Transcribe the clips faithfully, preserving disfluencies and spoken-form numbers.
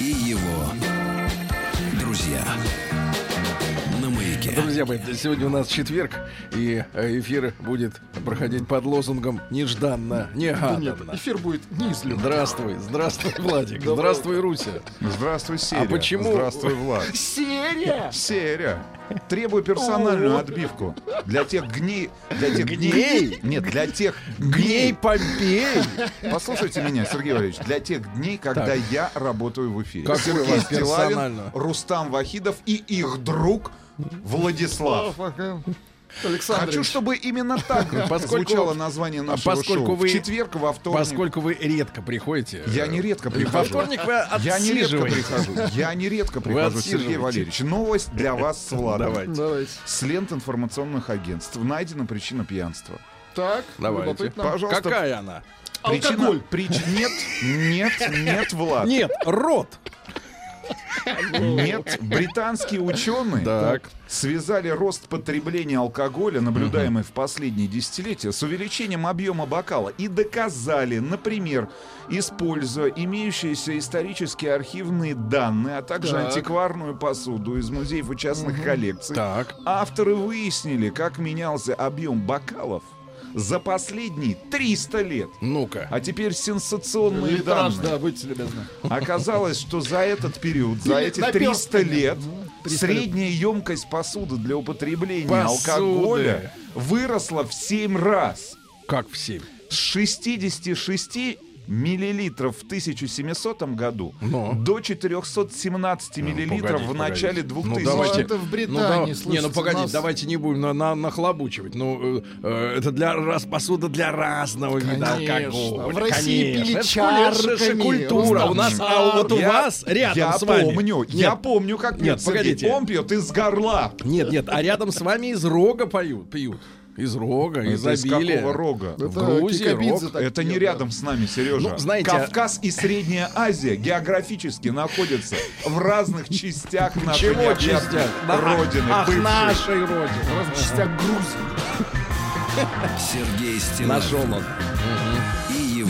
и его друзья. Друзья мои, сегодня у нас четверг, и эфир будет проходить под лозунгом «Нежданно, негаданно». Да нет, эфир будет неизлюбно. Здравствуй, здравствуй, Владик, здравствуй, Руся. Здравствуй, Серия. А почему? Здравствуй, Влад. Серия! Серия. Требую персональную отбивку. Для тех гней... Для тех гней? Нет, для тех гней Помпей. Послушайте меня, Сергей Валерьевич. Для тех дней, когда так. я работаю в эфире. Как Сергей Стиллавин, Рустам Вахидов и их друг Владислав. Хочу, чтобы именно так звучало название нашего шоу. В четверг, во вторник. Поскольку вы редко приходите. Я не редко прихожу. Во вторник вы отсиживаете. Я не редко прихожу, Сергей Валерьевич. Новость для вас с Владом. С лент информационных агентств найдена причина пьянства. Так, давайте. Пожалуйста. Какая она? Причина. Нет, нет, нет, Влад. Нет, рот. Нет, британские ученые так. связали рост потребления алкоголя, наблюдаемый угу. в последние десятилетия, с увеличением объема бокала и доказали, например, используя имеющиеся исторические архивные данные, а также так. антикварную посуду из музеев и частных угу. коллекций, так. авторы выяснили, как менялся объем бокалов за последние триста лет. Ну-ка. А теперь сенсационные Литраж, данные. Да, будьте любезны. Оказалось, что за этот период, за эти триста лет, средняя емкость посуды для употребления посуды. алкоголя выросла в семь раз. Как в семь? С шестьдесят шесть миллилитров в тысяча семисотом году Но. до четыреста семнадцать ну, миллилитров погодите, в начале двухтысячных. Ну, давайте, это в Британии, ну, да, не, ну погодите, нас... давайте не будем на, на, нахлобучивать. Ну, э, это для раз посуда для разного конечно. вида алкоголя. В России пили чарками. Культура. У нас, а вот у я, вас рядом я с вами. Помню, я помню, как нет, нет погодите. Помп пьет из горла. Нет, нет, а рядом с вами из рога поют, пьют. Из рога, из изобилия. Из какого рога? Это, в Грузии, рог. Это не рядом с нами, Сережа. Ну, знаете, Кавказ и Средняя Азия географически находятся в разных частях нашей родины. Ах, нашей родины. В разных частях Грузии. Сергей Стиллавин. Нашел он. И его.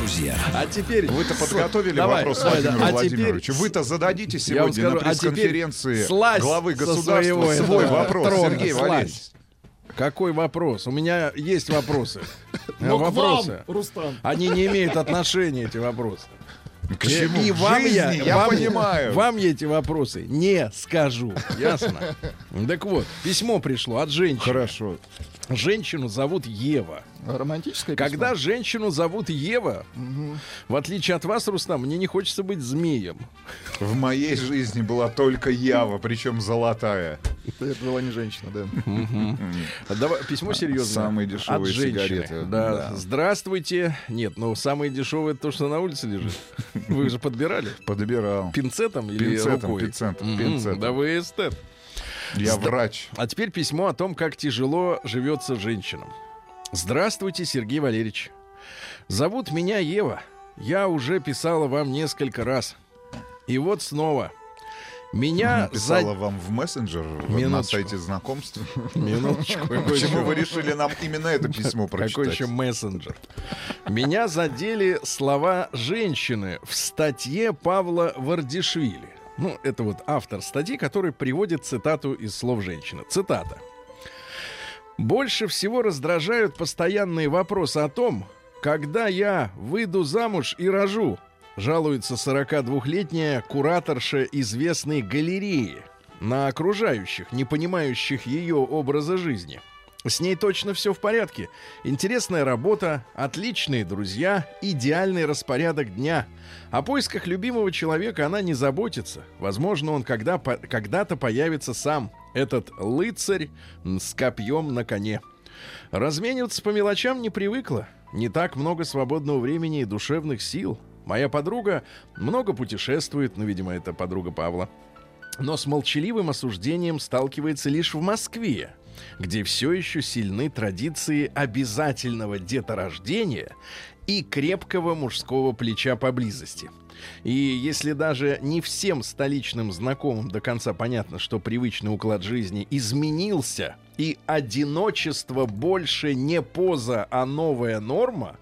Друзья. А теперь вы-то подготовили давай, вопрос давай, Владимиру да. а Владимировичу. Теперь... Вы-то зададите сегодня скажу, на пресс-конференции а главы государства своего, свой да, вопрос, трона, Сергей Валерьевич. Какой вопрос? У меня есть вопросы. Но вопросы. К вам, Рустам. Они не имеют отношения, эти вопросы. К чему? И вам жизни, я, я вам, понимаю. Вам я эти вопросы не скажу. Ясно? Так вот, письмо пришло от женщины. Хорошо. Женщину зовут Ева. Романтическое письмо. Когда женщину зовут Ева, угу. в отличие от вас, Рустам, мне не хочется быть змеем. В моей жизни была только Ява, причем золотая. Это была не женщина, да. Угу. Давай, письмо серьезное. Самые дешевые сигареты. Да. Да. Здравствуйте. Нет, но ну, самые дешевые это то, что на улице лежит. Вы же подбирали? Подбирал. Пинцетом или пинцетом, рукой? Пинцетом, угу. пинцетом. Да вы эстет. Я Зд... врач. А теперь письмо о том, как тяжело живется женщинам. Здравствуйте, Сергей Валерьевич. Зовут меня Ева. Я уже писала вам несколько раз. И вот снова. Меня писала за... вам в мессенджер минуточку. На сайте знакомств. Минуточку. Почему вы решили нам именно это письмо прочитать? Какой еще мессенджер? Меня задели слова женщины в статье Павла Вардишвили. Ну, это вот автор статьи, который приводит цитату из слов женщины. Цитата. «Больше всего раздражают постоянные вопросы о том, когда я выйду замуж и рожу», жалуется сорокадвухлетняя кураторша известной галереи на окружающих, не понимающих ее образа жизни. С ней точно все в порядке. Интересная работа, отличные друзья, идеальный распорядок дня. О поисках любимого человека она не заботится. Возможно, он когда, по, когда-то появится сам, этот лыцарь с копьем на коне. Размениваться по мелочам не привыкла. Не так много свободного времени и душевных сил. Моя подруга много путешествует, ну, видимо, это подруга Павла. но с молчаливым осуждением сталкивается лишь в Москве, где все еще сильны традиции обязательного деторождения и крепкого мужского плеча поблизости. И если даже не всем столичным знакомым до конца понятно, что привычный уклад жизни изменился, и одиночество больше не поза, а новая норма,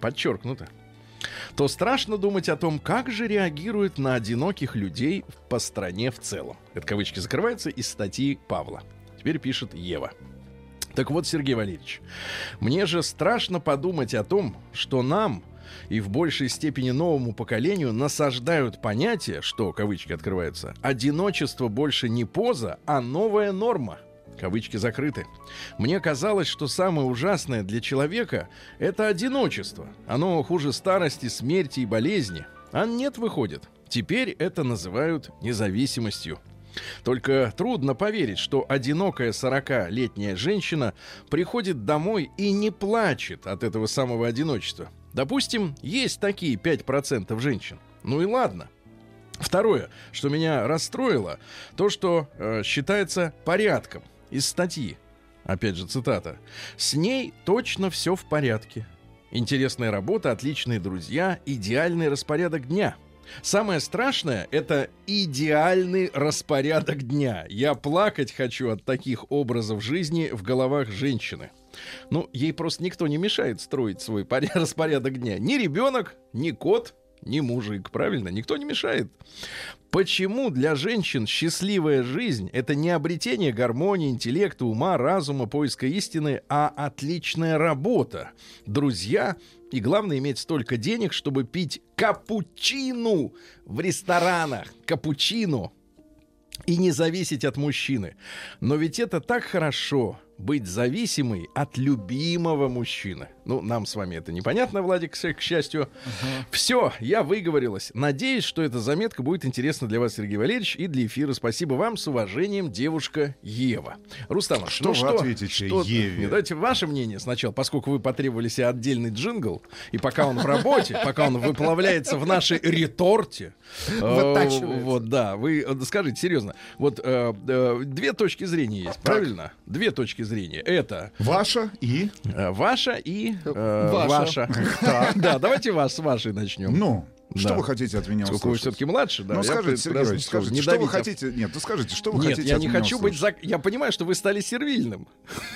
подчеркнуто, то страшно думать о том, как же реагируют на одиноких людей по стране в целом. Это кавычки закрываются из статьи Павла. Теперь пишет Ева. Так вот, Сергей Валерьевич, мне же страшно подумать о том, что нам и в большей степени новому поколению насаждают понятие, что, кавычки открываются, одиночество больше не поза, а новая норма. Кавычки закрыты. Мне казалось, что самое ужасное для человека — это одиночество. Оно хуже старости, смерти и болезни. А нет, выходит. Теперь это называют независимостью. Только трудно поверить, что одинокая сорокалетняя женщина приходит домой и не плачет от этого самого одиночества. Допустим, есть такие пять процентов женщин. Ну и ладно. Второе, что меня расстроило, то, что э, считается порядком. Из статьи, опять же цитата, «С ней точно все в порядке. Интересная работа, отличные друзья, идеальный распорядок дня. Самое страшное — это идеальный распорядок дня. Я плакать хочу от таких образов жизни в головах женщины». Ну, ей просто никто не мешает строить свой распорядок дня. Ни ребенок, ни кот, ни мужик, правильно? Никто не мешает. Почему для женщин счастливая жизнь — это не обретение гармонии, интеллекта, ума, разума, поиска истины, а отличная работа, друзья и, главное, иметь столько денег, чтобы пить капучино в ресторанах. Капучино. И не зависеть от мужчины. Но ведь это так хорошо — быть зависимой от любимого мужчины. Ну, нам с вами это непонятно, Владик, к счастью. Uh-huh. Все, я выговорилась. Надеюсь, что эта заметка будет интересна для вас, Сергей Валерьевич, и для эфира. Спасибо вам. С уважением, девушка Ева. Рустам, что ну, вы что, ответите что, Еве? Давайте ваше мнение сначала, поскольку вы потребовали себе отдельный джингл, и пока он в работе, пока он выплавляется в нашей реторте, вот, да, вы скажите серьезно, вот две точки зрения есть, правильно? Две точки зрения. Это ваша и э, ваша и э, ваша. ваша. Да, давайте вас с вашей начнем. Ну, что да. вы хотите от меня услышать? Вы все-таки младше, да? Ну, скажите, Сергей Ильич, скажите, не что вы хотите? Нет, ну скажите, что вы Нет, хотите я от не меня хочу услышать? Быть... Зак... Я понимаю, что вы стали сервильным.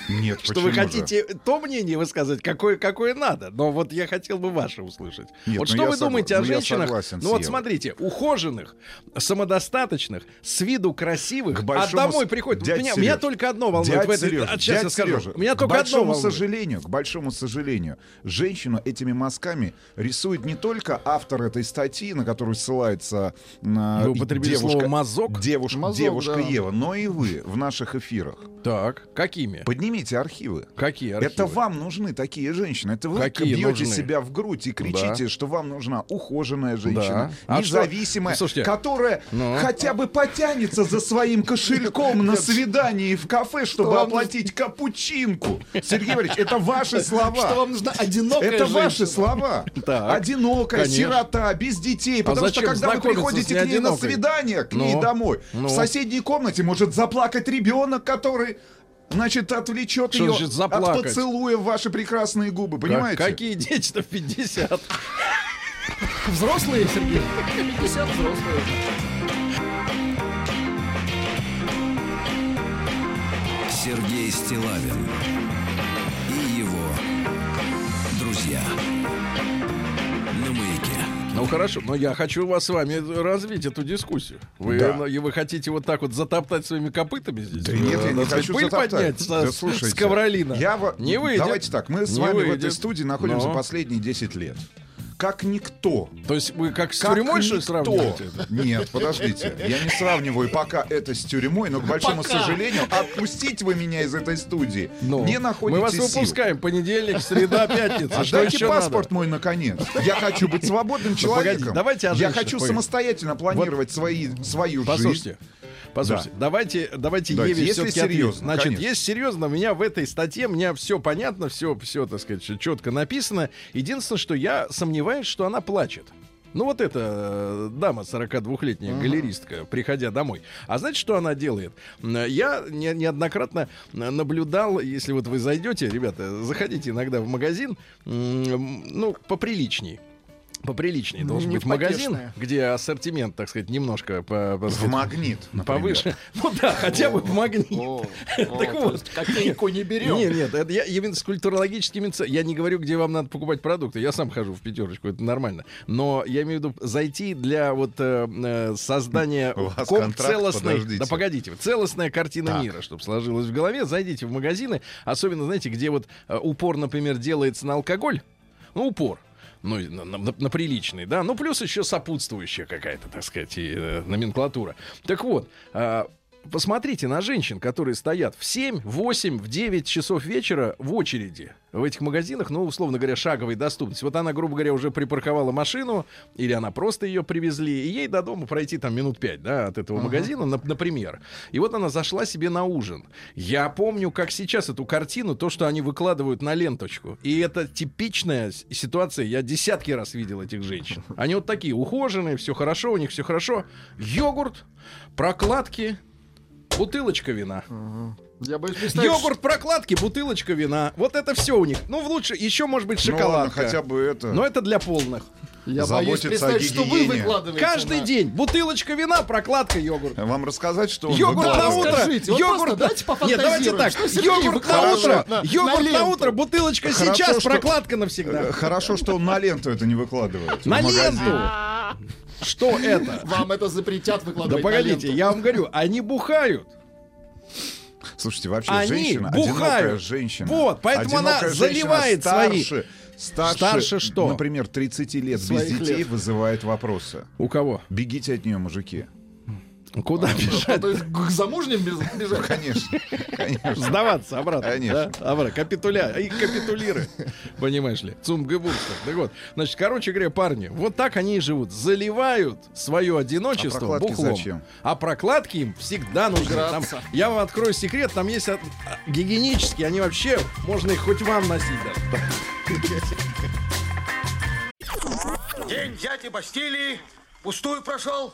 Нет, что вы хотите же? То мнение высказать, какое, какое надо. Но вот я хотел бы ваше услышать. Нет, вот что вы согла... думаете о ну, женщинах? Ну вот смотрите, ухоженных, самодостаточных, с виду красивых, а домой с... приходят... Меня, меня только одно волнует. Дядь в этой... Сережа, сейчас я скажу. Сережа, меня только к большому одно сожалению, к большому сожалению, женщину этими мазками рисует не только автор этой статьи, на которую ссылается э, девушка, мазок? девушка, мазок, девушка да. Ева, но и вы в наших эфирах. Так, какими? Поднимите архивы. Какие архивы? Это вам нужны такие женщины. Это вы какие бьете нужны? Себя в грудь и кричите, да. что вам нужна ухоженная женщина, да. независимая, а что? которая ну. хотя бы потянется за своим кошельком на свидании в кафе, чтобы оплатить капучинку. Сергей Валерьевич, это ваши слова. Что вам нужна одинокая женщина? Это ваши слова. Одинокая, сирота, без детей. Потому что когда вы приходите к ней на свидание, к ней домой, в соседней комнате может заплакать ребенок, который... Значит, отвлечет ее от поцелуя в ваши прекрасные губы, понимаете? Как, какие дети-то в пятьдесят? Взрослые, Сергей? пятьдесят взрослые. Сергей Стиллавин и его друзья. Ну хорошо, но я хочу вас с вами развить эту дискуссию. Вы, да. и вы хотите вот так вот затоптать своими копытами здесь? Да нет, я не хочу пыль затоптать. Поднять да, со, с ковролина. Я в... не выйдет. Давайте так, мы с не вами выйдет. В этой студии находимся но. последние десять лет. Как никто. То есть вы как с как тюрьмой никто. Что сравниваете? Нет, подождите. Я не сравниваю пока это с тюрьмой, но, к большому пока. сожалению, отпустить вы меня из этой студии но. не находите сил. Мы вас сил. выпускаем. Понедельник, среда, пятница. Отдайте паспорт надо? мой, наконец. Я хочу быть свободным человеком. Погоди, я хочу пойдем. самостоятельно планировать вот. свои, свою Послушайте. жизнь. Послушайте, да. давайте, давайте да, Еве все-таки серьезно. Значит, конечно. Если серьезно, у меня в этой статье, у меня все понятно, все, все, так сказать, четко написано. Единственное, что я сомневаюсь, что она плачет. Ну вот эта дама, сорокадвухлетняя uh-huh. галеристка, приходя домой. А знаете, что она делает? Я не, неоднократно наблюдал, если вот вы зайдете, ребята, заходите иногда в магазин, ну, поприличней. Поприличнее должен быть магазин, где ассортимент, так сказать, немножко по, по, в магнит, повыше. Ну да, хотя бы в магнит. Так вот, копейку не берем. Нет, нет, это я именно с культурологическими. Я не говорю, где вам надо покупать продукты. Я сам хожу в пятерочку, это нормально. Но я имею в виду зайти для вот создания целостной. Да погодите, целостная картина мира, чтобы сложилась в голове. Зайдите в магазины, особенно, знаете, где вот упор, например, делается на алкоголь. Ну, упор. Ну, на, на, на приличный, да. Ну, плюс еще сопутствующая какая-то, так сказать, и, э, номенклатура. Так вот, э, посмотрите на женщин, которые стоят в семь, восемь, в девять часов вечера в очереди в этих магазинах, ну, условно говоря, шаговой доступности. Вот она, грубо говоря, уже припарковала машину, или она просто ее привезли, и ей до дома пройти там минут пять, да, от этого uh-huh. магазина, на, например. И вот она зашла себе на ужин. Я помню, как сейчас эту картину, то, что они выкладывают на ленточку. И это типичная ситуация, я десятки раз видел этих женщин. Они вот такие ухоженные, все хорошо, у них все хорошо. Йогурт, прокладки, бутылочка вина. Uh-huh. Я боюсь, представить... Йогурт, прокладки, бутылочка вина. Вот это все у них. Ну, в лучше еще, может быть, шоколадка. Ну, хотя бы это... Но это для полных. Я боюсь представить, что вы выкладываете. Каждый на... день бутылочка вина, прокладка, йогурт. Вам рассказать, что он йогурт на утро. Скажите, йогурт... Вот давайте пофантазируем. Нет, давайте так. Йогурт на утро. На... Йогурт на, на утро, бутылочка хорошо, сейчас, что... прокладка навсегда. Хорошо, что он на ленту это не выкладывает. На ленту. Что это? Вам это запретят выкладывать. Да погодите, я вам говорю, они бухают. Слушайте, вообще они женщина, бухают. Одинокая женщина. Вот, поэтому она заливает старше, свои. Старше, старше что? Например, тридцать лет своих без детей лет. Вызывает вопросы. У кого? Бегите от нее, мужики. Куда а, бежать? То есть к замужним бежать? Конечно, конечно. Сдаваться обратно. Конечно. Да? Обратно. Капитуля... И капитулиры. Понимаешь ли? Цумгебурстер. Так вот. Значит, короче говоря, парни, вот так они и живут. Заливают свое одиночество бухлом. А прокладки бухлом. Зачем? А прокладки им всегда нужны. Там, я вам открою секрет. Там есть от... гигиенические. Они вообще... Можно их хоть вам носить. Да? День взятия Бастилии пустую прошел.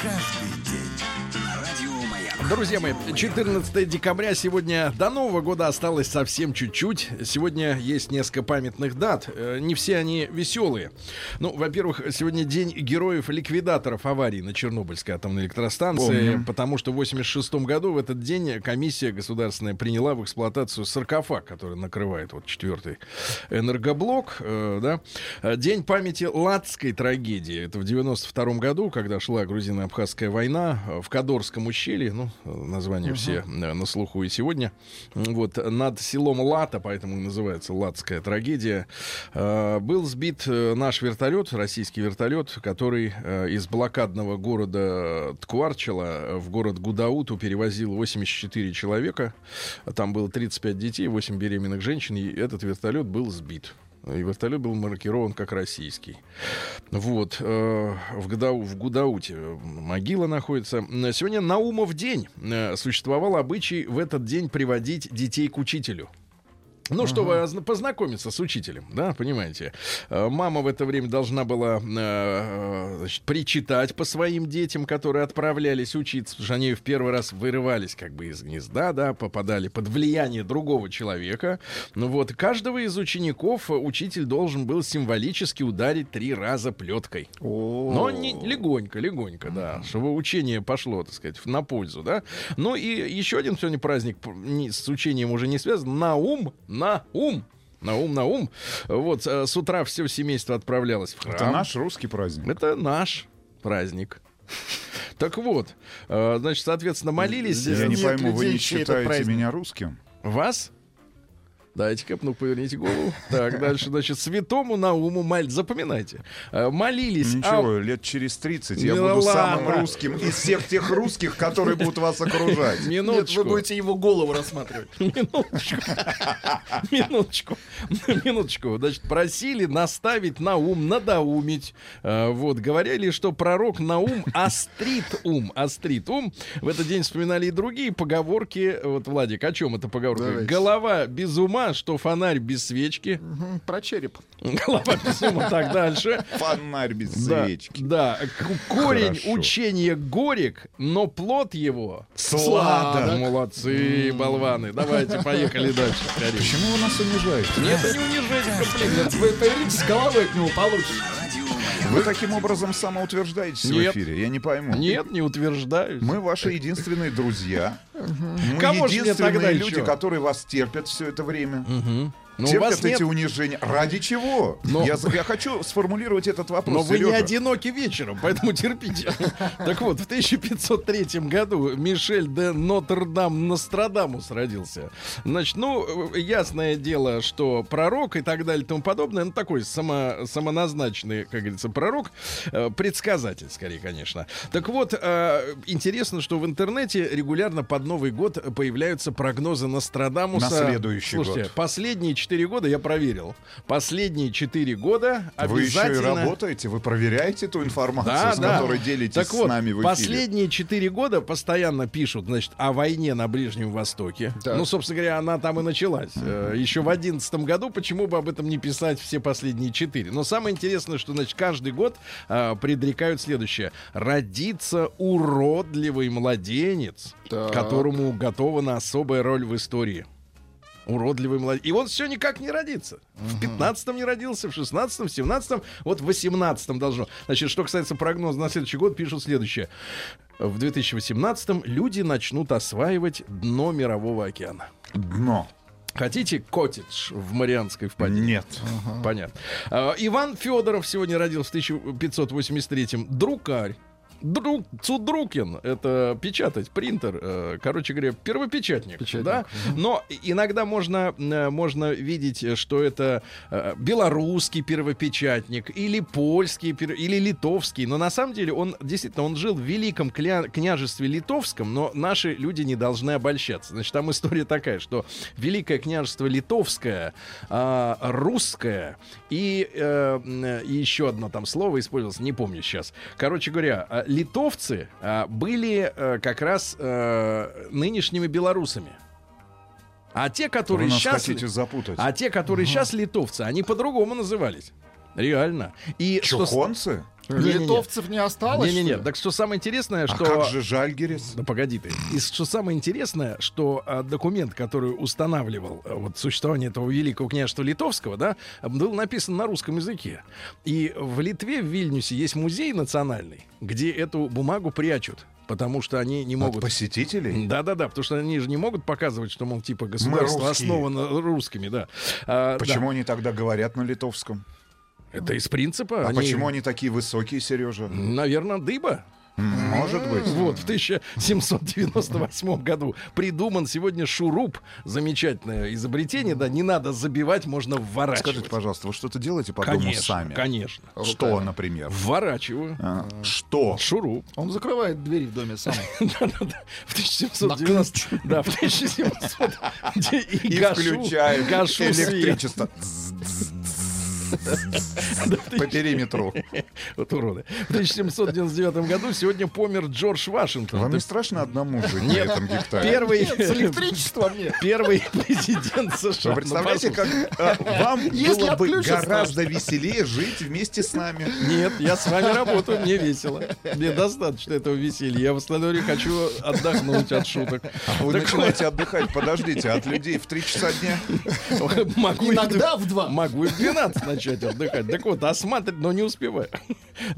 каждый день. Радио Маяк. Друзья мои, четырнадцатое декабря сегодня. До Нового года осталось совсем чуть-чуть. Сегодня есть несколько памятных дат. Не все они веселые. Ну, во-первых, сегодня день героев-ликвидаторов аварии на Чернобыльской атомной электростанции. Помню. Потому что в восемьдесят шестом году в этот день комиссия государственная приняла в эксплуатацию саркофаг, который накрывает вот четвертый энергоблок. Э, да. День памяти Латской трагедии. Это в девяносто втором году, когда шла грузино-абхазская война в Кадорском ущелье. Ну, названия uh-huh. все на слуху и сегодня. Вот, над селом Лата, поэтому и называется Латская трагедия, э, был сбит наш вертолет, российский вертолет, который э, из блокадного города Ткварчела в город Гудауту перевозил восемьдесят четыре человека. Там было тридцать пять детей, восемь беременных женщин, и этот вертолет был сбит. И вертолет был маркирован как российский. Вот. Э, в, Гудау, в Гудауте могила находится. Сегодня Наумов день. Э, существовал обычай в этот день приводить детей к учителю. Ну, чтобы uh-huh. познакомиться с учителем, да, понимаете. Мама в это время должна была, значит, причитать по своим детям, которые отправлялись учиться, потому что они в первый раз вырывались как бы из гнезда, да, попадали под влияние другого человека. Ну вот, каждого из учеников учитель должен был символически ударить три раза плеткой. Oh. Но не, легонько, легонько, uh-huh. да, чтобы учение пошло, так сказать, на пользу, да. Ну и еще один сегодня праздник не, с учением уже не связан. Наум. На ум, на ум, на ум. Вот, с утра все семейство отправлялось в храм. Это наш русский праздник. Это наш праздник. Так вот, значит, соответственно, молились. Я не пойму, вы не считаете меня русским? Вас? Дайте-ка, ну, поверните голову. Так, дальше, значит, святому Науму молились. Запоминайте. Молились. Ничего, а... лет через тридцать я ну, буду ладно. самым русским из всех тех русских, которые будут вас окружать. Минуточку. Нет, вы будете его голову рассматривать. Минуточку. Минуточку. Минуточку. Значит, просили наставить Наум, надоумить. Вот, говорили, что пророк Наум острит ум. Острит ум. В этот день вспоминали и другие поговорки. Вот, Владик, о чем эта поговорка? Давайте. Голова без ума, что фонарь без свечки. Угу, про череп. Голова без ума. Так, дальше. Фонарь без да, свечки. Да. Корень Хорошо. учения горек, но плод его сладок. Молодцы, м-м. болваны. Давайте, поехали дальше. Скорее. Почему вы нас унижаете? Нет, это не унижаете. Вы поверите, с головы от него получите. Вы таким образом самоутверждаетесь Нет. в эфире? Я не пойму. Нет, не утверждаюсь. Мы ваши единственные друзья. Мы Кому единственные люди, еще? которые вас терпят все это время. Угу. Но терпят эти нет... унижения. Ради чего? Но... Я, я хочу сформулировать этот вопрос. Но вы Сережа. не одиноки вечером, поэтому терпите. Так вот, в тысяча пятьсот третьем году Мишель де Нотр-Дам Нострадамус родился. Значит, ну, ясное дело, что пророк и так далее и тому подобное, ну, такой само, самоназначенный, как говорится, пророк, предсказатель, скорее, конечно. Так вот, интересно, что в интернете регулярно под Новый год появляются прогнозы Нострадамуса. На следующий Слушайте, год. последние четыре Четыре года я проверил. Последние четыре года обязательно... Вы еще и работаете, вы проверяете ту информацию, да, с да. которой делитесь так с вот, нами в эфире. Последние четыре года постоянно пишут, значит, о войне на Ближнем Востоке. Да. Ну, собственно говоря, она там и началась. Mm-hmm. Еще в одиннадцатом году, почему бы об этом не писать все последние четыре? Но самое интересное, что, значит, каждый год а, предрекают следующее. Родится уродливый младенец, так. которому уготована особая роль в истории. Уродливый младенец. И он все никак не родится. В пятнадцатом не родился, в шестнадцатом, в семнадцатом, вот в восемнадцатом должно. Значит, что касается прогноза на следующий год, пишут следующее. В две тысячи восемнадцатом люди начнут осваивать дно Мирового океана. Дно. Хотите коттедж в Марианской впадине? Нет. Ага. Понятно. Иван Федоров сегодня родился в тысяча пятьсот восемьдесят третьем. Друкарь. Друг, Цудрукин, это печатать, принтер, короче говоря, первопечатник, печатник, да? Но иногда можно, можно видеть, что это белорусский первопечатник или польский, или литовский, но на самом деле он, действительно, он жил в Великом княжестве Литовском, но наши люди не должны обольщаться. Значит, там история такая, что Великое княжество Литовское, русское и, и еще одно там слово использовалось, не помню сейчас. Короче говоря, литовцы а, были а, как раз а, нынешними белорусами. А те, которые сейчас... А те, которые угу. сейчас литовцы, они по-другому назывались. Реально. И чухонцы? Что... Литовцев не, не, не. не осталось? Нет, нет, так что самое интересное, что... А как же Жальгерес? Да погоди ты. И что самое интересное, что а, документ, который устанавливал а, вот, существование этого Великого княжества Литовского, да, был написан на русском языке. И в Литве, в Вильнюсе, есть музей национальный, где эту бумагу прячут. Потому что они не могут... От посетителей? Да-да-да, потому что они же не могут показывать, что, мол, типа государство основано русскими, да. А, Почему да. они тогда говорят на литовском? Это из принципа. А они... почему они такие высокие, Сережа? Наверное, дыба. Может быть. Вот, в тысяча семьсот девяносто восьмом году придуман сегодня шуруп. Замечательное изобретение, да, не надо забивать, можно вворачивать. Скажите, пожалуйста, вы что-то делаете по дому сами? Конечно, конечно. Что, например? Вворачиваю. А, что? Шуруп. Он закрывает дверь в доме сам. Да-да-да. В тысяча семьсот девяностом... Да, в тысяча семьсот... И включает электричество. По периметру. Вот уроды. В тысяча семьсот девяносто девятом году сегодня помер Джордж Вашингтон. Вам не страшно одному жить на этом гектаре? Первый... С электричеством нет. Первый президент США. Вы представляете, как вам было бы гораздо веселее жить вместе с нами. Нет, я с вами работаю, мне весело. Мне достаточно этого веселья. Я в основном хочу отдохнуть от шуток. Вы начинаете отдыхать, подождите, от людей в три часа дня? Иногда в два. Могу и в двенадцать. начать отдыхать. Так вот, осматр... но не успеваю.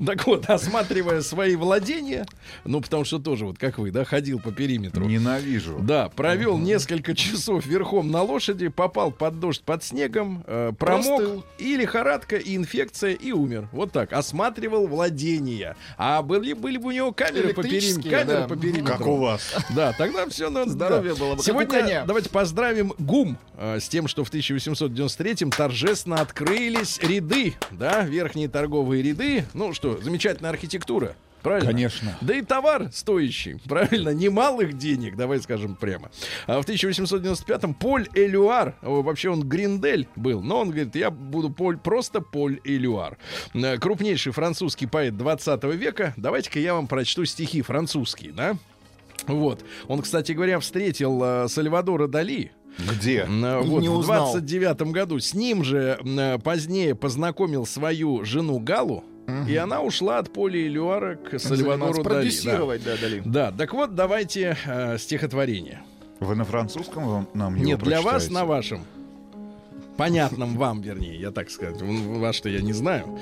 Так вот, осматривая свои владения, ну, потому что тоже, вот как вы, да, ходил по периметру. Ненавижу. Да, провел угу. несколько часов верхом на лошади, попал под дождь, под снегом, э, промок, простыл. И лихорадка, и инфекция, и умер. Вот так. Осматривал владения. А были, были бы у него камеры по периметру. Камеры да. по периметру. Как у вас. Да, тогда все, ну, здоровье да. было бы. Сегодня давайте поздравим ГУМ э, с тем, что в тысяча восемьсот девяносто третьем торжественно открылись ряды, да, верхние торговые ряды. Ну что, замечательная архитектура. Правильно? Конечно. Да и товар стоящий, правильно, немалых денег, давай скажем прямо. А в тысяча восемьсот девяносто пятом Поль Элюар, вообще он Гриндель был, но он говорит, я буду Поль, просто Поль Элюар. Крупнейший французский поэт двадцатого века. Давайте-ка я вам прочту стихи французские, да? Вот. Он, кстати говоря, встретил э, Сальвадора Дали. Где? Вот, в двадцать девятом году. С ним же э, позднее познакомил свою жену Галу. Uh-huh. И она ушла от Поля Элюара к Сальвадору Дали. Да. Да, Дали. Да, так вот, давайте э, стихотворение. Вы на французском нам его прочитаете? Нет, для вас на вашем. Понятном вам, вернее, я так сказать. Вас-то я не знаю.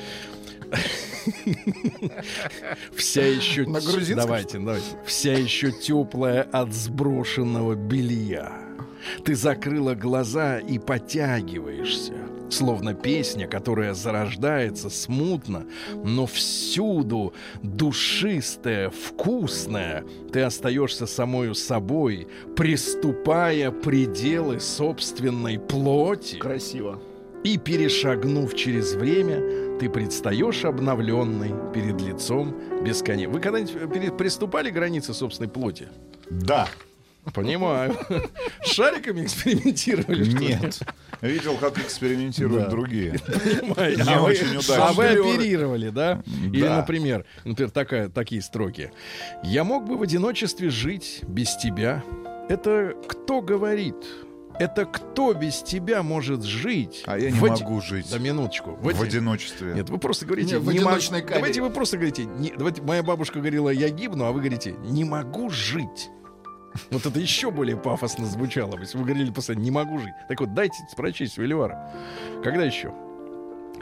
Вся еще... На грузинском? Давайте, давайте. Вся еще теплая от сброшенного белья. Ты закрыла глаза и потягиваешься, словно песня, которая зарождается смутно, но всюду душистая, вкусная. Ты остаешься самою собой, приступая пределы собственной плоти. Красиво. И, перешагнув через время, ты предстаешь обновленный перед лицом бесконечным. Вы когда-нибудь приступали к границе собственной плоти? Да. Понимаю. Шариками экспериментировали? Нет. Видел, как экспериментируют да. другие. Понимаю. Не а очень вы, удачно. А вы оперировали, да? Или, да. например, например такая, такие строки. «Я мог бы в одиночестве жить без тебя. Это кто говорит? Это кто без тебя может жить? А я не в могу оди... жить. Да, минуточку. В, в оди... одиночестве. Нет, вы просто говорите... Нет, в одиночной камере. Давайте вы просто говорите... Не... Давайте, моя бабушка говорила, я гибну, а вы говорите, не могу жить. Вот это еще более пафосно звучало. Вы говорили постоянно, не могу жить. Так вот, дайте прочесть у Элюара. Когда еще?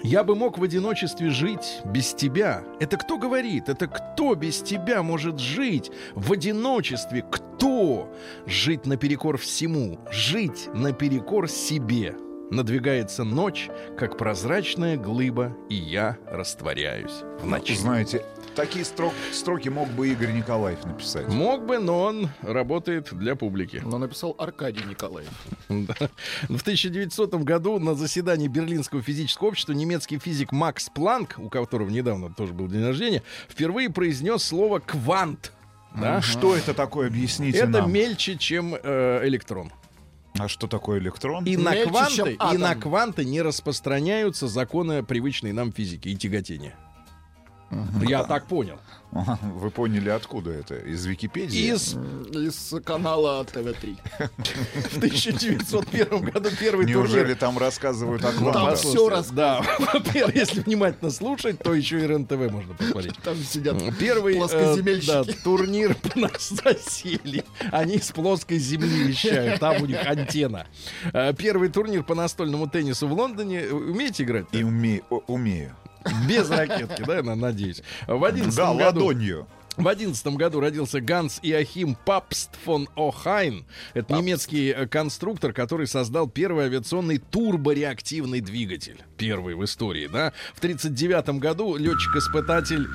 Я бы мог в одиночестве жить без тебя. Это кто говорит? Это кто без тебя может жить? В одиночестве кто? Жить наперекор всему. Жить наперекор себе. Надвигается ночь, как прозрачная глыба, и я растворяюсь в ночи. Знаете, такие строк, строки мог бы Игорь Николаев написать. Мог бы, но он работает для публики. Но написал Аркадий Николаев. Да. В тысяча девятисотом году на заседании Берлинского физического общества немецкий физик Макс Планк, у которого недавно тоже был день рождения, впервые произнес слово «квант». Да? Что это такое, объясните нам. Это мельче, чем э, электрон. А что такое электрон? И на, кванты, и на кванты не распространяются законы привычной нам физики и тяготения. Я так понял. Вы поняли, откуда это? Из Википедии? Из, Из канала тэ вэ три. В тысяча девятьсот первом году первый турнир... Неужели там рассказывают о квантах? Там все рассказывают. Да, во-первых, если внимательно слушать, то еще и РЕН-ТВ можно посмотреть. Там сидят плоскоземельщики. Турнир нас засели. Они из плоской земли вещают. Там у них антенна. Первый турнир по настольному теннису в Лондоне. Умеете играть? И умею. Без ракетки, да, надеюсь. В одиннадцатом году, году родился Ганс Иохим Папст фон Охайн. Это Папст. Немецкий конструктор, который создал первый авиационный турбореактивный двигатель. Первый в истории, да. В тридцать девятом году летчик-испытатель...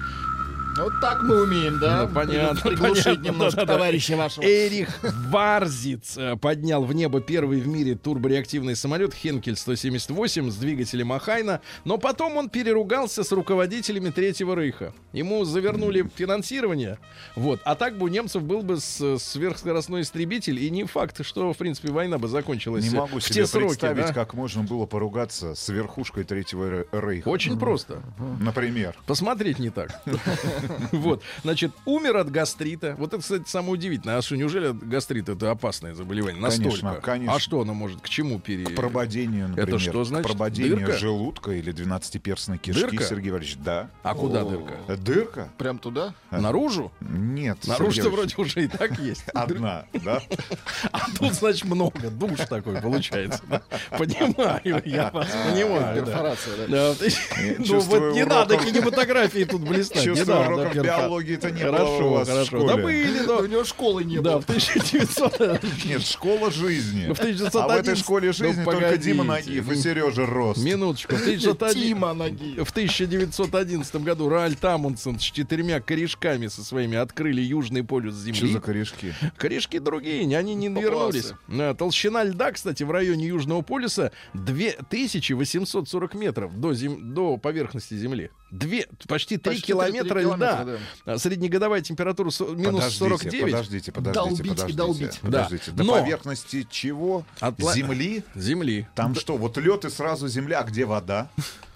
Вот так мы умеем, да? Ну, понятно. Приглушить понятно, немножко да, товарища да. вашего. Эрих Варзиц поднял в небо первый в мире турбореактивный самолет Хенкель сто семьдесят восемь с двигателем Охайна, но потом он переругался с руководителями Третьего Рейха. Ему завернули финансирование, вот. А так бы у немцев был бы сверхскоростной истребитель, и не факт, что, в принципе, война бы закончилась в те сроки. Не могу себе представить, да? как можно было поругаться с верхушкой Третьего Рейха. Очень просто. Например. Посмотреть не так. Вот, значит, умер от гастрита. Вот это, кстати, самое удивительное. А что, неужели гастрит — это опасное заболевание? Настолько? Конечно. А что оно может, к чему пере... К прободению, например. Это что значит? Прободение желудка или двенадцатиперстной кишки, Сергей Валерьевич. Да. А куда дырка? Дырка? Прям туда? Наружу? Нет. Наружу-то вроде уже и так есть. Одна, да? А тут, значит, много. Душ такой получается. Понимаю, я вас понимаю. Перфорация, да. Ну вот не надо кинематографии тут блистать. Чувствую, уроков биологии-то не было у вас в школе. Да были, но у него школы не было. Нет, школа жизни. А в этой школе жизни только Дима Нагиев и Сережа Рост. Минуточку. В тысяча девятьсот одиннадцатом году Роальд Амундсен с четырьмя корешками со своими открыли южный полюс Земли. Что за корешки? Корешки другие, они не вернулись. Толщина льда, кстати, в районе южного полюса две тысячи восемьсот сорок метров до, зем... до поверхности Земли. Две... Почти три километра, километра льда. Да. Среднегодовая температура минус сорок девять. Подождите, подождите, подождите. Долбить и долбить. Подождите. Да. До Но... поверхности чего? От... Земли? Земли. Там да. что, вот лед и сразу земля, а где вода?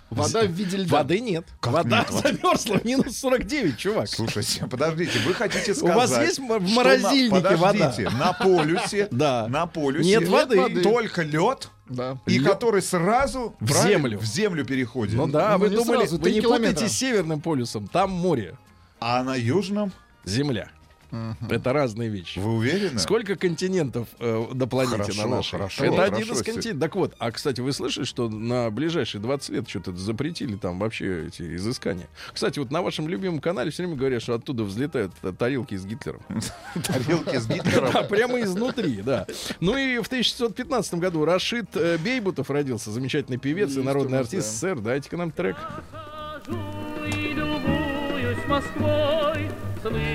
Вода в виде льда. Воды нет. Как вода нет? Замерзла в минус сорок девять, чувак. Слушайте, подождите, вы хотите сказать... У вас есть в морозильнике вода? На полюсе, на полюсе нет воды. Только лед... Да. И лед, который сразу в землю. в землю переходит. Ну да, ну, вы не думали, сразу, вы не путайте с Северным полюсом, там море. А на Южном? Земля. Uh-huh. Это разные вещи. Вы уверены? Сколько континентов э, на планете хорошо, на нашей? Хорошо, это хорошо, один из континентов. Так вот, а, кстати, вы слышали, что на ближайшие двадцать лет что-то запретили там вообще эти изыскания? Кстати, вот на вашем любимом канале все время говорят, что оттуда взлетают тарелки с Гитлером. Тарелки с Гитлером? Да, прямо изнутри, да. Ну и в тысяча девятьсот пятнадцатом году Рашид Бейбутов родился, замечательный певец и народный артист СССР. Дайте-ка нам трек.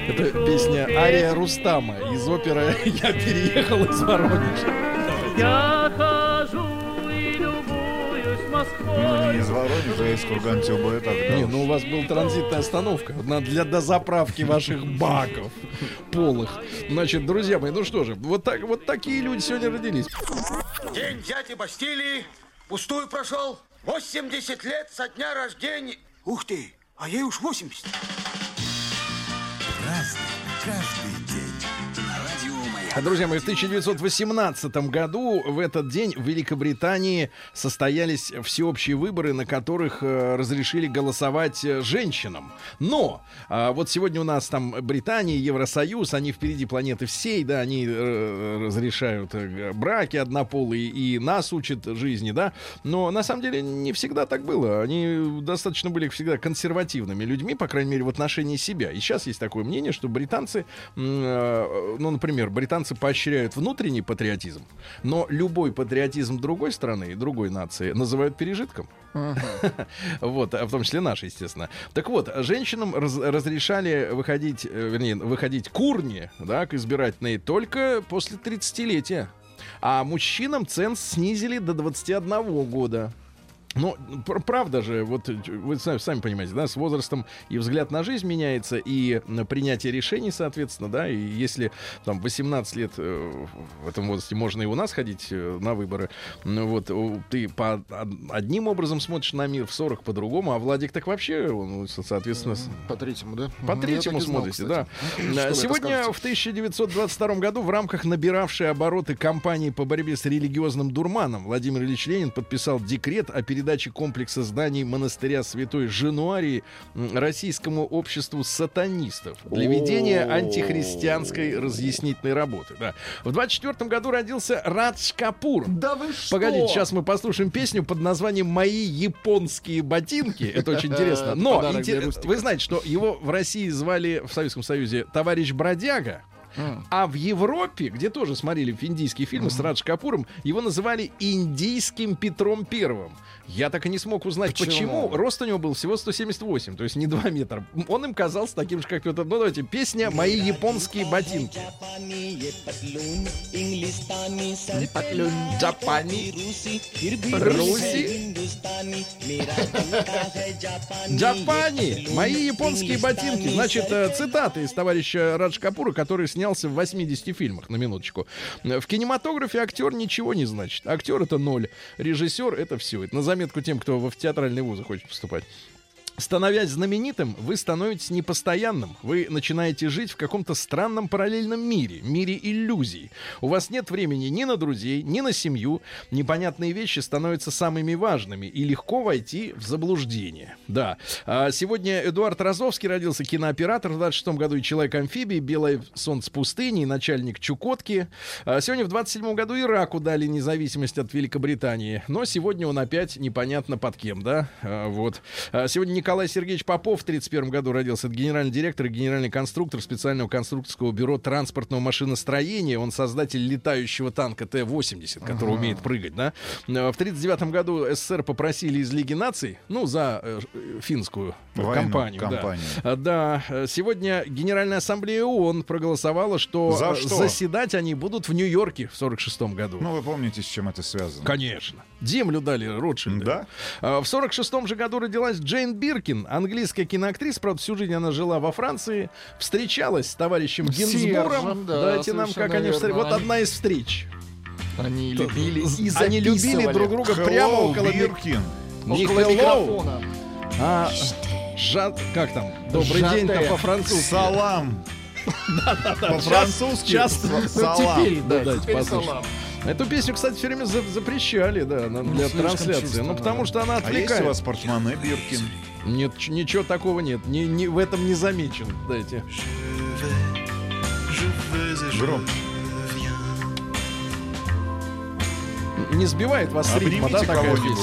Это песня «Ария Рустама» из оперы «Я переехал из Воронежа». Я хожу и любуюсь Москвой. Ну, не из Воронежа, а из Курган-Тюбы. Не, ну у вас была транзитная остановка для дозаправки ваших баков полых. Значит, друзья мои, ну что же, вот, так, вот такие люди сегодня родились. День дяди Бастилии пустую прошел. восемьдесят лет со дня рождения. Ух ты, а ей уж восемьдесят. Друзья мои, в тысяча девятьсот восемнадцатом году в этот день в Великобритании состоялись всеобщие выборы, на которых э, разрешили голосовать женщинам. Но э, вот сегодня у нас там Британия, Евросоюз, они впереди планеты всей, да, они э, разрешают браки однополые и нас учат жизни, да. Но на самом деле не всегда так было. Они достаточно были всегда консервативными людьми, по крайней мере, в отношении себя. И сейчас есть такое мнение, что британцы, э, ну, например, британцы поощряют внутренний патриотизм, но любой патриотизм другой страны и другой нации называют пережитком. Uh-huh. Вот, в том числе наши, естественно. Так вот, женщинам раз- разрешали выходить, вернее, выходить к урне, да, к избирательной только после тридцатилетия. А мужчинам ценз снизили до двадцати одного года. Но правда же, вот вы сами, сами понимаете, да, с возрастом и взгляд на жизнь меняется, и принятие решений, соответственно, да, и если там восемнадцать лет в этом возрасте можно и у нас ходить на выборы, вот, ты по одним образом смотришь на мир, в сорок по-другому, а Владик так вообще, он, соответственно... По третьему, да? По третьему смотрите, да. Сегодня в тысяча девятьсот двадцать втором году в рамках набиравшей обороты кампании по борьбе с религиозным дурманом Владимир Ильич Ленин подписал декрет о передаче передачи комплекса зданий монастыря Святой Женуарии Российскому обществу сатанистов для ведения антихристианской разъяснительной работы. Да. В двадцать четвёртом году родился Радж Капур. Да вы что? Погодите, сейчас мы послушаем песню под названием «Мои японские ботинки». Это очень интересно. Но вы знаете, что его в России звали, в Советском Союзе, товарищ Бродяга. Mm. А в Европе, где тоже смотрели индийские фильмы mm-hmm. с Радж Капуром, его называли индийским Петром Первым. Я так и не смог узнать, почему. почему. Рост у него был всего сто семьдесят восемь, то есть не два метра. Он им казался таким же, как Петр. Ну давайте, песня «Мои японские ботинки». Джапани, Руси, Джапани, «Мои японские ботинки». Значит, цитаты из товарища Радж Капура, который снялся в восьмидесяти фильмах, на минуточку. В кинематографе актер ничего не значит. Актер — это ноль. Режиссер — это все. Это на заметку тем, кто в театральные вузы хочет поступать. становясь знаменитым, вы становитесь непостоянным. Вы начинаете жить в каком-то странном параллельном мире, мире иллюзий. У вас нет времени ни на друзей, ни на семью. Непонятные вещи становятся самыми важными и легко войти в заблуждение. Да. А сегодня Эдуард Розовский родился, кинооператор в двадцать шестом году и человек-амфибий, «Белое солнце пустыни», и начальник Чукотки. А сегодня в двадцать седьмом году Ираку дали независимость от Великобритании. Но сегодня он опять непонятно под кем, да? А, вот. А сегодня Николай Сергеевич Попов в тридцать первом году родился. Это генеральный директор и генеральный конструктор специального конструкторского бюро транспортного машиностроения. Он создатель летающего танка Т восемьдесят, который ага. умеет прыгать. Да? В тридцать девятом году СССР попросили из Лиги наций, ну, за э, финскую Войну, компанию. компанию. Да. Да. Сегодня Генеральная ассамблея ООН проголосовала, что, за что заседать они будут в Нью-Йорке в сорок шестом году. Ну, вы помните, с чем это связано? Конечно. Землю дали Ротшильду. Да? В сорок шестом же году родилась Джейн Бир, английская киноактриса, правда, всю жизнь она жила во Франции, встречалась с товарищем Гинзбуром. Да, дайте нам, как они встретились. Вот одна из встреч. Они любили и записывали. Они любили друг друга Hello, прямо около, Биркин. Не около микрофона. А, жат, как там? Добрый Жатая. День-то по-французски. Салам. По-французски. Часто. Теперь, да, теперь салам. Эту песню, кстати, все время запрещали, да, для трансляции. Ну, потому что она отвлекает. А есть у вас портмоне, Биркин? Нет, ничего такого нет. Ни, ни, в этом не замечен. Дайте. Громче. Не сбивает вас с ритма, да, такая песня?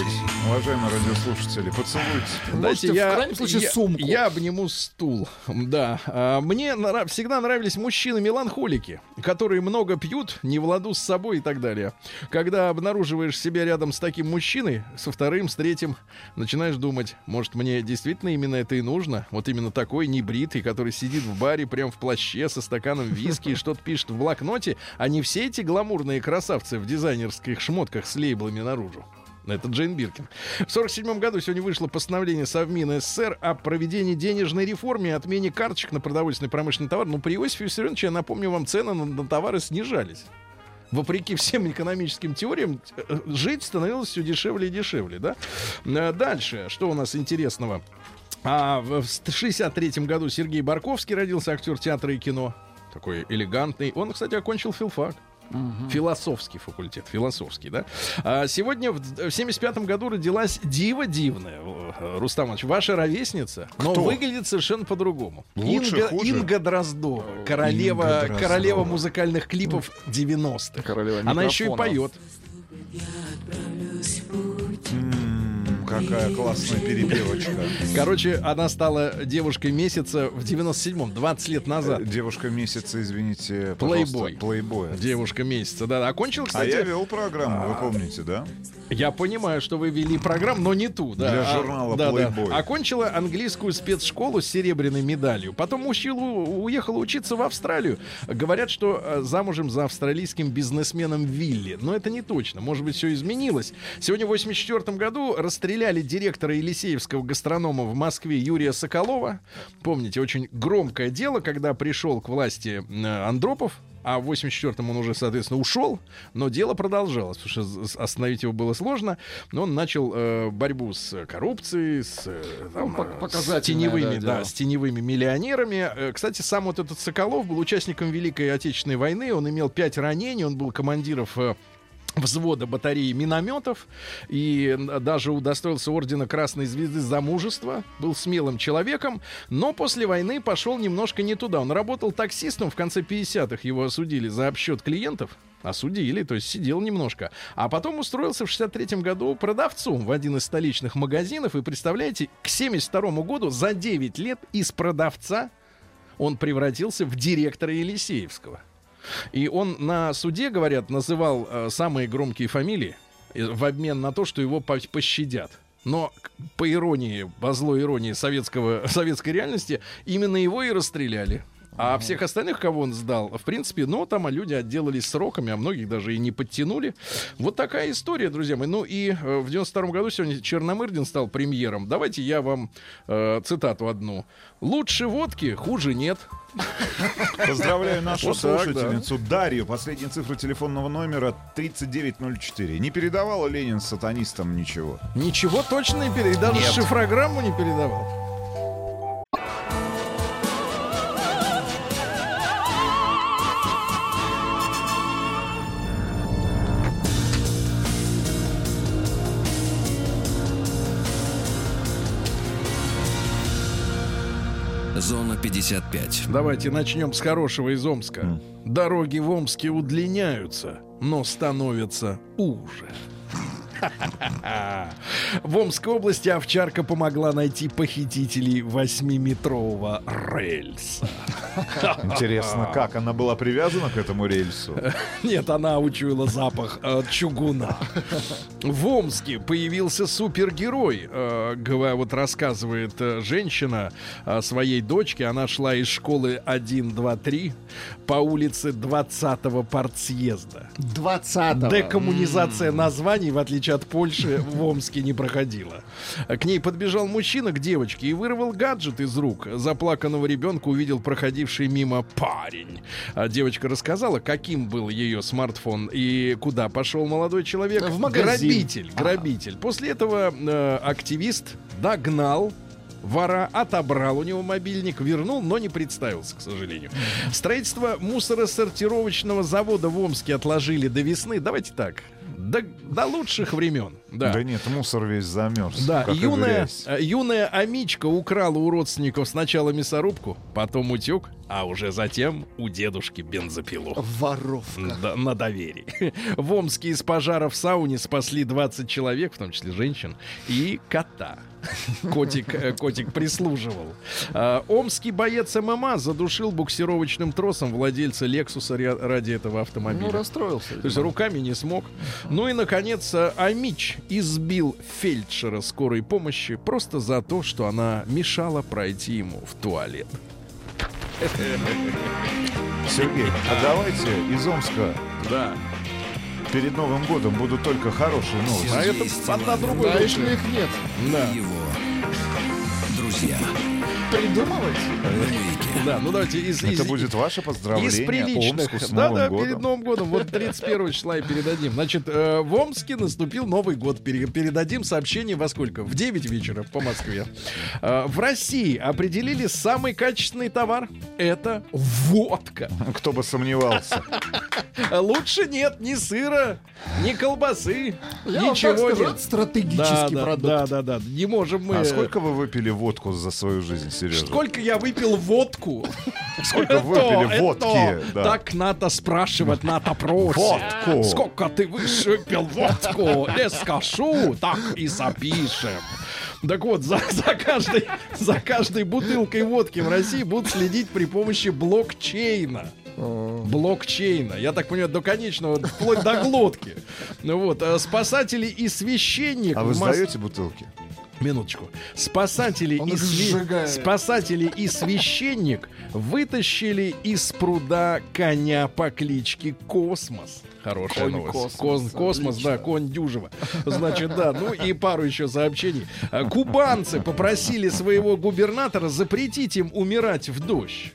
Уважаемые радиослушатели, поцелуйте. Дайте, Можете, я, в крайнем случае, я, сумку. Я обниму стул. Да. А, мне нрав- всегда нравились мужчины-меланхолики, которые много пьют, не в ладу с собой и так далее. Когда обнаруживаешь себя рядом с таким мужчиной, со вторым, с третьим, начинаешь думать, может, мне действительно именно это и нужно? Вот именно такой небритый, который сидит в баре прям в плаще со стаканом виски и что-то пишет в блокноте, а не все эти гламурные красавцы в дизайнерских шмотках с лейблами наружу. Это Джейн Биркин. В сорок седьмом году сегодня вышло постановление Совмина СССР о проведении денежной реформы и отмене карточек на продовольственный промышленный товар. Но при Иосифе Виссарионовиче, я напомню вам, цены на, на товары снижались. Вопреки всем экономическим теориям, жить становилось все дешевле и дешевле. Да? Дальше, что у нас интересного? А в шестьдесят третьем году Сергей Барковский родился, актер театра и кино. Такой элегантный. Он, кстати, окончил филфак. Uh-huh. Философский факультет, философский, да. А сегодня в семьдесят пятом году родилась дива дивная, Рустам Ильич, ваша ровесница. Кто? Но выглядит совершенно по-другому. Лучше, Инга, Инга Дроздова, королева, Инга королева музыкальных клипов девяностых. Королева микрофонов. Она еще и поет. Какая классная перепевочка. Короче, она стала девушкой месяца в девяносто седьмом, двадцать лет назад. Девушка месяца, извините, Playboy. Playboy. Девушка месяца, да. Окончил, кстати. А я вел программу, вы помните, да? Я понимаю, что вы вели программу, но не ту, да. Для журнала Playboy. Окончила английскую спецшколу с серебряной медалью. Потом уехала учиться в Австралию. Говорят, что замужем за австралийским бизнесменом Вилли. Но это не точно. Может быть, все изменилось. Сегодня в восемьдесят четвёртом году расстреляли директора Елисеевского гастронома в Москве Юрия Соколова. Помните, очень громкое дело, когда пришел к власти Андропов, а в восемьдесят четвёртом он уже, соответственно, ушел, но дело продолжалось, потому что остановить его было сложно. Но он начал э, борьбу с коррупцией, с, там, ну, с, теневыми, да, да, с теневыми миллионерами. Кстати, сам вот этот Соколов был участником Великой Отечественной войны, он имел пять ранений, он был командиров взвода батареи минометов и даже удостоился ордена Красной Звезды за мужество. Был смелым человеком, но после войны пошел немножко не туда. Он работал таксистом, в конце пятидесятых его осудили за обсчет клиентов. Осудили, то есть сидел немножко. А потом устроился в шестьдесят третьем году продавцом в один из столичных магазинов. И представляете, к семьдесят второму году за девять лет из продавца он превратился в директора Елисеевского. И он на суде, говорят, называл э, самые громкие фамилии в обмен на то, что его по- пощадят. Но по иронии, по злой иронии советского, советской реальности, именно его и расстреляли. А mm-hmm. всех остальных, кого он сдал, в принципе, ну, там люди отделались сроками, а многих даже и не подтянули. Вот такая история, друзья мои. Ну и э, в девяносто втором году сегодня Черномырдин стал премьером. Давайте я вам э, цитату одну. «Лучше водки, хуже нет». Поздравляю нашу вот слушательницу так, да. Дарью. Последняя цифра телефонного номера тридцать девять ноль четыре. Не передавала Ленин сатанистам ничего? Ничего точно не передавал. Даже шифрограмму не передавал. Зона пятьдесят пять. Давайте начнем с хорошего из Омска. Mm. Дороги в Омске удлиняются, но становятся уже. В Омской области овчарка помогла найти похитителей восьмиметрового рельса. Интересно, как она была привязана к этому рельсу? Нет, она учуяла запах э, чугуна. В Омске появился супергерой. Э, вот рассказывает женщина о своей дочке. Она шла из школы один, два, три по улице двадцатого партсъезда. двадцатого Декоммунизация названий, в отличие от Польши, в Омске не проходила. К ней подбежал мужчина к девочке и вырвал гаджет из рук. Заплаканного ребенка увидел проходивший мимо парень. А девочка рассказала, каким был ее смартфон и куда пошел молодой человек. В магазин. Грабитель. грабитель. А-а-а. После этого э, активист догнал вора, отобрал у него мобильник, вернул, но не представился, к сожалению. Строительство мусоросортировочного завода в Омске отложили до весны. Давайте так. До, до лучших времен. Да. да нет, мусор весь замерз. Да, юная, юная амичка украла у родственников сначала мясорубку, потом утюг, а уже затем у дедушки бензопилу. Воровка. Да, на доверие. В Омске из пожара в сауне спасли двадцать человек, в том числе женщин, и кота. Котик, котик прислуживал. Омский боец ММА задушил буксировочным тросом владельца «Лексуса» ради этого автомобиля. Ну, расстроился. То есть руками не смог. Ну и, наконец, амич избил фельдшера скорой помощи просто за то, что она мешала пройти ему в туалет. Сергей, а давайте из Омска. Да. Перед Новым годом будут только хорошие новости. А это одна другой. Да, лишних нет. Да. Его друзья. Придумывать? Да, ну давайте из, из, Это будет ваше поздравление. Из приличных. Да, да, годом. Перед Новым годом. Вот тридцать первого числа и передадим. Значит, э, в Омске наступил Новый год. Передадим сообщение во сколько? В девять вечера по Москве. Э, в России определили самый качественный товар. Это водка. Кто бы сомневался. Лучше нет ни сыра, ни колбасы, Я ничего сказал, нет. Стратегический да, продукт. Да, да, да. Не можем мы... А сколько вы выпили водку за свою жизнь, Сережа? Сколько я выпил водку? Сколько выпили водки? Так надо спрашивать, надо просить. Водку. Сколько ты выпил водку? Не скажу, так и запишем. Так вот, за, за, каждой, за каждой бутылкой водки в России будут следить при помощи блокчейна. Блокчейна. Я так понимаю, до конечного, вплоть до глотки. Вот. Спасатели и священник... А вы сдаете бутылки? Минуточку. Спасатели и, сви... Спасатели и священник вытащили из пруда коня по кличке Космос. Хорошая конь новость. Космос, Кон, космос да, конь Дюжева. Значит, да, ну и пару еще сообщений. Кубанцы попросили своего губернатора запретить им умирать в дождь.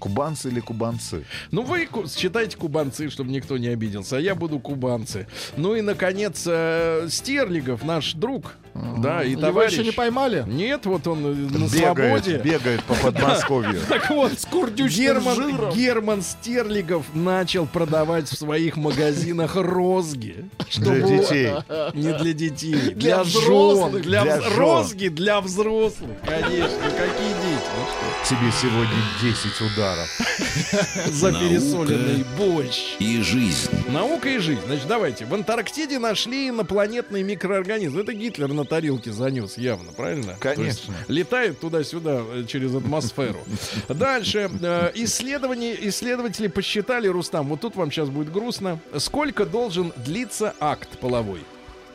Кубанцы или кубанцы? Ну, вы считайте кубанцы, чтобы никто не обиделся. А я буду кубанцы. Ну и, наконец, Стерлигов, наш друг, mm-hmm. да, и товарищ. Его еще не поймали? Нет, вот он на бегает, свободе. Бегает по Подмосковью. Так вот, с курдючным жиром. Герман Стерлигов начал продавать в своих магазинах розги. Для детей. Не для детей. Для взрослых. Розги для взрослых. Конечно, какие дети. Тебе сегодня десять ударов за пересоленный борщ. И жизнь. Наука и жизнь. Значит, давайте. В Антарктиде нашли инопланетный микроорганизм. Это Гитлер на тарелке занес явно, правильно? Конечно. Летает туда-сюда через атмосферу. Дальше. Исследователи посчитали, Рустам, вот тут вам сейчас будет грустно, сколько должен длиться акт половой.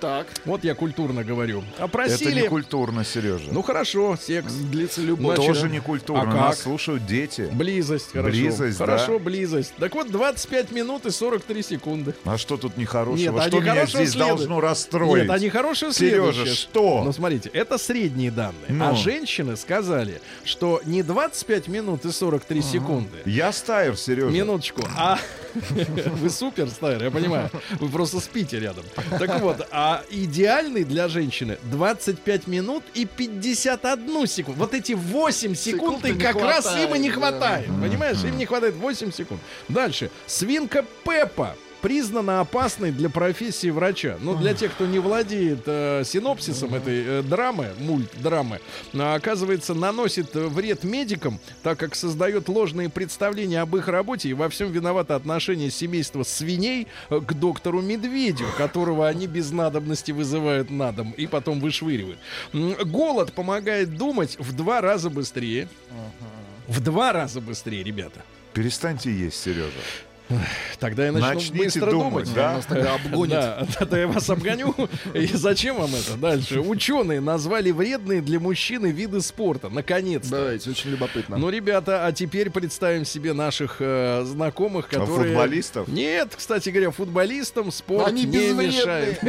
Так. Вот я культурно говорю. Опросили. Это не культурно, Сережа. Ну хорошо, секс, длится любовь. Ну, тоже не культурно. А нас слушают дети. Близость, хорошо. Близость, хорошо, да? близость. Так вот, двадцать пять минут и сорок три секунды. А что тут нехорошего? Нет, что меня здесь следует. должно расстроить? Нет, а нехорошее следующее. Сережа, что? Ну смотрите, это средние данные. Ну. А женщины сказали, что не двадцать пять минут и сорок три секунды. Я стайр, Сережа. Минуточку. А вы супер стайр, я понимаю. Вы просто спите рядом. Так вот, а идеальный для женщины двадцать пять минут и пятьдесят одну секунду. Вот эти восемь секунд и как хватает, раз им и не хватает. Да. Понимаешь, им не хватает восемь секунд. Дальше. Свинка Пеппа признана опасной для профессии врача. Но для тех, кто не владеет э, синопсисом этой э, драмы, мульт-драмы, э, оказывается, наносит вред медикам, так как создает ложные представления об их работе, и во всем виновато отношение семейства свиней к доктору Медведю, которого они без надобности вызывают на дом и потом вышвыривают. Голод помогает думать в два раза быстрее. В два раза быстрее, ребята. Перестаньте есть, Сережа. Тогда я начну Начните быстро думать, думать. Да? Тогда обгонит. Да, тогда я вас обгоню. И зачем вам это? Дальше. Ученые назвали вредные для мужчины виды спорта. Наконец-то. Давайте, очень любопытно. Ну, ребята, а теперь представим себе наших э, знакомых, которые... Футболистов? Нет, кстати говоря, футболистам спорт они не мешает.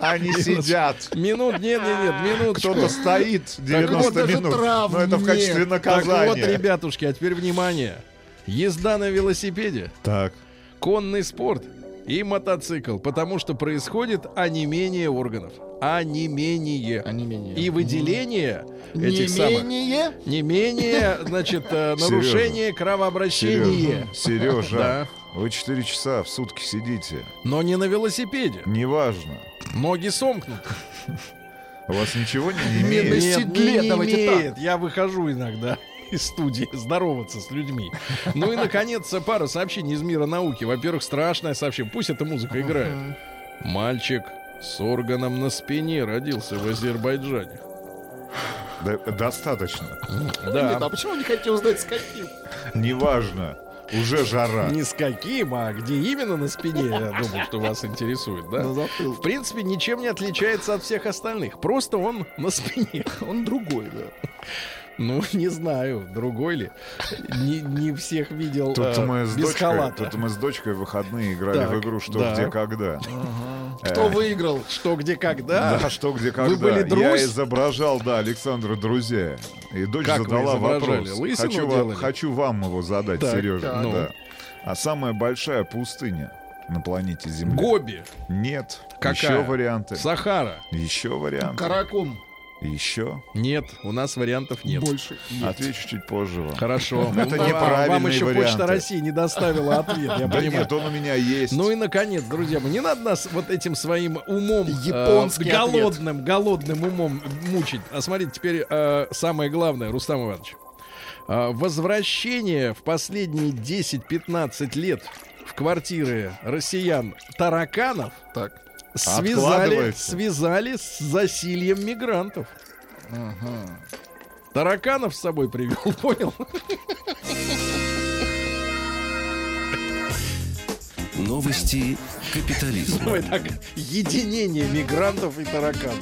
Они сидят. Минут, нет, нет, нет, минут. Кто-то стоит девяносто минут. Но это в качестве наказания. Так вот, ребятушки, а теперь внимание. Езда на велосипеде, так. конный спорт и мотоцикл, потому что происходит онемение органов. Онемение. онемение. И выделение mm. этих самых... Не менее, значит, нарушение кровообращения. Сережа, вы четыре часа в сутки сидите. Но не на велосипеде. Неважно. Ноги сомкнуты. У вас ничего не имеет? Не имеет. Я выхожу иногда из студии здороваться с людьми. Ну и, наконец, пара сообщений из мира науки. Во-первых, страшное сообщение. Пусть эта музыка играет. Uh-huh. Мальчик с органом на спине родился в Азербайджане. Да, достаточно. Да. Нет, а почему не хотел узнать, с каким? Неважно. Уже жара. Не с каким, а где именно на спине, я думаю, что вас интересует, да? В принципе, ничем не отличается от всех остальных. Просто он на спине. Он другой, да. Ну, не знаю, другой ли. Не, не всех видел тут э, мы с без дочкой, халата. Тут мы с дочкой в выходные играли так, в игру «Что, да. где, когда». Ага. Э, Кто выиграл? «Что, где, когда». Да, «Что, где, когда». Вы были друзь? Я изображал, да, Александра Друзея. И дочь как задала вопрос. Хочу вам, хочу вам его задать, так, Сережа. Так, ну. да. А самая большая пустыня на планете Земля? Гоби. Нет. Какая? Еще варианты. Сахара. Еще варианты. Каракум. Еще? Нет, у нас вариантов нет. Больше нет. Отвечу чуть позже вам. Хорошо. Это неправильные варианты. Вам еще Почта России не доставила ответ, я понимаю. Да нет, он у меня есть. Ну и, наконец, друзья мои, не надо нас вот этим своим умом, голодным, голодным умом мучить. А смотрите, теперь самое главное, Рустам Иванович. Возвращение в последние десять-пятнадцать лет в квартиры россиян тараканов. Так. Связали, связали с засильем мигрантов. Ага. Тараканов с собой привел, понял? Новости капитализма. Ой, так, единение мигрантов и тараканов.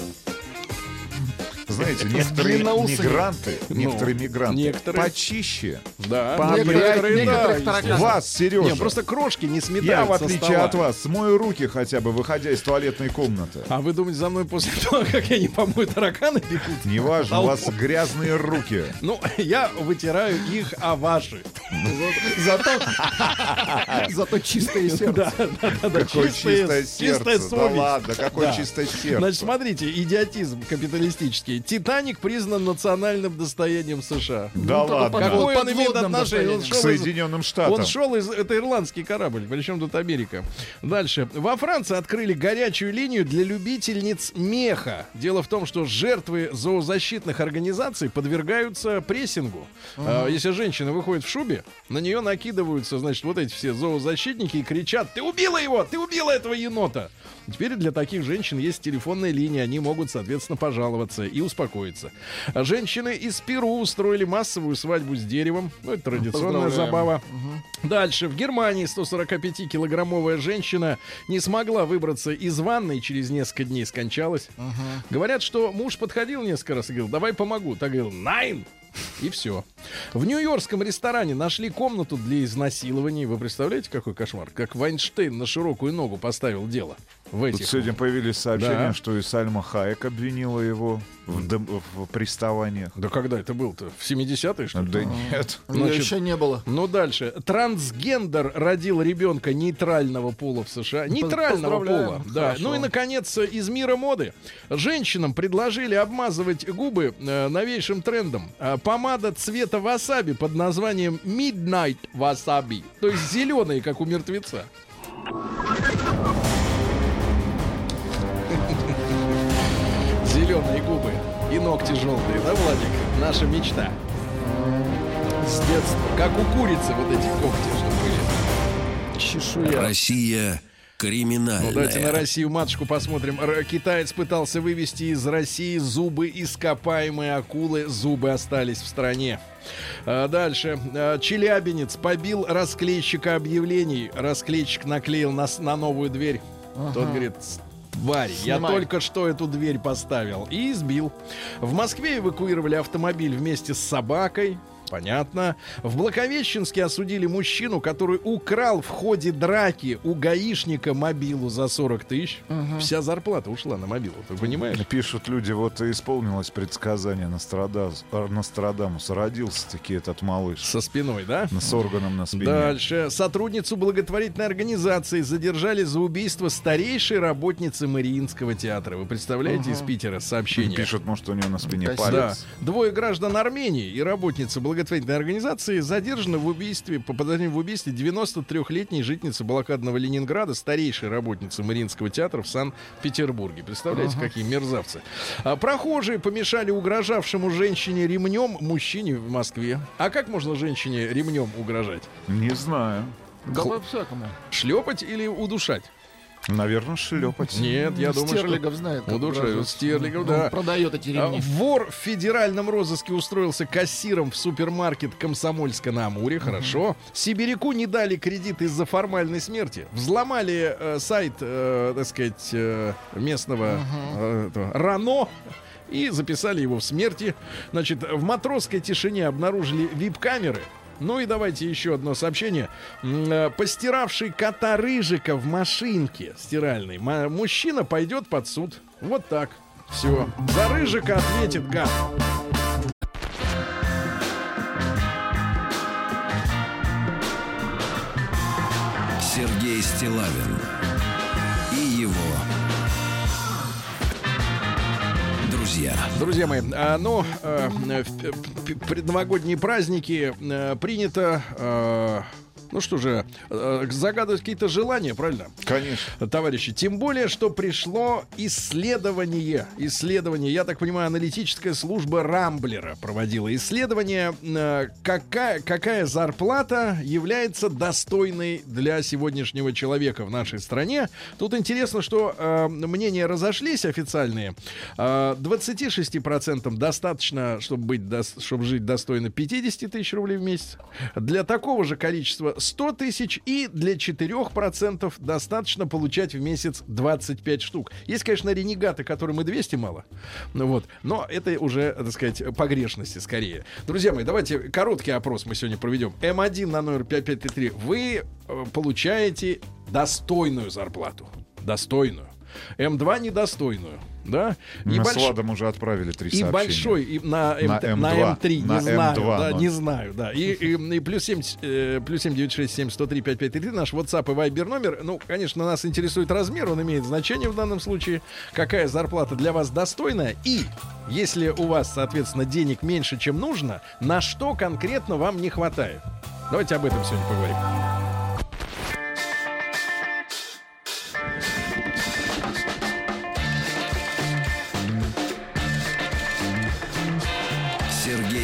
Знаете, некоторые мигранты, некоторые ну, мигранты некоторые... почище, да. поопрятнее да. вас, Сережа. Нет, просто крошки не сметают со стола. Я, в отличие от вас, смою руки хотя бы, выходя из туалетной комнаты. А вы думаете, за мной после того, как я не помою, тараканы бегут? Неважно, у вас грязные руки. Ну, я вытираю их, а ваши. Зато чистое сердце. Какое чистое сердце. Да ладно, какое чистое сердце. Значит, смотрите, идиотизм капиталистический. «Титаник» признан национальным достоянием США. Да ну, ладно. Какое он имеет отношение? Он к Соединенным из... Штатам. Он шел из... Это ирландский корабль. Причем тут Америка. Дальше. Во Франции открыли горячую линию для любительниц меха. Дело в том, что жертвы зоозащитных организаций подвергаются прессингу. Ага. Если женщина выходит в шубе, поле. На нее накидываются, значит, вот эти все зоозащитники и кричат: «Ты убила его! Ты убила этого енота!» Теперь для таких женщин есть телефонная линия. Они могут, соответственно, пожаловаться и успокоиться. Женщины из Перу устроили массовую свадьбу с деревом. Ну, это традиционная забава. Угу. Дальше. В Германии сто сорок пятикилограммовая женщина не смогла выбраться из ванной, через несколько дней скончалась. Угу. Говорят, что муж подходил несколько раз и говорил: «Давай помогу». Так говорил: «Найн!» И все. В нью-йоркском ресторане нашли комнату для изнасилований. Вы представляете, какой кошмар? Как Вайнштейн на широкую ногу поставил дело. В этих... Тут сегодня появились сообщения, да, что и Сальма Хайек обвинила его в, дом... в приставаниях. Да когда это было-то? В семидесятые, что ли? Да нет. Ну, еще не было. Ну, дальше. Трансгендер родил ребенка нейтрального пола в США. Нейтрального пола. Да. Ну и, наконец, из мира моды. Женщинам предложили обмазывать губы э, новейшим трендом. Э, помада цвета васаби под названием Midnight Wasabi. То есть зеленые, как у мертвеца. Зеленые губы и ногти желтые, да, Владик? Наша мечта. С детства. Как у курицы вот эти когти же были. Чешуя. Россия криминальная. Ну, давайте на Россию матушку посмотрим. Китаец пытался вывести из России зубы ископаемой акулы. Зубы остались в стране. Дальше. Челябинец побил расклейщика объявлений. Расклейщик наклеил нас на новую дверь. Ага. Тот говорит: «Тварь, я только что эту дверь поставил». И сбил. В Москве эвакуировали автомобиль вместе с собакой. Понятно. В Благовещенске осудили мужчину, который украл в ходе драки у гаишника мобилу за сорок тысяч. Угу. Вся зарплата ушла на мобилу, ты понимаешь? Пишут люди: вот исполнилось предсказание Нострадамус, Нострадамуса. Родился-таки этот малыш. Со спиной, да? С органом на спине. Дальше. Сотрудницу благотворительной организации задержали за убийство старейшей работницы Мариинского театра. Вы представляете, угу, из Питера сообщение? Пишут, может, у нее на спине палец. Да. Двое граждан Армении и работница благотворительной организации задержана в убийстве, по подозрению в убийстве девяносто трёхлетней жительницы блокадного Ленинграда, старейшей работницы Мариинского театра в Санкт-Петербурге. Представляете, ага, какие мерзавцы. А, прохожие помешали угрожавшему женщине ремнем мужчине в Москве. А как можно женщине ремнем угрожать? Не знаю. Давай всякому. Шлепать или удушать? Наверное, шлепать. Нет, я думаю, что... Стерлигов знает. Удушают Стерлигов, да. Он продает эти ремни. Вор в федеральном розыске устроился кассиром в супермаркет Комсомольска-на-Амуре. Хорошо. Сибиряку не дали кредит из-за формальной смерти. Взломали э, сайт, э, так сказать, э, местного э, этого, РАНО. И записали его в смерти. Значит, в матросской тишине обнаружили вип-камеры. Ну и давайте еще одно сообщение. Постиравший кота Рыжика в машинке стиральной мужчина пойдет под суд. Вот так. Все. За Рыжика ответит гад. Сергей Стиллавин и его друзья. Друзья мои, а, ну, а, предновогодние праздники а, принято... А... Ну что же, загадывать какие-то желания, правильно? Конечно. Товарищи, тем более, что пришло исследование. Исследование, я так понимаю, аналитическая служба Рамблера проводила исследование, какая, какая зарплата является достойной для сегодняшнего человека в нашей стране. Тут интересно, что э, мнения разошлись официальные. Э, двадцать шесть процентов достаточно, чтобы, быть до, чтобы жить достойно пятьдесят тысяч рублей в месяц. Для такого же количества сто тысяч, и для четырёх процентов достаточно получать в месяц двадцать пять штук. Есть, конечно, ренегаты, которым и двести мало. Ну вот, но это уже, так сказать, погрешности скорее. Друзья мои, давайте короткий опрос мы сегодня проведем. эм один на номер пять пять три. Вы получаете достойную зарплату. Достойную. эм два недостойную. Да? И на больш... Сладом уже отправили три сообщения. И большой, и на, М... на эм два, на эм три, на не, эм два, знаю, эм два, да, но... не знаю, да, не знаю, да. И плюс семь девятьсот шестьдесят семь сто три пятьсот пятьдесят три, наш WhatsApp и Viber номер. Ну, конечно, нас интересует размер, он имеет значение в данном случае. Какая зарплата для вас достойная? И если у вас, соответственно, денег меньше, чем нужно, на что конкретно вам не хватает? Давайте об этом сегодня поговорим.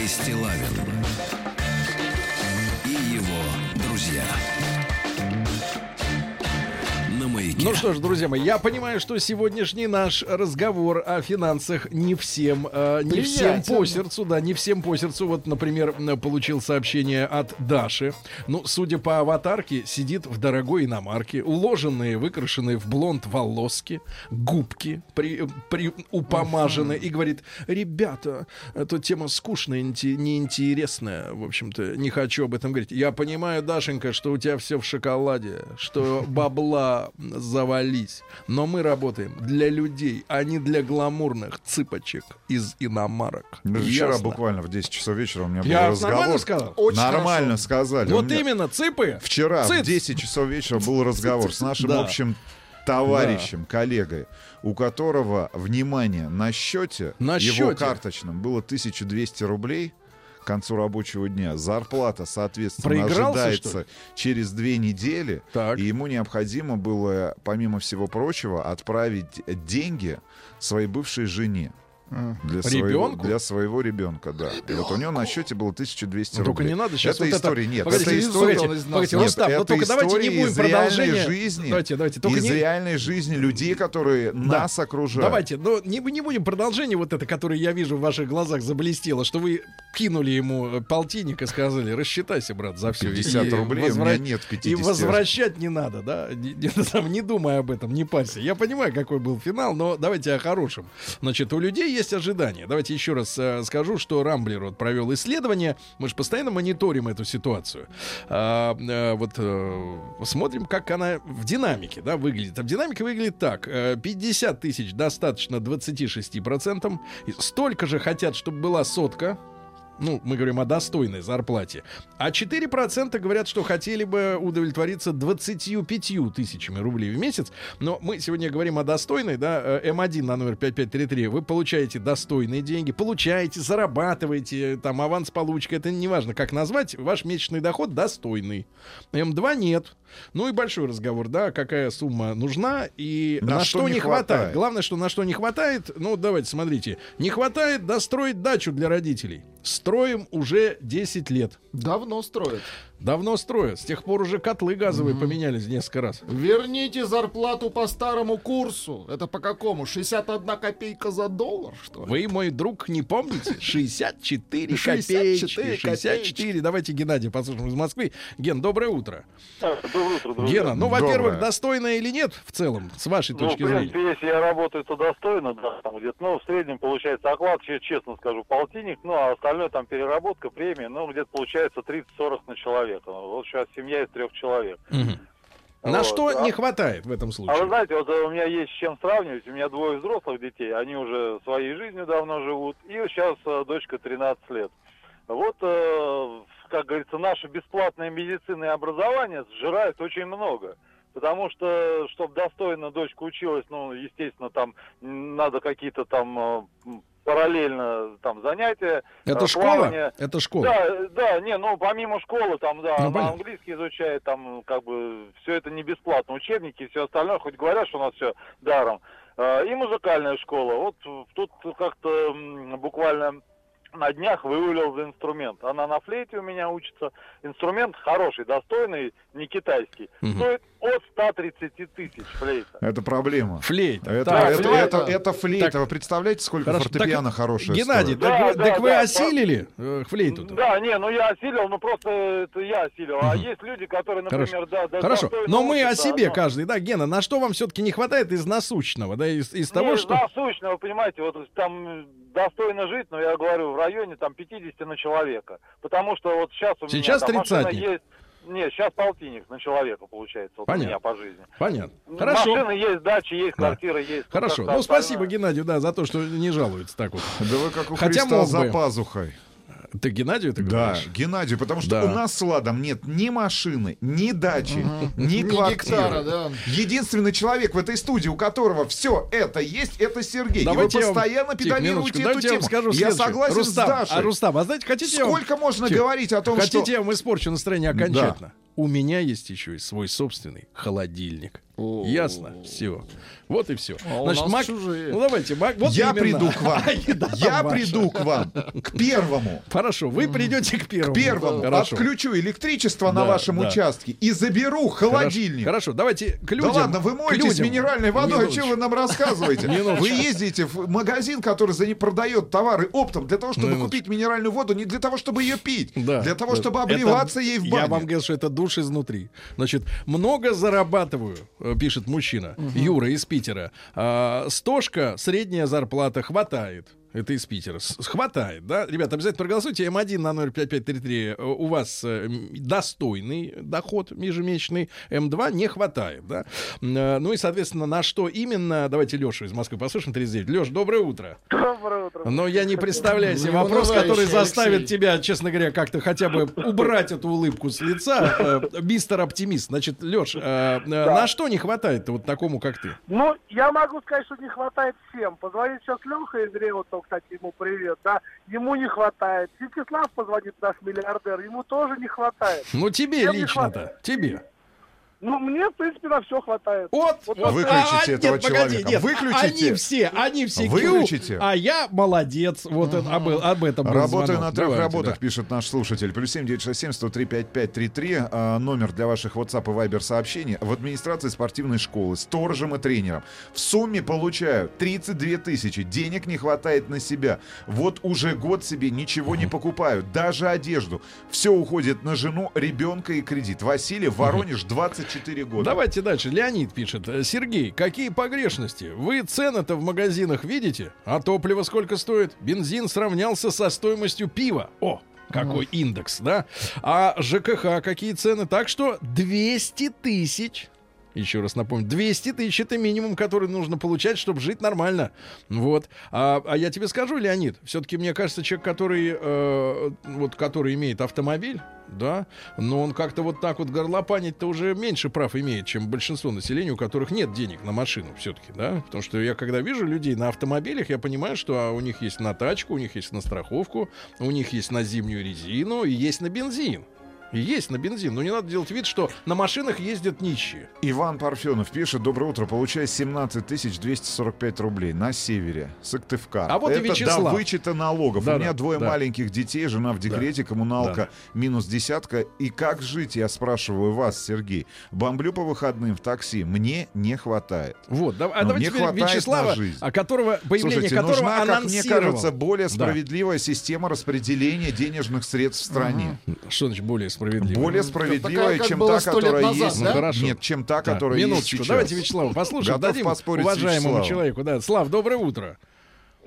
Стиллавин и друзья. Ну что ж, друзья мои, я понимаю, что сегодняшний наш разговор о финансах не всем, э, не всем по сердцу, да, не всем по сердцу. Вот, например, получил сообщение от Даши. Ну, судя по аватарке, сидит в дорогой иномарке, уложенные, выкрашенные в блонд волоски, губки при, при, упомажены, uh-huh. и говорит: ребята, эта тема скучная, неинтересная, в общем-то, не хочу об этом говорить. Я понимаю, Дашенька, что у тебя все в шоколаде, что бабла... завались. Но мы работаем для людей, а не для гламурных цыпочек из иномарок. Ну, вчера буквально в десять часов вечера у меня был Я разговор. Нормально сказал? Очень нормально хорошо. сказали. Вот именно, цыпы. Вчера Цыц. в десять часов вечера был разговор с нашим да. общим товарищем, да. коллегой, у которого, внимание, на счете, на его счете. карточном было тысяча двести рублей. К концу рабочего дня. Зарплата, соответственно, Проигрался, ожидается через две недели. Так. И ему необходимо было, помимо всего прочего, отправить деньги своей бывшей жене. Для своего, для своего ребенка, да. Ребенку. И вот у него на счете было тысяча двести рублей. Только не надо сейчас. Это вот история, это... нет. Погодите, это история, погодите, погодите, нет, Рустам, это только история давайте не будем из реальной жизни, давайте, давайте, из не... реальной жизни людей, которые да. нас окружают. Давайте, но не, не будем продолжение вот это, которое я вижу в ваших глазах заблестело, что вы кинули ему полтинник и сказали: рассчитайся, брат, за все. пятьдесят рублей возвра... у меня нет пятьдесят. И возвращать не надо, да? Не, не, не думай об этом, не парься. Я понимаю, какой был финал, но давайте о хорошем. Значит, у людей есть ожидания. Давайте еще раз э, скажу, что Рамблер вот провел исследование. Мы же постоянно мониторим эту ситуацию. А, э, вот э, смотрим, как она в динамике, да, выглядит. А в динамике выглядит так. пятьдесят тысяч достаточно двадцати шести процентам. Столько же хотят, чтобы была сотка. Ну, мы говорим о достойной зарплате. А четыре процента говорят, что хотели бы удовлетвориться двадцатью пятью тысячами рублей в месяц. Но мы сегодня говорим о достойной, да, эм один на номер пять пять три три. Вы получаете достойные деньги, получаете, зарабатываете, там, аванс, получка. Это неважно, как назвать. Ваш месячный доход достойный. эм два нет. Ну и большой разговор, да, какая сумма нужна и на, на что, что не хватает. хватает. Главное, что на что не хватает. Ну, давайте, смотрите. Не хватает достроить дачу для родителей. Строим уже десять лет. Давно строят. Давно строят. С тех пор уже котлы газовые mm-hmm. поменялись несколько раз. Верните зарплату по старому курсу. Это по какому? шестьдесят одна копейка за доллар, что ли? Вы, мой друг, не помните? шестьдесят четыре копейки. шестьдесят четыре. Давайте Геннадий послушаем из Москвы. Ген, доброе утро. Доброе утро, друзья. Гена, ну, во-первых, достойно или нет в целом, с вашей точки зрения? Ну, в принципе, если я работаю, то достойно, да, там где-то. Ну, в среднем, получается, оклад, честно скажу, полтинник, ну, а остальное там переработка, премия, ну, где-то получается тридцать-сорок на человека. Вот сейчас семья из трех человек. Угу. Вот. На что а, не хватает в этом случае? А вы знаете, вот у меня есть с чем сравнивать. У меня двое взрослых детей, они уже своей жизнью давно живут. И сейчас а, дочка тринадцать лет. Вот, а, как говорится, наше бесплатное медицинное образование сжирает очень много. Потому что, чтобы достойно дочка училась, ну, естественно, там надо какие-то там... параллельно там занятия. Это плавание. Школа? Это школа? Да, да, не, ну помимо школы там, да, ну, она английский изучает, там как бы все это не бесплатно, учебники и все остальное, хоть говорят, что у нас все даром. И музыкальная школа. Вот тут как-то буквально на днях выявил инструмент. Она на флейте у меня учится. Инструмент хороший, достойный, не китайский. Угу. Стоит от сто тридцать тысяч флейта. Это проблема. Флейта. Это, да, это, флейта. Это, это, это флейта. Так, вы представляете, сколько хорошо, фортепиано хорошее стоит? Геннадий, да, так, да, так да, вы да, осилили да, флейту-то? Да, не, ну я осилил, ну просто это я осилил. Угу. А есть люди, которые, например, хорошо. да... да хорошо, но мы учатся, о себе но... каждый, да, Гена, на что вам все-таки не хватает из насущного, да, из, из того, не, что... Из насущного, понимаете, вот там достойно жить, но я говорю, в районе там пятьдесят на человека. Потому что вот сейчас у меня сейчас там машина есть... Нет, сейчас полтинник на человека получается. Вот понятно. У меня по жизни. Понятно. Хорошо. Машины есть, дачи есть, да. квартира есть. Хорошо. Ну, спасибо, Геннадию, да, за то, что не жалуется так вот. Да вы как у Христа за пазухой. Ты Геннадию это говоришь? Да, Геннадию, потому что да. у нас с Ладом нет ни машины, ни дачи, uh-huh. ни квартиры. Гектара, да. Единственный человек в этой студии, у которого все это есть, это Сергей. Давайте И вы постоянно педалируете эту тему. Я, скажу я согласен Рустам, с Дашей. А, Рустам, а знаете, хотите Сколько я вам... можно Тих. говорить о том, хотите, что... Хотите, я вам испорчу настроение окончательно. Да. у меня есть еще и свой собственный холодильник. О-о-о. Ясно? Все. Вот и все. А значит, мак... Ну, давайте, мак... вот я именно. приду к вам. Я приду к вам. К первому. Хорошо, вы придете к первому. К первому. Отключу электричество на вашем участке и заберу холодильник. Хорошо, давайте к людям. Да ладно, вы моетесь минеральной водой, а что вы нам рассказываете? Вы ездите в магазин, который за не продает товары оптом, для того, чтобы купить минеральную воду, не для того, чтобы ее пить, для того, чтобы обливаться ей в бане. Я вам говорю, что это душ изнутри. Значит, много зарабатываю, пишет мужчина, угу. Юра из Питера. А, стошка, средняя зарплата, хватает. Это из Питера. С- хватает, да? Ребята, обязательно проголосуйте. эм один на номер пять пять три три у вас э, достойный доход ежемесячный. эм два не хватает, да? Э, ну и, соответственно, на что именно... Давайте Лёшу из Москвы послушаем, тридцать девять. Лёш, доброе утро. Доброе утро. Но я не представляю себе вопрос, который заставит тебя, честно говоря, как-то хотя бы убрать эту улыбку с лица. Мистер Оптимист. Значит, Лёш, на что не хватает-то вот такому, как ты? Ну, я могу сказать, что не хватает всем. Позвонить сейчас Лёха из Реутова, кстати, ему привет, да, ему не хватает. Вячеслав позвонит, наш миллиардер, ему тоже не хватает. Ну, тебе Всем лично-то, тебе. Ну, мне, в принципе, на все хватает. Вот, вот, вот. Выключите а, этого нет, человека. Погоди, нет. Выключите. Они все, они все выключите. Кью, а я молодец. Вот угу. это, об, об этом был Работаю звонок. на трех Давайте, работах, да. пишет наш слушатель. Плюс семь девятьсот шестьдесят семь сто три пятьдесят пять тридцать три. А, номер для ваших WhatsApp и Viber сообщений. В администрации спортивной школы, сторожем и тренером. В сумме получаю тридцать две тысячи. Денег не хватает на себя. Вот уже год себе ничего угу. не покупаю. Даже одежду. Все уходит на жену, ребенка и кредит. Василий, Воронеж, угу. двадцать четыре года. Давайте дальше. Леонид пишет. Сергей, какие погрешности? Вы цены-то в магазинах видите? А топливо сколько стоит? Бензин сравнялся со стоимостью пива. О, какой mm. индекс, да? А ЖКХ какие цены? Так что двести тысяч... Еще раз напомню, двести тысяч — это минимум, который нужно получать, чтобы жить нормально. Вот. А, а я тебе скажу, Леонид, все-таки мне кажется, человек, который, э, вот, который имеет автомобиль, да, но он как-то вот так вот горлопанить-то уже меньше прав имеет, чем большинство населения, у которых нет денег на машину все-таки, да. Потому что я, когда вижу людей на автомобилях, я понимаю, что у них есть на тачку, у них есть на страховку, у них есть на зимнюю резину и есть на бензин. Есть на бензин, но не надо делать вид, что на машинах ездят нищие. Иван Парфенов пишет: доброе утро, получаю семнадцать тысяч двести сорок пять рублей на севере Сыктывкар. А вот это и Вячеслав. До вычета налогов. Да, У меня да, двое да. маленьких детей, жена в декрете, да, коммуналка да. минус десятка. И как жить, я спрашиваю вас, Сергей. Бомблю по выходным в такси, мне не хватает. Вот, да, а давайте теперь Вячеслава, о которого, появление Слушайте, которого нужна, как мне кажется, более справедливая да. система распределения денежных средств в стране. Uh-huh. Что значит более справедливая? Более справедливая, чем та, которая есть. Нет, чем та, которая есть сейчас. Давайте Вячеславу послушаем, дадим уважаемому человеку. Да. Слав, доброе утро.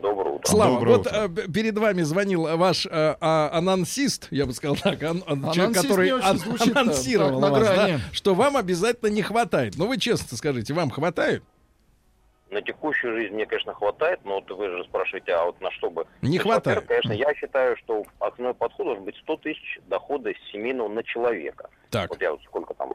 Доброе утро. Слава, Доброе вот утро. Э, перед вами звонил ваш э, э, анонсист, я бы сказал так, ан- человек, который ан- звучит, анонсировал так, вас, да, что вам обязательно не хватает. Но вы честно скажите, вам хватает? На текущую жизнь мне, конечно, хватает, но вот вы же спрашиваете, а вот на что бы... Не есть, хватает. Конечно, я считаю, что основной подход должен быть сто тысяч дохода семейного на человека. Так. Вот я вот сколько там...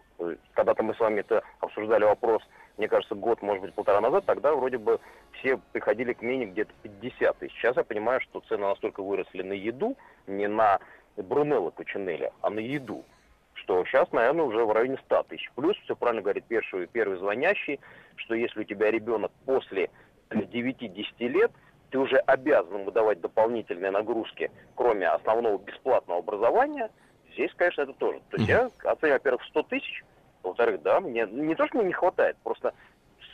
Когда-то мы с вами это обсуждали вопрос, мне кажется, год, может быть, полтора назад, тогда вроде бы все приходили к мнению где-то пятьдесят тысяч. Сейчас я понимаю, что цены настолько выросли на еду, не на Брунелло Кучинелли, а на еду, что сейчас, наверное, уже в районе ста тысяч. Плюс, все правильно говорит первый, первый звонящий, что если у тебя ребенок после девяти-десяти лет, ты уже обязан выдавать дополнительные нагрузки, кроме основного бесплатного образования. Здесь, конечно, это тоже. То есть я оцениваю, во-первых, сто тысяч, во-вторых, да, мне не то, что мне не хватает, просто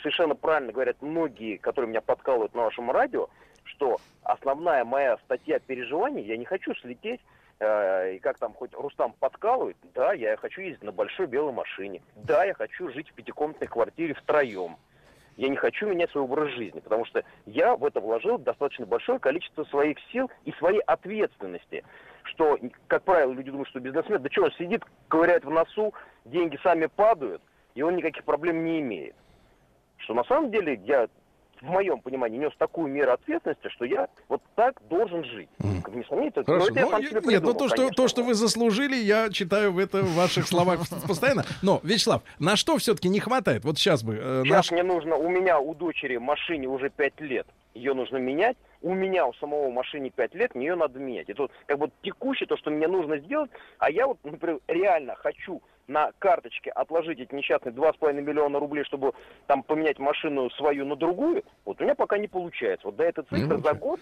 совершенно правильно говорят многие, которые меня подкалывают на вашем радио, что основная моя статья переживаний, я не хочу слететь, и как там хоть Рустам подкалывает, да, я хочу ездить на большой белой машине, да, я хочу жить в пятикомнатной квартире втроем, я не хочу менять свой образ жизни, потому что я в это вложил достаточно большое количество своих сил и своей ответственности, что, как правило, люди думают, что бизнесмен, да что, он сидит, ковыряет в носу, деньги сами падают, и он никаких проблем не имеет. Что на самом деле я... в моем понимании, нес такую меру ответственности, что я вот так должен жить. Как не сомневаюсь, это Хорошо, я сам я, себе придумал, нет, ну то, что, то, что вы заслужили, я читаю в, это, в ваших словах постоянно. Но, Вячеслав, на что все-таки не хватает? Вот сейчас бы... Э, сейчас наш... мне нужно... У меня у дочери машине уже пять лет. Ее нужно менять. У меня у самого машине пять лет, мне ее надо менять. Это вот как бы текущее, то, что мне нужно сделать. А я вот, например, реально хочу на карточке отложить эти несчастные два с половиной миллиона рублей, чтобы там поменять машину свою на другую, вот у меня пока не получается. Вот до этой цифры за год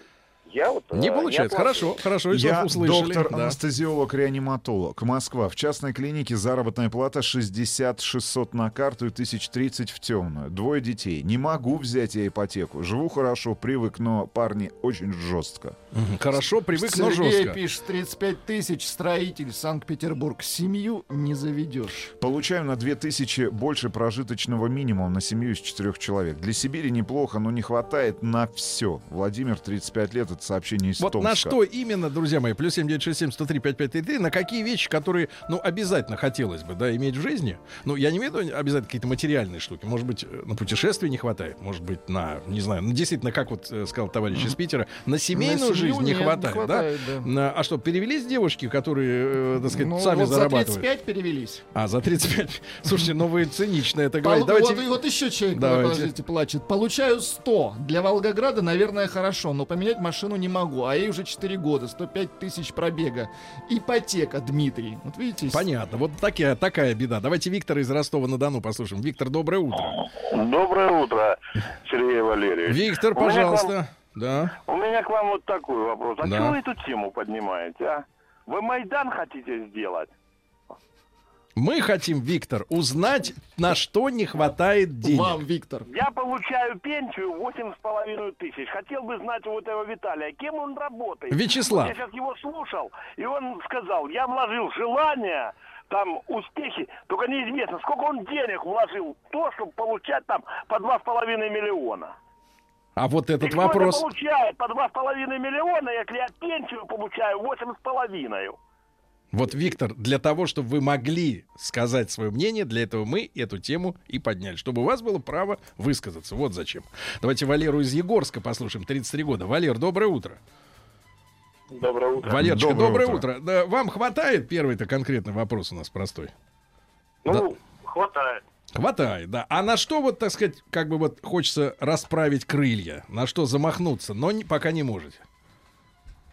я вот... Не получается. Не хорошо, хорошо. Я доктор-анестезиолог-реаниматолог. Москва. В частной клинике заработная плата шестьдесят шестьсот на карту и тысяча тридцать в темную. Двое детей. Не могу взять я ипотеку. Живу хорошо, привык, но, парни, очень жестко. Хорошо, привык, но жестко. Сергей пишет, тридцать пять тысяч, строитель, Санкт-Петербург. Семью не заведешь. Получаем на две тысячи больше прожиточного минимума на семью из четырех человек. Для Сибири неплохо, но не хватает на все. Владимир, тридцать пять лет. Это сообщение из вот Томска. На что именно, друзья мои, плюс семь девять шесть семь сто три пять пять три три, на какие вещи, которые, ну, обязательно хотелось бы, да, иметь в жизни. Ну, я не имею в виду обязательно какие-то материальные штуки. Может быть, на путешествия не хватает, может быть, на, не знаю, ну, действительно, как вот сказал товарищ из Питера, на семейную на жизнь не хватает, не хватает, да? да. На, а что, перевелись девушки, которые, э, так сказать, ну, сами вот зарабатывают? за тридцать пять перевелись. А, за тридцать пять. Слушайте, ну вы цинично это говорите. Давайте... Вот, вот еще человек, подождите, плачет. Получаю сто. Для Волгограда, наверное, хорошо, но поменять машину не могу, а ей уже четыре года, сто пять тысяч пробега. Ипотека, Дмитрий. Вот видите? Понятно. Вот такая, такая беда. Давайте Виктора из Ростова-на-Дону послушаем. Виктор, доброе утро. Доброе утро, Сергей Валерьевич. Виктор, пожалуйста. У меня к вам, да. у меня к вам вот такой вопрос. А да. чего вы эту тему поднимаете, а? Вы Майдан хотите сделать? Мы хотим, Виктор, узнать, на что не хватает денег. Вам, Виктор. Я получаю пенсию восемь с половиной тысяч. Хотел бы знать у этого Виталия, кем он работает. Вячеслав. Я сейчас его слушал, и он сказал, я вложил желание, там, успехи, только неизвестно, сколько он денег вложил в то, чтобы получать там по два с половиной миллиона. А вот этот и вопрос... Кто-то получает по два с половиной миллиона, если я пенсию получаю восемь с половиной. Вот, Виктор, для того, чтобы вы могли сказать свое мнение, для этого мы эту тему и подняли, чтобы у вас было право высказаться. Вот зачем. Давайте Валеру из Егорска послушаем, тридцать три года. Валер, доброе утро. Доброе утро. Валерочка, доброе, доброе утро. утро. Да, вам хватает? Первый-то конкретный вопрос у нас простой. Ну, да. хватает. Хватает, да. А на что, вот, так сказать, как бы вот хочется расправить крылья, на что замахнуться, но не, пока не можете?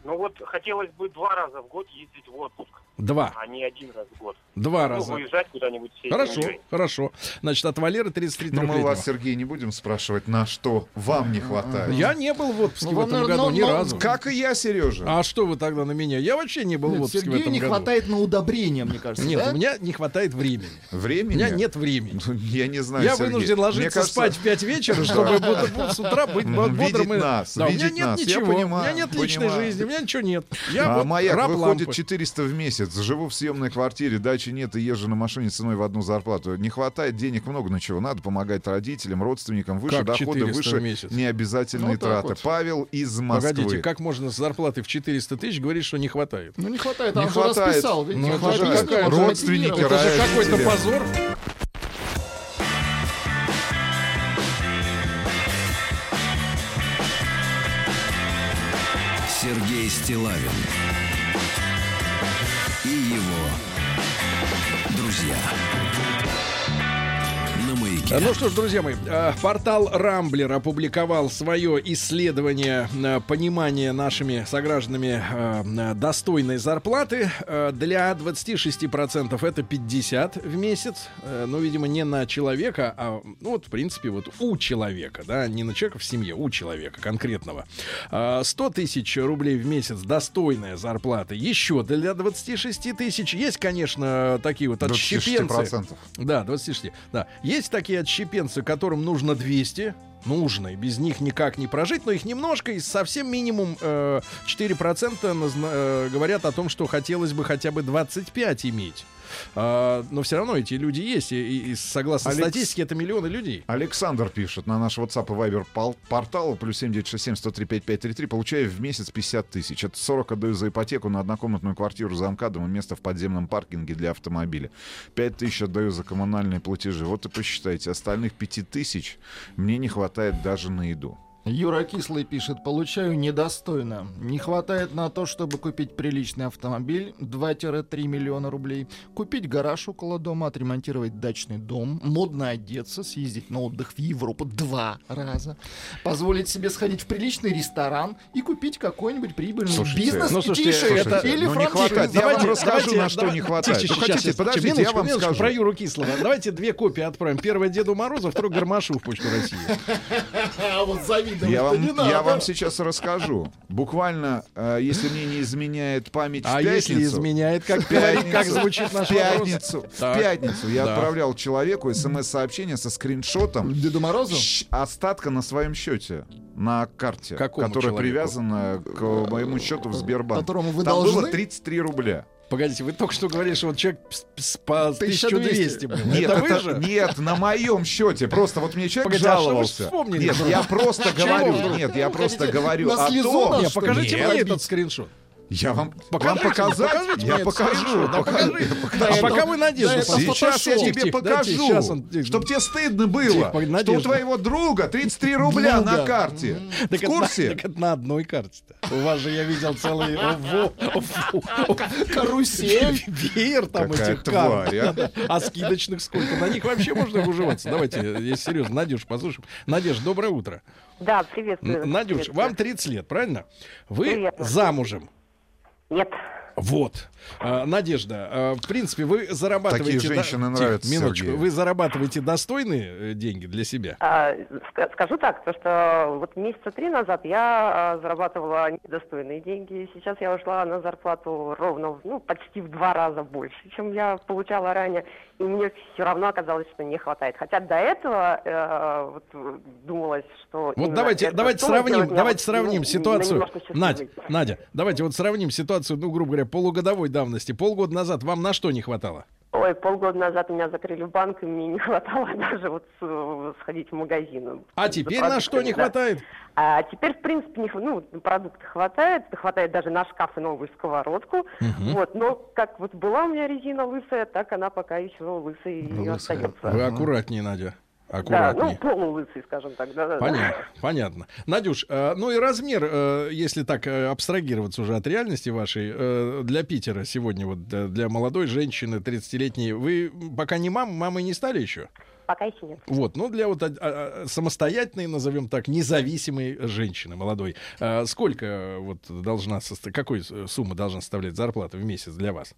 Ну вот хотелось бы два раза в год ездить в отпуск. Два. А не один раз в год. Два ну, раза. Выезжать куда-нибудь. Хорошо, семьей. Хорошо. Значит, от Валеры тридцать три. Но мы вас, Сергей, не будем спрашивать, на что вам не хватает. Я не был в отпуске ну, в этом но, году но, ни но, разу. Как и я, Сережа. А что вы тогда на меня? Я вообще не был нет, в отпуске Сергею в этом году. Сергею не хватает на удобрения, мне кажется. Нет, да? у меня не хватает времени. Времени? У меня нет времени. Я не знаю, Я Сергей. вынужден ложиться кажется... спать в пять вечера, чтобы с утра быть бодрым. У меня нет ничего. У меня нет личной жизни, у меня ничего нет. А маяк выходит четыреста в месяц. Живу в съемной квартире, дачи нет и езжу на машине ценой в одну зарплату. Не хватает денег много на чего. Надо помогать родителям, родственникам. Выше как доходы, выше необязательные ну, траты. Вот. Павел из Москвы. Погодите, как можно с зарплаты в четыреста тысяч говорить, что не хватает? Ну не хватает, а он же расписал. Ведь не хватает. Какая? Родственники, это же какой-то позор. Сергей Стиллавин и его друзья на маяке. Ну что ж, друзья мои, портал Рамблер опубликовал свое исследование понимания нашими согражданами достойной зарплаты. Для двадцать шесть процентов это пятьдесят в месяц. Ну, видимо, не на человека, а ну, вот, в принципе, вот у человека, да, не на человека в семье, у человека конкретного. сто тысяч рублей в месяц достойная зарплата. Еще для двадцать шесть тысяч есть, конечно, такие вот отщепенцы. Да, двадцать шесть. Да. Есть такие отщепенцы, которым нужно двести, нужно, и без них никак не прожить, но их немножко, и совсем минимум э, четыре процента назна- э, говорят о том, что хотелось бы хотя бы двадцать пять иметь. А, но все равно эти люди есть, и, и согласно Алекс... статистике, это миллионы людей. Александр пишет на наш WhatsApp и Viber портал плюс семь девять шесть семь сто три пять пять три три, получая в месяц пятьдесят тысяч. Это сорок отдаю за ипотеку на однокомнатную квартиру за МКАДом и место в подземном паркинге для автомобиля. пять тысяч отдаю за коммунальные платежи. Вот и посчитайте, остальных пяти тысяч мне не хватает даже на еду. Юра Кислый пишет: получаю недостойно. Не хватает на то, чтобы купить приличный автомобиль, два-три миллиона рублей, купить гараж около дома, отремонтировать дачный дом, модно одеться, съездить на отдых в Европу два раза, позволить себе сходить в приличный ресторан и купить какой-нибудь прибыльный слушайте, бизнес ну, слушайте, слушайте, это, или ну, франшизу. Я вам расскажу, на что не хватает. Тише, ну, хотите, сейчас, подождите, минуточку, я вам минуточку, скажу. Про Юру Кислого. Давайте две копии отправим. Первая Деду Морозу, вторая Гармашу в Почту России. А вот завидно. Я вам, я вам сейчас расскажу. Буквально, э, если мне не изменяет память а в пятницу... А если изменяет, как, пятницу, как звучит наш пятницу, вопрос? Так, в пятницу я да. отправлял человеку смс-сообщение со скриншотом Деду Морозу? Остатка на своем счете. На карте, какому которая человеку? Привязана к моему счету в Сбербанке. Которому вы Там должны? Было тридцать три рубля. Погодите, вы только что говорили, что вот человек по тысяча двести был. Нет, это это, нет, на моем счете. Просто вот мне человек Погоди, жаловался. А нет, я просто говорю. Нет, я просто говорю о том. Покажите мне этот скриншот. Я вам, покажите, вам показать? Покажите, я покажу. Да, покажу. Да, покажу. Да, а пока вы надеетесь. Сейчас я тебе тих, покажу, да, он... чтобы тебе стыдно было, тих, что у твоего друга тридцать три рубля Друга. На карте. В так курсе? Так это на одной карте-то. У вас же я видел целый карусель, веер там этих карт. А скидочных сколько? На них вообще можно выживаться. Давайте, если серьезно, Надюш, послушаем. Надюш, доброе утро. Да, приветствую. Надюш, вам тридцать лет, правильно? Вы замужем. Нет. Вот. А, Надежда, в принципе, вы зарабатываете... Такие женщины до... нравятся, минуточку, Сергей. Вы зарабатываете достойные деньги для себя? А, скажу так, то, что вот месяца три назад я зарабатывала недостойные деньги. Сейчас я ушла на зарплату ровно, ну, почти в два раза больше, чем я получала ранее. И мне все равно оказалось, что не хватает. Хотя до этого э, вот, думалось, что... Вот давайте, это, давайте что сравним, давайте сравним вот, ситуацию. Надя, Надя, давайте вот сравним ситуацию, ну, грубо говоря, полугодовой давности. Полгода назад вам на что не хватало? Ой, полгода назад меня закрыли в банк, и мне не хватало даже вот сходить в магазин. А теперь на что не да. хватает? А теперь, в принципе, не, ну, продукты хватает, хватает даже на шкаф и новую сковородку. Угу. Вот, но как вот была у меня резина лысая, так она пока еще лысая и остается. Вы аккуратнее, Надя. Аккуратнее. Да, ну, полулыцый, скажем так. Да, понятно, да. понятно. Надюш, ну и размер, если так абстрагироваться уже от реальности вашей, для Питера сегодня, вот для молодой женщины тридцатилетней, вы пока не мама, мамой не стали еще? Пока еще нет. Вот, ну для вот самостоятельной, назовем так, независимой женщины молодой, сколько вот должна, какой сумма должна составлять зарплата в месяц для вас?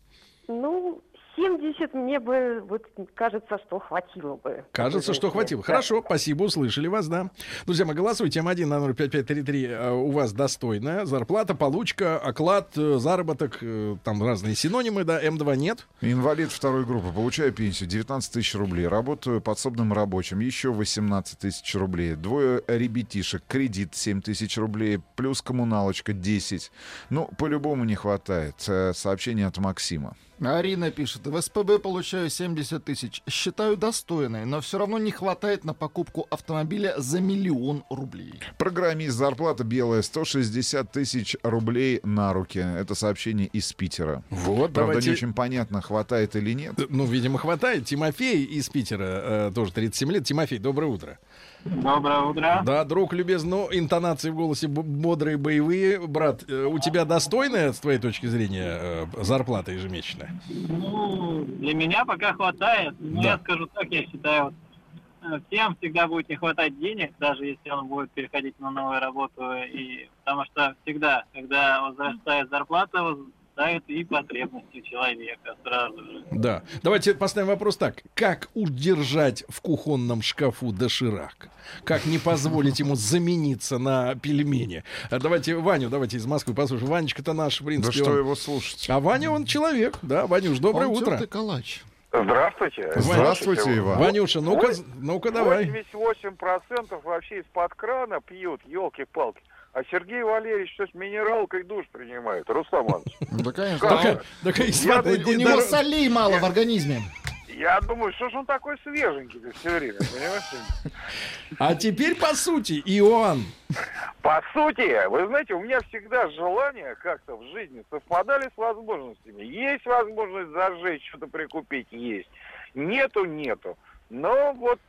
Ну... семьдесят мне бы, вот, кажется, что хватило бы. Кажется, что хватило. Да. Хорошо, спасибо, услышали вас, да. Друзья, мы голосуйте, М1-номер пять пять три три, у вас достойная зарплата, получка, оклад, заработок, там разные синонимы, да, М2 нет. Инвалид второй группы, получаю пенсию девятнадцать тысяч рублей, работаю подсобным рабочим, еще восемнадцать тысяч рублей, двое ребятишек, кредит семь тысяч рублей, плюс коммуналочка десять. Ну, по-любому не хватает. Сообщение от Максима. Арина пишет: в СПБ получаю семьдесят тысяч. Считаю достойной, но все равно не хватает на покупку автомобиля за миллион рублей. Программист, зарплата белая, сто шестьдесят тысяч рублей на руки. Это сообщение из Питера. Вот, правда, давайте... не очень понятно, хватает или нет. Ну, видимо, хватает. Тимофей из Питера, э, тоже тридцать семь лет. Тимофей, доброе утро. Доброе утро. Да, друг любезный, но интонации в голосе бодрые, боевые. Брат, э, у тебя достойная, с твоей точки зрения, э, зарплата ежемесячная? Ну, для меня пока хватает. Но да. я скажу так, я считаю, всем всегда будет не хватать денег, даже если он будет переходить на новую работу. И, потому что всегда, когда возрастает зарплата, возрастают и потребности человека сразу же. Да. Давайте поставим вопрос так. Как удержать в кухонном шкафу доширак? Как не позволить ему замениться на пельмени? Давайте Ваню, давайте из Москвы послушаем. Ванечка-то наш, в принципе. Да что он... его слушать? А Ваня, он человек. Да, Ванюш, доброе он утро. Калач. Здравствуйте. Здравствуйте, Ванюша. Иван. Ванюша, ну-ка, ну-ка давай. восемьдесят восемь процентов вообще из-под крана пьют, елки-палки. А Сергей Валерьевич сейчас минералкой душ принимает, Руслан Иванович. Да, конечно. У него солей мало в организме. Я думаю, что же он такой свеженький-то все время, понимаешь? А теперь по сути, Иоанн. По сути, вы знаете, у меня всегда желания как-то в жизни совпадали с возможностями. Есть возможность зажечь, что-то прикупить, есть. Нету, нету. Но вот...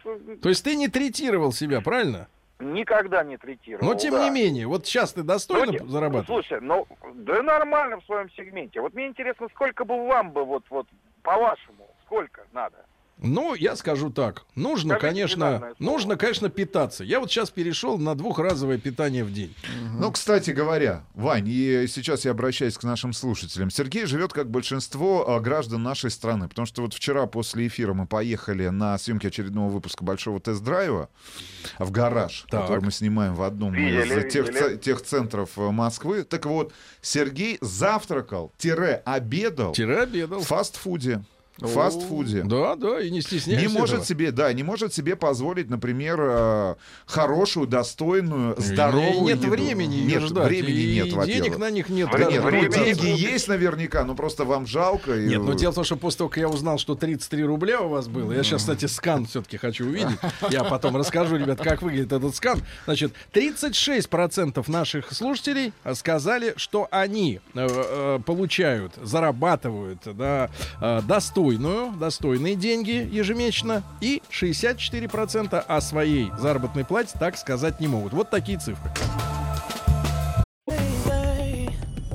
То есть ты не третировал себя, правильно? никогда не третировал. Но тем да. не менее, вот сейчас ты достойно ну, зарабатываешь? Слушай, ну, да нормально в своем сегменте. Вот мне интересно, сколько бы вам бы, вот, вот по-вашему, сколько надо? Ну, я скажу так, нужно, Скажите, конечно, нужно, конечно, питаться. Я вот сейчас перешел на двухразовое питание в день. Угу. Ну, кстати говоря, Вань, и сейчас я обращаюсь к нашим слушателям. Сергей живет, как большинство граждан нашей страны, потому что вот вчера после эфира мы поехали на съемки очередного выпуска «Большого тест-драйва» в гараж, так. который мы снимаем в одном видели, из тех, техцентров Москвы. Так вот, Сергей завтракал-обедал в фастфуде. В фастфуде. Да, да, и не стесняйся. Не может этого. себе, да, не может себе позволить, например, э, хорошую, достойную, здоровую. Нет еду. времени, нет ждать. времени и нет, во-первых. Денег на них нет. Время, да, время, ну, деньги да. есть наверняка, но просто вам жалко. Нет, и... но дело в том, что после того, как я узнал, что тридцать три рубля у вас было, я сейчас, кстати, скан все-таки хочу увидеть. Я потом расскажу, ребят, как выглядит этот скан. Значит, тридцать шесть процентов наших слушателей сказали, что они э, получают, зарабатывают, да, э, достойно. Достойные деньги ежемесячно. И шестьдесят четыре процента о своей заработной плате так сказать не могут. Вот такие цифры.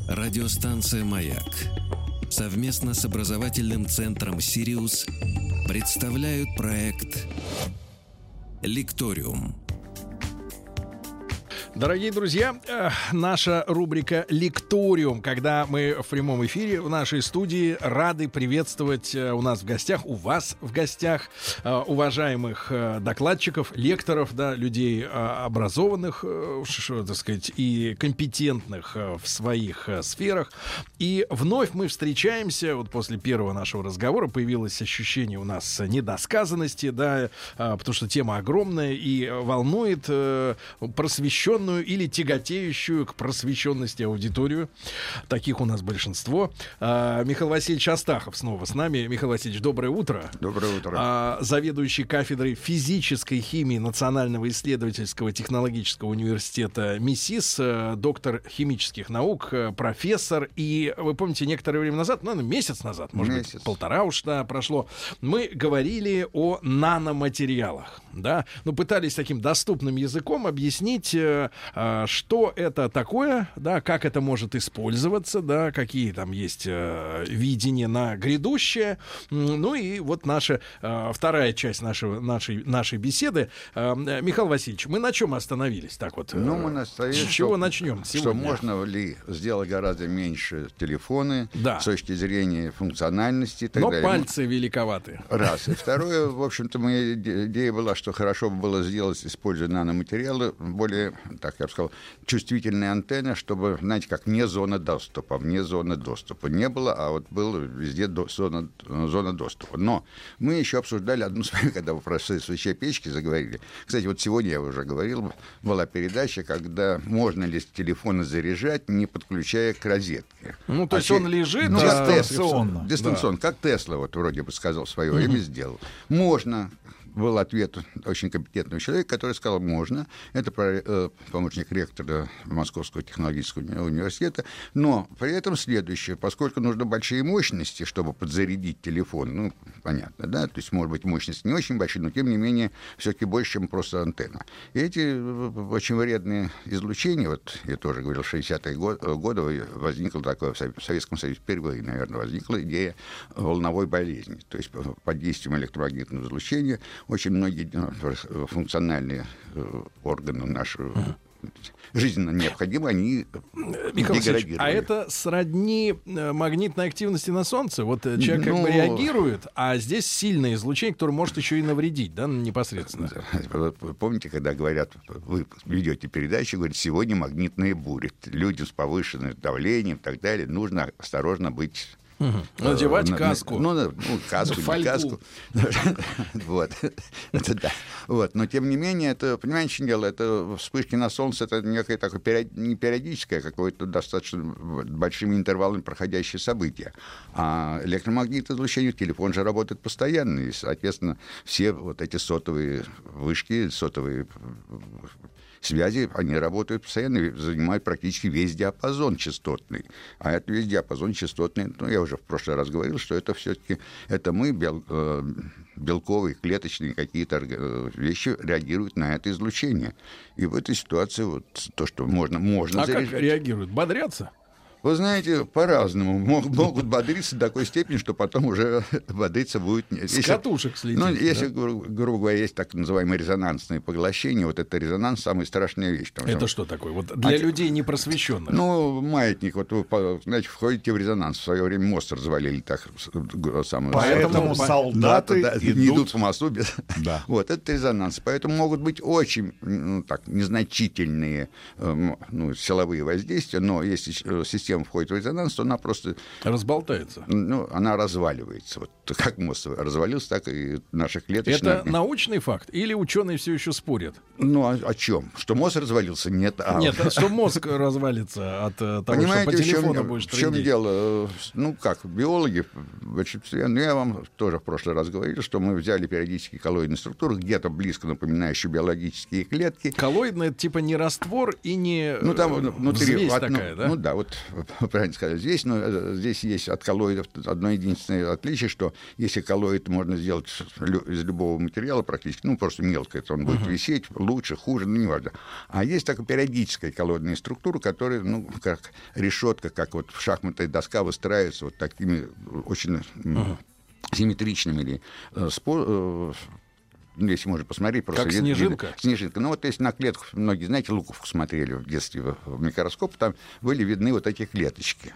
Радиостанция «Маяк» совместно с образовательным центром «Сириус» представляют проект «Лекториум». Дорогие друзья, наша рубрика «Лекториум», когда мы в прямом эфире в нашей студии рады приветствовать у нас в гостях, у вас в гостях уважаемых докладчиков, лекторов, да, людей образованных, так сказать, и компетентных в своих сферах. И вновь мы встречаемся, вот после первого нашего разговора появилось ощущение у нас недосказанности, да, потому что тема огромная и волнует просвещенную или тяготеющую к просвещенности аудиторию. Таких у нас большинство. А, Михаил Васильевич Астахов снова с нами. Михаил Васильевич, доброе утро. Доброе утро. А, заведующий кафедрой физической химии Национального исследовательского технологического университета МИСИС, доктор химических наук, профессор. И вы помните, некоторое время назад, ну, месяц назад, может месяц. быть, полтора уж да, прошло, мы говорили о наноматериалах. Да? Ну, пытались таким доступным языком объяснить, что это такое, да, как это может использоваться, да, какие там есть э, видения на грядущее. Ну и вот наша э, вторая часть нашего, нашей, нашей беседы. Э, Михаил Васильевич, мы на чем остановились? Так вот, э, ну, мы остановились, с чего что, начнем сегодня? Что можно ли сделать гораздо меньше телефоны да. с точки зрения функциональности и так Но далее. пальцы великоваты. Раз. И второе, в общем-то, моя идея была, что хорошо бы было сделать, используя наноматериалы, более... так я бы сказал, чувствительная антенна, чтобы, знаете, как не зона доступа, вне зоны доступа не было, а вот была везде до, зона, зона доступа. Но мы еще обсуждали одну с вами, когда вы про свечей печки заговорили. Кстати, вот сегодня я уже говорил, была передача, когда можно ли телефоны заряжать, не подключая к розетке. Ну, то а есть он лежит ну, да, дистанционно. Дистанционно, да. Как Тесла, вот вроде бы сказал, в свое время mm-hmm. сделал. Можно... Был ответ очень компетентного человека, который сказал, можно. Это помощник ректора Московского технологического университета. Но при этом следующее. Поскольку нужны большие мощности, чтобы подзарядить телефон, ну, понятно, да? То есть, может быть, мощности не очень большие, но, тем не менее, все-таки больше, чем просто антенна. И эти очень вредные излучения, вот я тоже говорил, в шестидесятые годы возникло такое, в Советском Союзе впервые, наверное, возникла идея волновой болезни. То есть, под действием электромагнитного излучения очень многие функциональные органы нашего жизненно необходимы, они деградируют. А это сродни магнитной активности на Солнце. Вот человек ну... как бы реагирует, а здесь сильное излучение, которое может еще и навредить, да, непосредственно. Помните, когда говорят, вы ведете передачу, говорят, сегодня магнитные бури. Людям с повышенным давлением и так далее нужно осторожно быть... — Надевать uh, каску. — Ну, ну, каску, не каску. Вот. Это да. Вот. Но, тем не менее, это, понимаете, дело, это вспышки на солнце, это некое такое не периодическое, а какое-то достаточно большими интервалами проходящее событие. А электромагнитное излучение, телефон же работает постоянно, и, соответственно, все вот эти сотовые вышки, сотовые... Связи, они работают постоянно, занимают практически весь диапазон частотный. А это весь диапазон частотный, ну, я уже в прошлый раз говорил, что это все-таки, это мы, бел, э, белковые, клеточные какие-то вещи реагируют на это излучение. И в этой ситуации вот то, что можно, можно а заряжать. А как реагируют? Бодрятся? Вы знаете, по-разному. Могут бодриться до такой степени, что потом уже бодриться будет... С катушек слететь. Ну, если, да? грубо говоря, есть так называемые резонансные поглощения, вот это резонанс — самая страшная вещь. Там, это там... что такое? Вот для а... людей непросвещенных. Ну, маятник. Вот вы, знаете, входите в резонанс. В свое время мост развалили так. Самое... Поэтому по... солдаты да, идут... не идут по мосту. Без... Да. Вот, это резонанс. Поэтому могут быть очень ну, так, незначительные ну, силовые воздействия, но если система входит в резонанс, то она просто... Разболтается. Ну, она разваливается. Вот как мост развалился, так и наши клеточные... Это научный факт? Или ученые все еще спорят? Ну, о, о чем? Что мозг развалился? Нет. А... Нет, что мозг развалится от того, понимаете, что по телефону будешь трындеть. В чем дело? Ну, как, биологи в большинстве... Ну, я вам тоже в прошлый раз говорил, что мы взяли периодические коллоидные структуры, где-то близко напоминающие биологические клетки. Коллоидные — это типа не раствор и не... Ну, там внутри... Взвесь от, такая, ну, да? Ну, да, вот... Правильно сказать, здесь, но здесь есть от коллоидов одно единственное отличие, что если коллоид можно сделать из любого материала практически, ну, просто мелко, это он будет uh-huh. висеть, лучше, хуже, ну, неважно. А есть такая периодическая коллоидная структура, которая, ну, как решетка, как вот шахматная доска выстраивается вот такими очень uh-huh. симметричными или э, спо- э, если можно посмотреть, просто как снежинка. Видно, снежинка. Ну, вот если на клетку, многие, знаете, луковку смотрели в детстве в микроскоп, там были видны вот эти клеточки.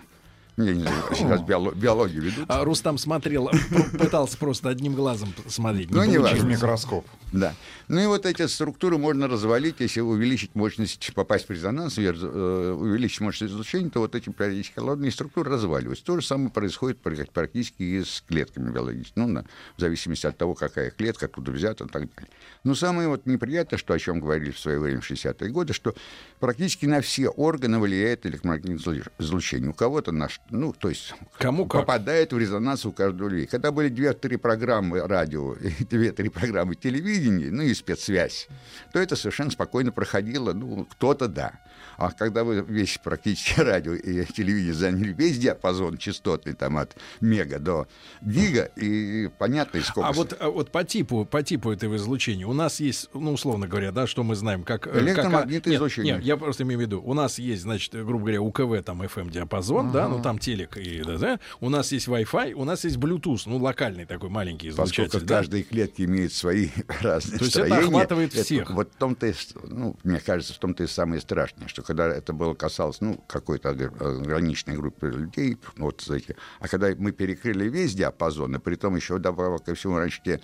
Я не знаю, сейчас биологию ведут. А Рустам смотрел, пытался просто одним глазом смотреть. Ну, не важно. Микроскоп. Да. Ну, и вот эти структуры можно развалить, если увеличить мощность, попасть в резонанс, увеличить мощность излучения, то вот эти периодически холодные структуры разваливаются. То же самое происходит практически и с клетками биологическими. Ну, в зависимости от того, какая клетка, откуда взята и так далее. Но самое вот неприятное, что, о чем говорили в свое время в шестидесятые годы, что практически на все органы влияет электромагнитное излучение. У кого-то на что? Ну, то есть кому попадает в резонанс у каждого людей. Когда были две-три программы радио и две-три программы телевидения, ну и спецсвязь, то это совершенно спокойно проходило. Ну, кто-то да. А когда вы весь практически радио и телевидение заняли весь диапазон частотный, там от мега до гига, и понятно, и сколько... А вот, а вот по типу, по типу этого излучения у нас есть, ну, условно говоря, да, что мы знаем, как... Электромагнитное излучение. Нет, я просто имею в виду. У нас есть, значит, грубо говоря, УКВ, там, эф эм-диапазон, uh-huh. да, ну, там телек, и, да, да, у нас есть Wi-Fi, у нас есть Bluetooth, ну, локальный такой маленький излучатель. Поскольку да? каждая клетка имеет свои разные то строения. То есть это охватывает это, всех. Вот в том-то и, ну, мне кажется, в том-то и самое страшное, что когда это было касалось, ну, какой-то ограниченной группы людей, вот, знаете, а когда мы перекрыли весь диапазон, и при том еще добавок ко всему раньше те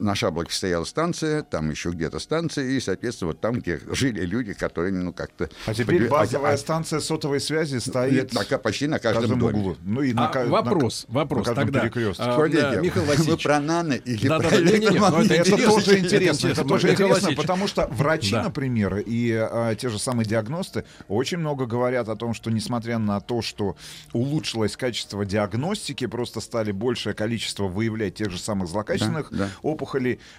на Шаблоке стояла станция, там еще где-то станция, и, соответственно, вот там, где жили люди, которые, ну, как-то... А теперь под... базовая а... станция сотовой связи стоит... На... Почти на каждом, каждом доме. Углу. Ну, и на... а вопрос, на... вопрос на тогда. А, да, Михаил Васильевич. Вы про нано или да, про да, электромагнитное? Это тоже интересно, это тоже интересно, потому что врачи, например, и те же самые диагносты очень много говорят о том, что, несмотря на то, что улучшилось качество диагностики, просто стали большее количество выявлять тех же самых злокачественных опухолей,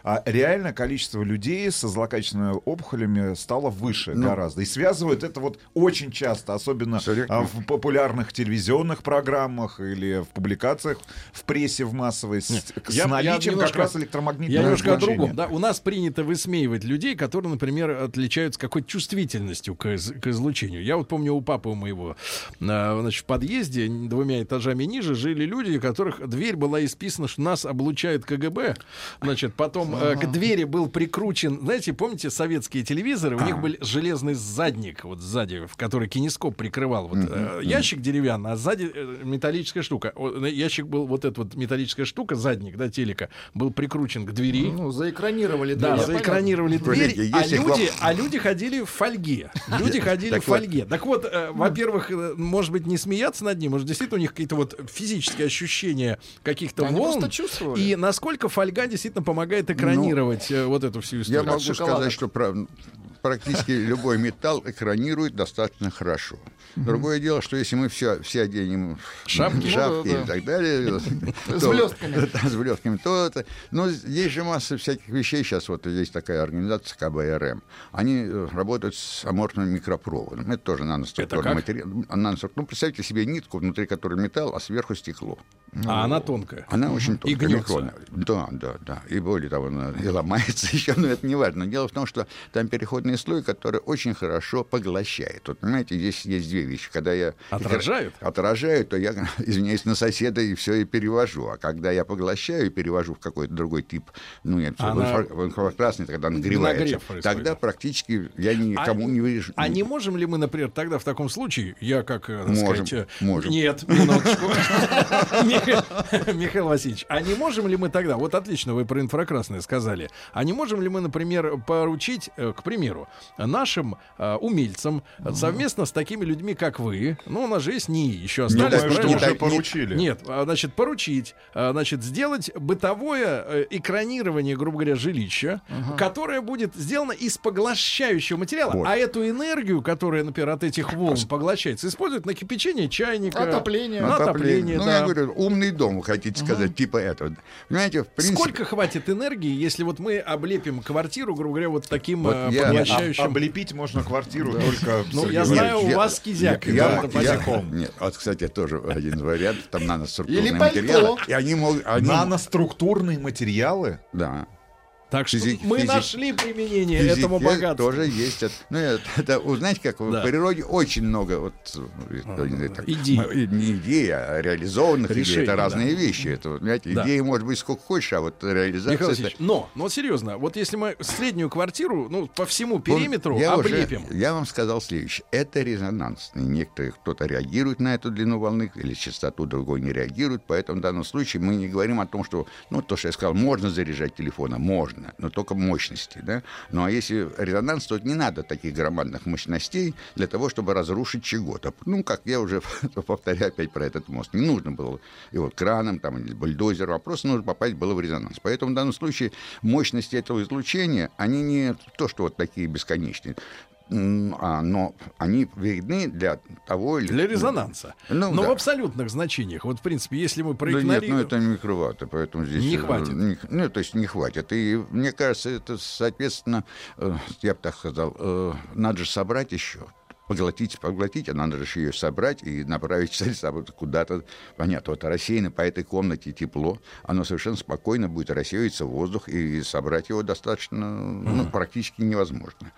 а реально количество людей со злокачественными опухолями стало выше ну, гораздо. И связывают это вот очень часто, особенно а, в популярных телевизионных программах или в публикациях, в прессе, в массовой, с, я, с наличием немножко, как раз электромагнитного излучения. Я немножко о другом. Да, у нас принято высмеивать людей, которые, например, отличаются какой-то чувствительностью к, из, к излучению. Я вот помню, у папы моего значит, в подъезде двумя этажами ниже жили люди, у которых дверь была исписана, что нас облучает ка гэ бэ. Значит, потом ага. э, к двери был прикручен, знаете, помните, советские телевизоры, у а. них был железный задник, вот сзади, в который кинескоп прикрывал, вот, mm-hmm. э, ящик деревянный, а сзади э, металлическая штука. О, ящик был, вот эта вот металлическая штука, задник, да, телека, был прикручен к двери. Ну, заэкранировали дверь. Да, заэкранировали дверь, Блин, а, люди, а люди ходили в фольге. Люди ходили в фольге. Так вот, во-первых, может быть, не смеяться над ним, может, действительно у них какие-то вот физические ощущения каких-то волн. И насколько фольга действительно помогает экранировать ну, вот эту всю историю. Я могу сказать, что прав... практически любой металл экранирует достаточно хорошо. Другое дело, что если мы все, все оденем шапки, шапки да, да. и так далее, то, с блестками, да, с блестками, то это... Но здесь же масса всяких вещей. Сейчас вот есть такая организация ка бэ эр эм. Они работают с аморфным микропроводом. Это тоже наноструктурный материал. Нанострук... Ну, представьте себе нитку, внутри которой металл, а сверху стекло. А ну, она тонкая. Она очень тонкая. И гнется. Да, да, да. И более того, она и ломается еще, но это не важно. Дело в том, что там переходный слой, который очень хорошо поглощает. Вот, понимаете, здесь есть две вещи. Когда я отражаю, отражаю то я, извиняюсь, на соседа и все и перевожу. А когда я поглощаю и перевожу в какой-то другой тип, ну, я она... в инфракрасный, тогда нагревается. Тогда практически я никому а, не вижу. А не можем ли мы, например, тогда в таком случае, я как, так можем, сказать... Можем. Нет, минуточку. Михаил Васильевич, а не можем ли мы тогда, вот отлично вы про инфракрасное сказали, а не можем ли мы, например, поручить, к примеру, нашим э, умельцам mm-hmm. совместно с такими людьми, как вы, ну, у нас же есть НИИ, еще остались. Думаю, что уже так, поручили. Нет, нет, значит, поручить, значит, сделать бытовое экранирование, грубо говоря, жилища, uh-huh. которое будет сделано из поглощающего материала, вот. А эту энергию, которая, например, от этих волн поглощается, используют на кипячение чайника. Отопление. На отопление, ну, да. я говорю, умный дом, вы хотите сказать, uh-huh. типа этого. Понимаете, в принципе... Сколько хватит энергии, если вот мы облепим квартиру, грубо говоря, вот таким вот я... поглощающим... Облепить можно квартиру да. только... Ну, я знаю, у вас кизяк. Я, да, я, нет, вот, кстати, тоже один вариант. Там наноструктурные материалы. И они могут, они... Наноструктурные материалы? Да. Так что физики, мы физики, нашли применение физики этому богатству. Тоже есть. Ну, это, это, знаете, как да. в природе очень много вот, а, это, идей. Не идей, а реализованных решений. Это разные да. вещи. Это, знаете, да. идеи может быть сколько хочешь, а вот реализация... Это... Но, но серьезно, вот если мы среднюю квартиру ну, по всему периметру я облепим... Уже, я вам сказал следующее. Это резонансный. Некоторые, кто-то реагирует на эту длину волны или частоту, другой не реагирует. Поэтому в данном случае мы не говорим о том, что... Ну, то, что я сказал, можно заряжать телефон, можно. Но только мощности, да? Ну а если резонанс, то не надо таких громадных мощностей для того, чтобы разрушить чего-то. Ну, как я уже повторяю опять про этот мост. Не нужно было его краном там, или бульдозером, а просто нужно попасть было в резонанс. Поэтому в данном случае мощности этого излучения, они не то, что вот такие бесконечные. А, но они видны для того или... Для резонанса. Ну, но да. в абсолютных значениях. Вот, в принципе, если мы проигнорируем... Да нет, ну это микроватта, поэтому здесь... Не хватит. Не, ну, то есть не хватит. И, мне кажется, это, соответственно, э, я бы так сказал, э, надо же собрать еще. Поглотить, поглотить, а надо же ее собрать и направить куда-то. Понятно, вот рассеяно по этой комнате тепло, оно совершенно спокойно будет рассеиваться в воздух, и собрать его достаточно, mm-hmm. ну, практически невозможно.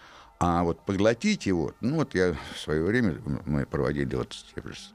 А вот поглотить его, ну вот я в свое время, мы проводили вот с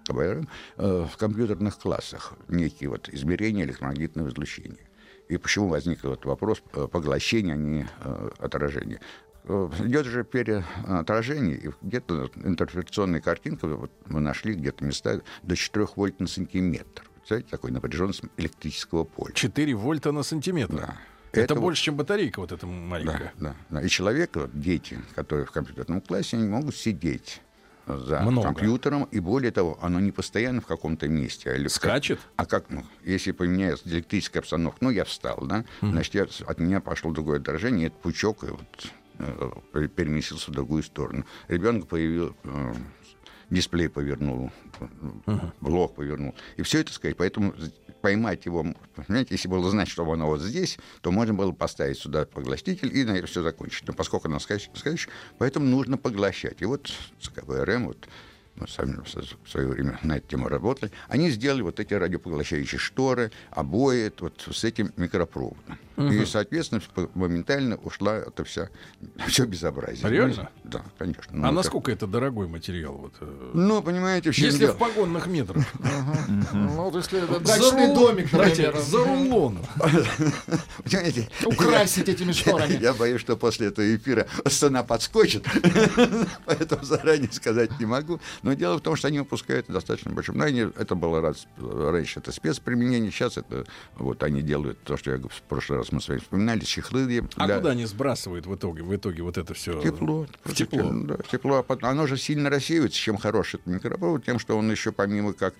КБРМ э, в компьютерных классах некие вот измерения электромагнитного излучения. И почему возник этот вопрос поглощения, а не э, отражения? Идет же переотражение, и где-то интерференционная картинка, вот мы нашли где-то места до четыре вольта на сантиметр. Представляете, такой напряженность электрического поля. четыре вольта на сантиметр? Да. Это, это больше, вот, чем батарейка вот эта маленькая. Да, да, да. И человек, вот, дети, которые в компьютерном классе, они могут сидеть за много. Компьютером. И более того, оно не постоянно в каком-то месте. А скачет? А как, ну, если поменяется электрическая обстановка, ну, я встал, да, mm-hmm. значит, я, от меня пошло другое отражение, это пучок, и вот э, переместился в другую сторону. Ребенок появился... Э, дисплей повернул, uh-huh. блок повернул. И все это, сказать, поэтому поймать его... Понимаете, если было знать, что оно вот здесь, то можно было поставить сюда поглотитель и, наверное, все закончить. Но поскольку оно скачет, поэтому нужно поглощать. И вот КБРМ, вот мы сами в свое время на эту тему работали, они сделали вот эти радиопоглощающие шторы, обои вот с этим микропроводом. Uh-huh. И, соответственно, моментально ушла это вся, все безобразие. Реально? Да, конечно. Ну, а это... насколько это дорогой материал? Вот? Ну, понимаете, в чем если дело? В погонных метрах. Ну, то есть дачный домик, например. За рулон. Украсить этими шторами. Я боюсь, что после этого эфира цена подскочит. Поэтому заранее сказать не могу. Но дело в том, что они выпускают достаточно большим. Это было раньше это спецприменение. Сейчас это вот они делают то, что я в прошлый раз мы с вами вспоминали, чехлы. А для... куда они сбрасывают в итоге, в итоге вот это все? Тепло. В тепло. Да, тепло. Оно же сильно рассеивается, чем хороший этот микропровод, тем, что он еще помимо как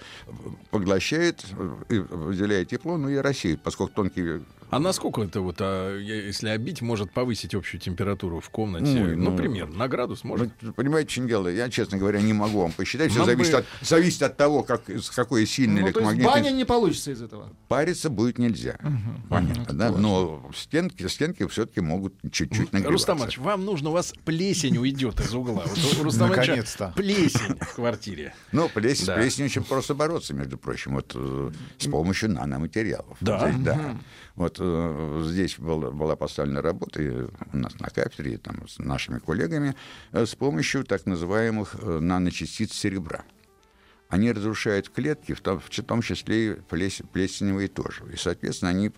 поглощает и выделяет тепло, но и рассеивает, поскольку тонкие А насколько это вот, а, если обить, может повысить общую температуру в комнате? Ой, ну, например, на градус может? Вы понимаете, в чем дело? Я, честно говоря, не могу вам посчитать. Все зависит, бы... от, зависит от того, как, какое сильное ну, электромагнитное... баня не получится из этого. Париться будет нельзя. Угу. Понятно. Да? Но стенки, стенки все-таки могут чуть-чуть нагреваться. Рустам Ильич, вам нужно, у вас плесень уйдет из угла. Наконец-то. Плесень в квартире. Ну, плесень, с плесенью очень просто бороться, между прочим. Вот с помощью наноматериалов. Да. Вот здесь была, была поставлена работа и у нас на кафедре, и там с нашими коллегами, с помощью так называемых наночастиц серебра. Они разрушают клетки, в том, в том числе и плес, плесеневые тоже. И, соответственно, они,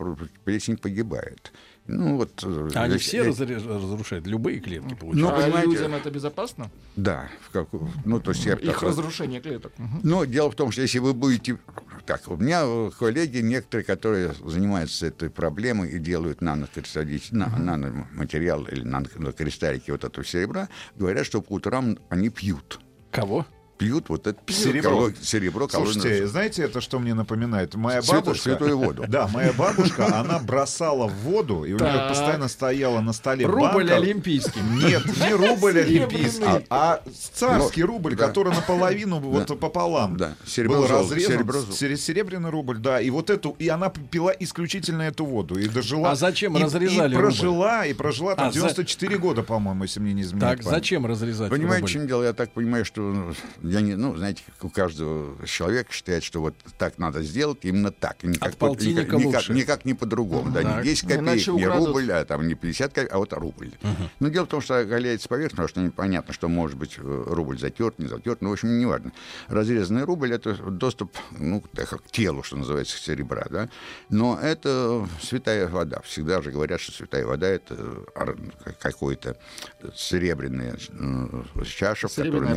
плесень погибает. Ну, вот, а они все я... разрушают? Любые клетки, получается? Ну, а понимаете... людям это безопасно? Да. В как... ну, то есть я Их такой... разрушение клеток. Но дело в том, что если вы будете... Так, у меня коллеги, некоторые, которые занимаются этой проблемой и делают нанокристаллические, uh-huh. наноматериал или нанокристаллики вот этого серебра, говорят, что по утрам они пьют. Кого? Пьют вот это серебро. Коло... серебро Слушайте, колонна... знаете, это что мне напоминает? Моя Святую, бабушка... Святую воду. Да, моя бабушка, она бросала в воду, и у нее постоянно стояла на столе банка... Рубль олимпийский. Нет, не рубль олимпийский, а царский рубль, который наполовину, вот пополам, был разрезан. Серебряный рубль, да. И вот эту... И она пила исключительно эту воду. И дожила... А зачем разрезали рубль? И прожила, и прожила там девяносто четыре года, по-моему, если мне не изменить память. Так, зачем разрезать рубль? Понимаете, в чем дело? Я так понимаю, что... Я не, ну, знаете, у каждого человека считает, что вот так надо сделать, именно так. И никак, От полтинника никак, лучше. Никак, никак не по-другому. Да, не десять копеек, не рубль, а там не пятьдесят копеек, а вот рубль. Uh-huh. Но дело в том, что оголяется поверхность, потому что непонятно, что может быть рубль затерт, не затерт, ну, в общем, неважно. Разрезанный рубль — это доступ, ну, к телу, что называется, серебра, да. Но это святая вода. Всегда же говорят, что святая вода — это какой-то серебряная чаша, которая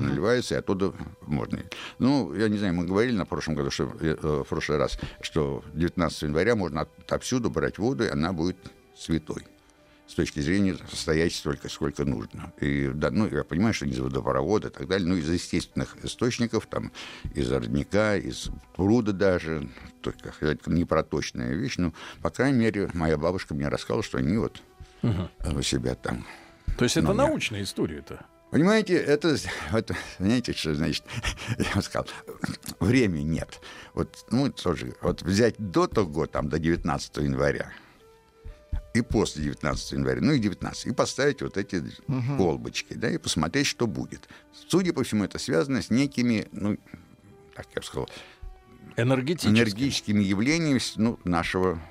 наливается, и оттуда можно. Ну, я не знаю, мы говорили на прошлом году, что, э, в прошлый раз, что девятнадцатого января можно от, отсюда брать воду, и она будет святой. С точки зрения состоять столько, сколько нужно. И, да, ну, я понимаю, что из водопровода и так далее, но из естественных источников, там, из родника, из пруда даже, только непроточная вещь. Ну, по крайней мере, моя бабушка мне рассказала, что они вот uh-huh. у себя там. То есть это меня... научная история-то? Понимаете, это, это, знаете, что значит, я вам сказал, времени нет. Вот, ну, тоже, вот взять до того, там, до девятнадцатого января, и после девятнадцатого января, ну и девятнадцатого, и поставить вот эти угу. колбочки, да, и посмотреть, что будет. Судя по всему, это связано с некими, ну, как я бы сказал, энергетическими, энергетическими явлениями, ну, нашего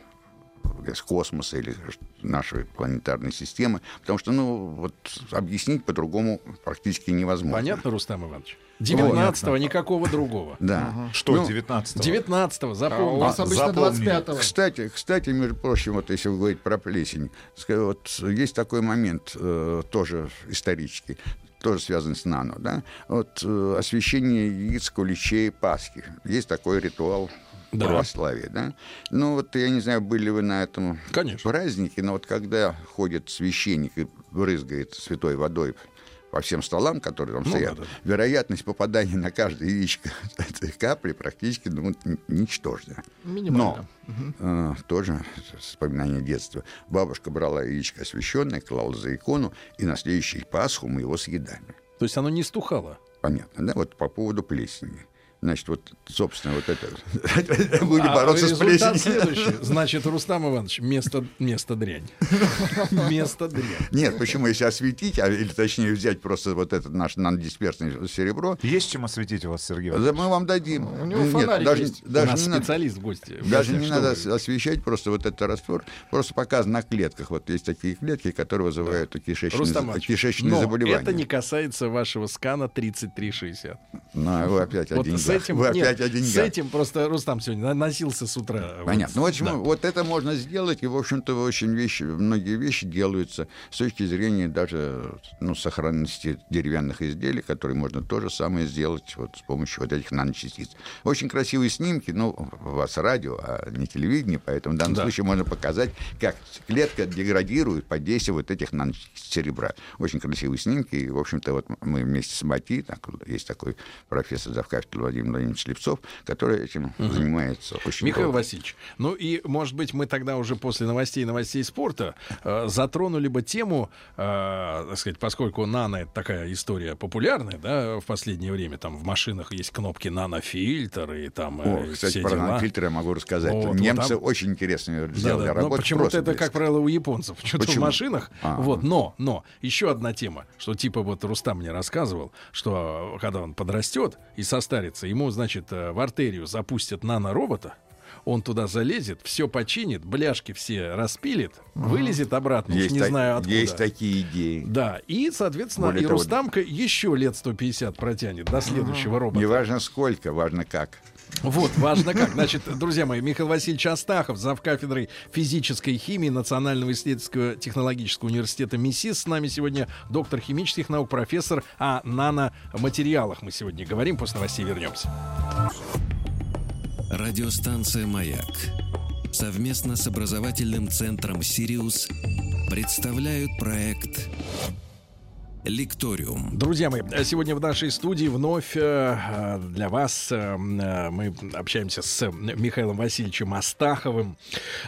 с космоса или нашей планетарной системы, потому что, ну, вот объяснить по-другому практически невозможно. Понятно, Рустам Иванович? девятнадцатого, никакого другого. Да. Угу. Что ну, девятнадцатого? девятнадцатого, запомнил. А у вас обычно двадцать пятого. Кстати, кстати, между прочим, вот если вы говорите про плесень, вот есть такой момент, э, тоже исторический, тоже связан с нано, да? Вот э, освящение яиц, куличей, Пасхи. Есть такой ритуал. Да. Православие, да? Ну, вот я не знаю, были вы на этом Конечно. празднике, но вот когда ходит священник и брызгает святой водой по всем столам, которые там ну, стоят, да, да. вероятность попадания на каждое яичко этой капли практически ну, ничтожна. Минимально. Но угу. э, тоже вспоминание детства. Бабушка брала яичко освященное, клала за икону, и на следующий Пасху мы его съедали. То есть оно не стухало? Понятно, да? Вот по поводу плесени. Значит, вот, собственно, вот это... Будем а бороться с плесенью. Следующий. Значит, Рустам Иванович, место, место дрянь. Место дрянь. Нет, почему? Если осветить, а, или точнее взять просто вот этот наш нанодисперсное серебро... Есть чем осветить у вас, Сергей Иванович? Да мы вам дадим. У него фонарик есть. У нас специалист в гости. Даже не надо освещать просто вот этот раствор. Просто показано на клетках. Вот есть такие клетки, которые вызывают кишечные заболевания. Но это не касается вашего скана тридцать три шестьдесят. Ну, вы опять один. С этим, Вы нет, опять о деньгах. С этим просто Рустам сегодня носился с утра. Понятно. Вот, ну, в общем, да. вот это можно сделать, и, в общем-то, очень вещи, многие вещи делаются с точки зрения даже ну, сохранности деревянных изделий, которые можно то же самое сделать вот, с помощью вот этих наночастиц. Очень красивые снимки, ну, у вас радио, а не телевидение, поэтому в данном да. случае можно показать, как клетка деградирует под действием вот этих наночастиц серебра. Очень красивые снимки, и, в общем-то, вот мы вместе с МАТИ, так, есть такой профессор завкафедры Владимир Владимирович Лепцов, который этим угу. занимается. Очень Михаил долго. Васильевич, ну и, может быть, мы тогда уже после новостей и новостей спорта э, затронули бы тему, э, так сказать, поскольку нано — это такая история популярная, да, в последнее время, там в машинах есть кнопки нанофильтр и там... Э, О, кстати, про нанофильтр я могу рассказать. Вот, немцы вот там... очень интересно сделали да, да, работу. Почему-то это, как правило, у японцев. Что-то в машинах. А-а-а. Вот, но, но, еще одна тема, что типа вот Рустам мне рассказывал, что когда он подрастет и состарится, ему, значит, в артерию запустят наноробота, он туда залезет, все починит, бляшки все распилит, угу. вылезет обратно, есть не та- знаю откуда. Есть такие идеи. Да, и, соответственно, Более и того, Рустамка еще лет сто пятьдесят протянет до следующего робота. Не важно сколько, важно как. Вот, важно как. Значит, друзья мои, Михаил Васильевич Астахов, завкафедрой физической химии Национального исследовательского технологического университета МИСИС. С нами сегодня доктор химических наук, профессор. О наноматериалах мы сегодня говорим. После новостей вернемся. Радиостанция «Маяк» совместно с образовательным центром «Сириус» представляют проект «Лекториум». Друзья мои, сегодня в нашей студии вновь э, для вас э, мы общаемся с Михаилом Васильевичем Астаховым,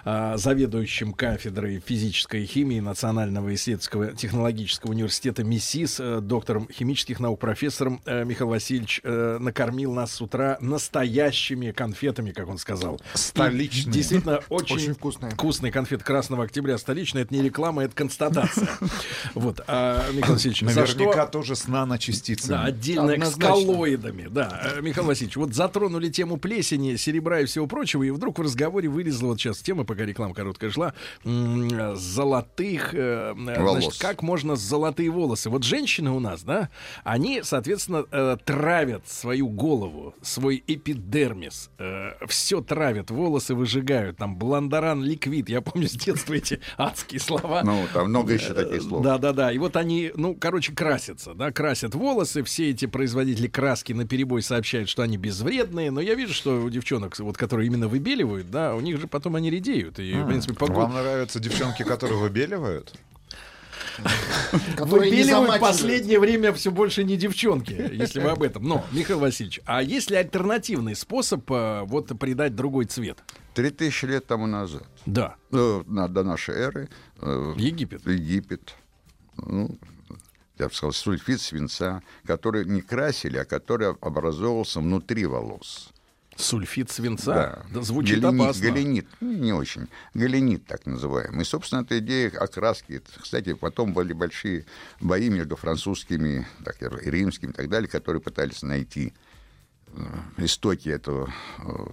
э, заведующим кафедрой физической химии Национального исследовательского технологического университета МИСИС, э, доктором химических наук, профессором. Э, Михаил Васильевич э, накормил нас с утра настоящими конфетами, как он сказал. Столичные. И, действительно, очень, очень вкусные. Вкусные конфеты Красного Октября столичные. Это не реклама, это констатация. Вот, Михаил Васильевич, наверняка что... тоже с наночастицами. Да, отдельно однозначно. Экскалоидами. Да. Михаил Васильевич, вот затронули тему плесени, серебра и всего прочего, и вдруг в разговоре вылезла вот сейчас тема, пока реклама короткая шла, золотых... Волос. Значит, как можно золотые волосы? Вот женщины у нас, да, они, соответственно, травят свою голову, свой эпидермис. Все травят, волосы выжигают. Там бландаран, ликвид. Я помню с детства эти адские слова. Ну, там много еще таких слов. Да-да-да. И вот они, ну, короче, Короче, красятся, да, красят волосы. Все эти производители краски наперебой сообщают, что они безвредные. Но я вижу, что у девчонок, вот, которые именно выбеливают, да, у них же потом они редеют. И, а, в принципе, погод... Вам нравятся девчонки, которые выбеливают? Выбеливают в последнее время все больше не девчонки, если вы об этом. Но, Михаил Васильевич, а есть ли альтернативный способ вот придать другой цвет? Три тысячи лет тому назад. Да. До нашей эры. Египет. Египет. Ну... я бы сказал, сульфид свинца, который не красили, а который образовывался внутри волос. Сульфид свинца? Да. Да, звучит галенит, опасно. Галенит. Не очень. Галенит, так называемый. И, собственно, эта идея окраски. Кстати, потом были большие бои между французскими, так, и римскими и так далее, которые пытались найти истоки этого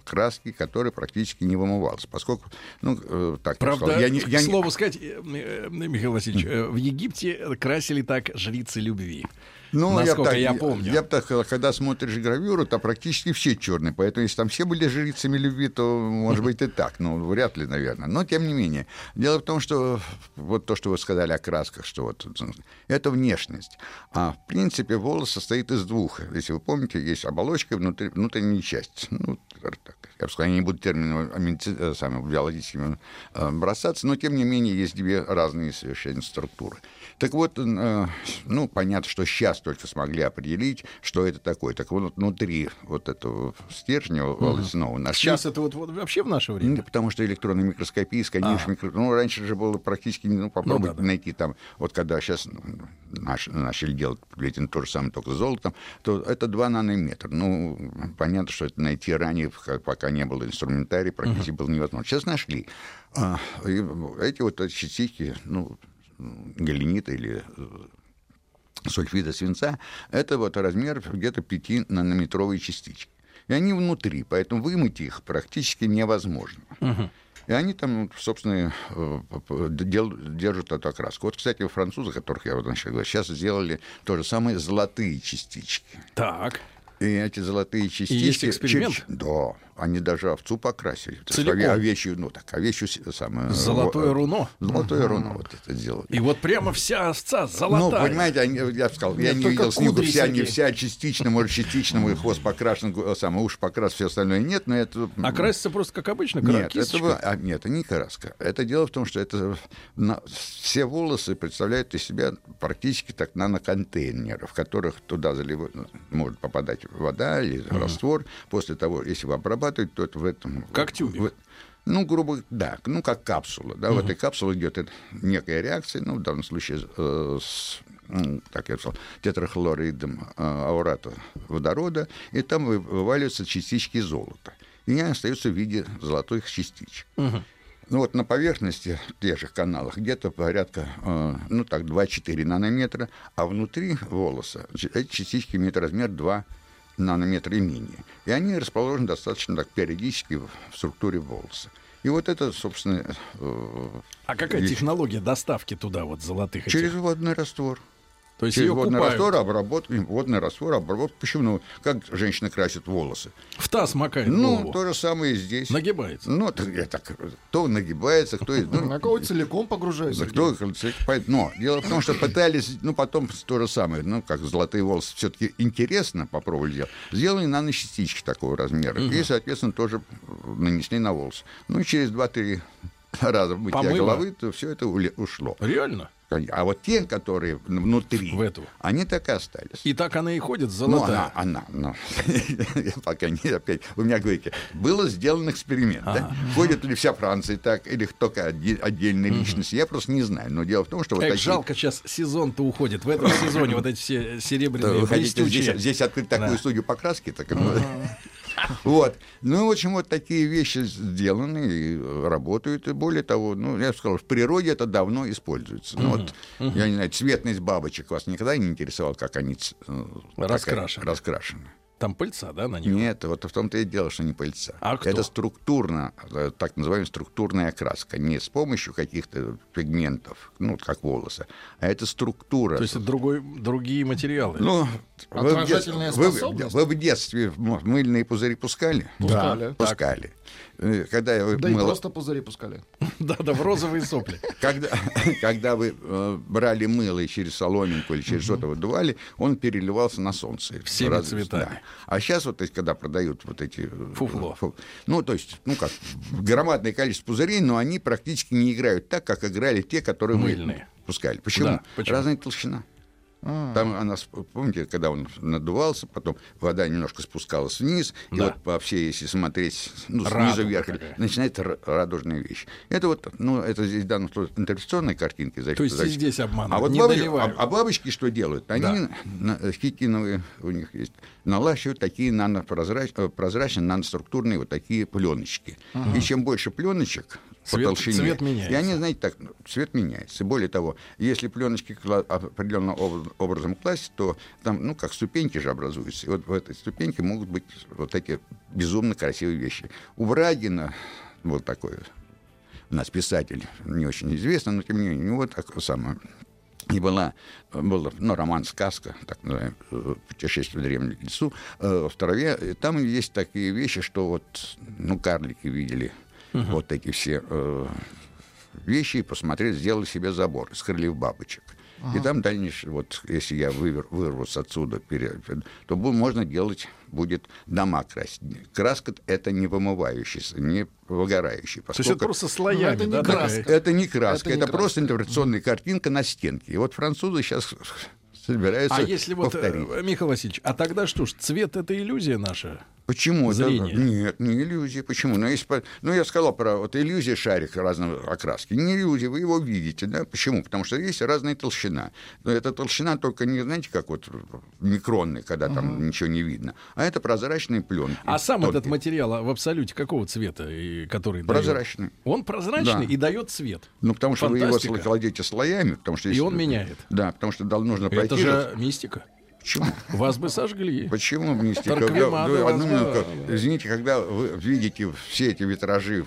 краски, который практически не вымывался, поскольку, ну, так правда, я, я, к я слову не... сказать, Михаил Васильевич, в Египте красили так жрицы любви. Ну, насколько я, так, я помню. Я, я бы так сказал, когда смотришь гравюру, там практически все черные. Поэтому, если там все были жрицами любви, то, может быть, и так. Ну, вряд ли, наверное. Но, тем не менее. Дело в том, что вот то, что вы сказали о красках, что вот это внешность. А, в принципе, волос состоит из двух. Если вы помните, есть оболочка и внутри, внутренняя часть. Ну, так, я бы сказал, я не буду терминами самыми биологическими бросаться, но, тем не менее, есть две разные совершенно структуры. Так вот, ну, понятно, что сейчас только смогли определить, что это такое. Так вот, внутри вот этого стержня волосного... Угу. Нашли... Сейчас это вот, вот вообще в наше время? Ну, потому что электронная микроскопия, сканирующая микроскопия... Ну, раньше же было практически... Ну, попробуйте ну, да, да. найти там... Вот когда сейчас наш, начали делать плетень, то же самое, только с золотом, то это два нанометра. Ну, понятно, что это найти ранее, пока не было инструментария, практически угу. было невозможно. Сейчас нашли. А, эти вот частички, ну, галенит или... сульфида свинца, это вот размер где-то пятинанометровые частички. И они внутри, поэтому вымыть их практически невозможно. Uh-huh. И они там, собственно, держат эту окраску. Вот, кстати, французы, о которых я вот начал говорить, сейчас сделали то же самое золотые частички. Так. И эти золотые частички... И есть эксперимент? Через... Да. Они даже овцу покрасили. Овечью, ну так, овечью самое... Золотое руно. Золотое руно вот это дело. И вот прямо вся овца золотая. Ну, понимаете, они, я бы сказал, я не видел снегу, вся, не вся частично, может, частично, мой хвост покрашен, самое уши покрас, все остальное нет, но это... А красится просто как обычно? Нет, это, а, нет, это не краска. Это дело в том, что это на, все волосы представляют из себя практически так наноконтейнеры, в которых туда залив... может попадать вода или uh-huh. раствор. После того, если вы обрабатываете, то это в этом... Как тюбик? В... Ну, грубо говоря, да, ну, как капсула. Да, uh-huh. В этой капсуле идет некая реакция, ну, в данном случае э, с... так я сказал, тетрахлоридом э, аурата водорода, и там вываливаются частички золота. И они остаются в виде золотых частичек. Uh-huh. Ну вот на поверхности в тех же каналах где-то порядка, э, ну так, два-четыре нанометра, а внутри волоса эти частички имеют размер два нанометра и менее. И они расположены достаточно так периодически в, в структуре волоса. И вот это, собственно... Э, а какая вещь. Технология доставки туда вот золотых? Через этих? Водный раствор. То есть через водный купают. раствор, обработка, водный раствор, обработка. Почему? Ну, как женщина красит волосы? В таз макает Ну, голову. То же самое и здесь. Нагибается. Ну, то, это, кто нагибается, кто... Ну, на кого целиком погружается. Кто, но дело в том, что пытались, ну, потом то же самое, ну, как золотые волосы, все-таки интересно попробовали делать. Сделали наночастички такого размера. Угу. И, соответственно, тоже нанесли на волосы. Ну, и через два-три раза мытья Помыло. головы, то все это ушло. Реально? А вот те, которые внутри, в эту. Они так и остались. И так она и ходит золотая. Ну, она, она, но... я пока не, опять, у меня, говорите, был сделан эксперимент, а-а-а. да? Ходит ли вся Франция так, или только отдель, отдельные У-у-у. личности, я просто не знаю, но дело в том, что... Как вот такие... жалко, сейчас сезон-то уходит, в этом сезоне вот эти все серебряные блестючие. Здесь открыть такую студию покраски, так... Вот. Ну, в общем, вот такие вещи сделаны и работают. И более того, ну, я бы сказал, в природе это давно используется. Ну, uh-huh. вот, uh-huh. я не знаю, цветность бабочек вас никогда не интересовала, как они раскрашены. раскрашены. Там пыльца, да, на него? Нет, вот в том-то и дело, что не пыльца. А кто? Это структурно, так называемая структурная окраска. Не с помощью каких-то пигментов, ну, как волосы, а это структура. То есть это другой, другие материалы? Ну, отражательная вы, способность? Вы, вы в детстве мыльные пузыри пускали? Пускали. Да, пускали. Когда я да мыл... и просто пузыри пускали. Да-да, в розовые сопли. Когда, когда вы э, брали мыло и через соломинку или через угу. что-то выдували, он переливался на солнце. Всеми раз... цветами. Да. А сейчас, вот, когда продают вот эти... Фуфло. Фу... Ну, то есть, ну как, громадное количество пузырей, но они практически не играют так, как играли те, которые мыльные мы пускали. Почему? Да, почему? Разная толщина. Там она, помните, когда он надувался, потом вода немножко спускалась вниз, да. и вот вообще, если смотреть ну, снизу вверх, какая. Начинает радужная вещь. Это вот, ну, это здесь в данном случае интерпретационные картинки. Зависит, То есть зависит. здесь обман. А вот бабочки, а, а бабочки что делают? Они да. на, хитиновые у них есть, налащивают такие нанопрозрачные, прозрачные, наноструктурные вот такие пленочки. Ага. И чем больше пленочек по толщине, цвет меняется. И они, знаете, так, цвет меняется. Более того, если пленочки определенного образом класть, то там, ну, как ступеньки же образуются. И вот в этой ступеньке могут быть вот эти безумно красивые вещи. У Брагина, вот такой у нас писатель, не очень известный, но тем не менее, у него так самое... И была, был ну, роман-сказка, так называемый, «Путешествие в древнем лесу», э, в траве. И там есть такие вещи, что вот, ну, карлики видели uh-huh. вот эти все э, вещи и посмотрели, сделали себе забор из крыльев бабочек. И там дальнейшее, вот если я вывер, вырвусь отсюда, то можно делать, будет дома красить. Краска — это не вымывающаяся, не выгорающая. Поскольку... То есть это просто слоями, это, да, не краска. это не краска, это, это не просто краска. Интерпретационная картинка на стенке. И вот французы сейчас... собираются. А если вот, повторить. Михаил Васильевич, а тогда что ж, цвет — это иллюзия наша? Почему? Это, нет, не иллюзия. Почему? Ну, если, ну, я сказал про вот, иллюзии шарика разной окраски. Не иллюзия, вы его видите. Да? Почему? Потому что есть разная толщина. Но эта толщина только не, знаете, как вот микронная, когда там угу. ничего не видно. А это прозрачные пленки. А сам тонкие. Этот материал в абсолюте какого цвета? Который прозрачный. Даёт? Он прозрачный да. и дает цвет. Ну, потому что Фантастика. вы его кладете слоями. Потому что, если... И он меняет. Да, потому что нужно пройти. Это же мистика. Почему? Вас бы сожгли. Почему мистика? Одну минуту. Извините, когда вы видите все эти витражи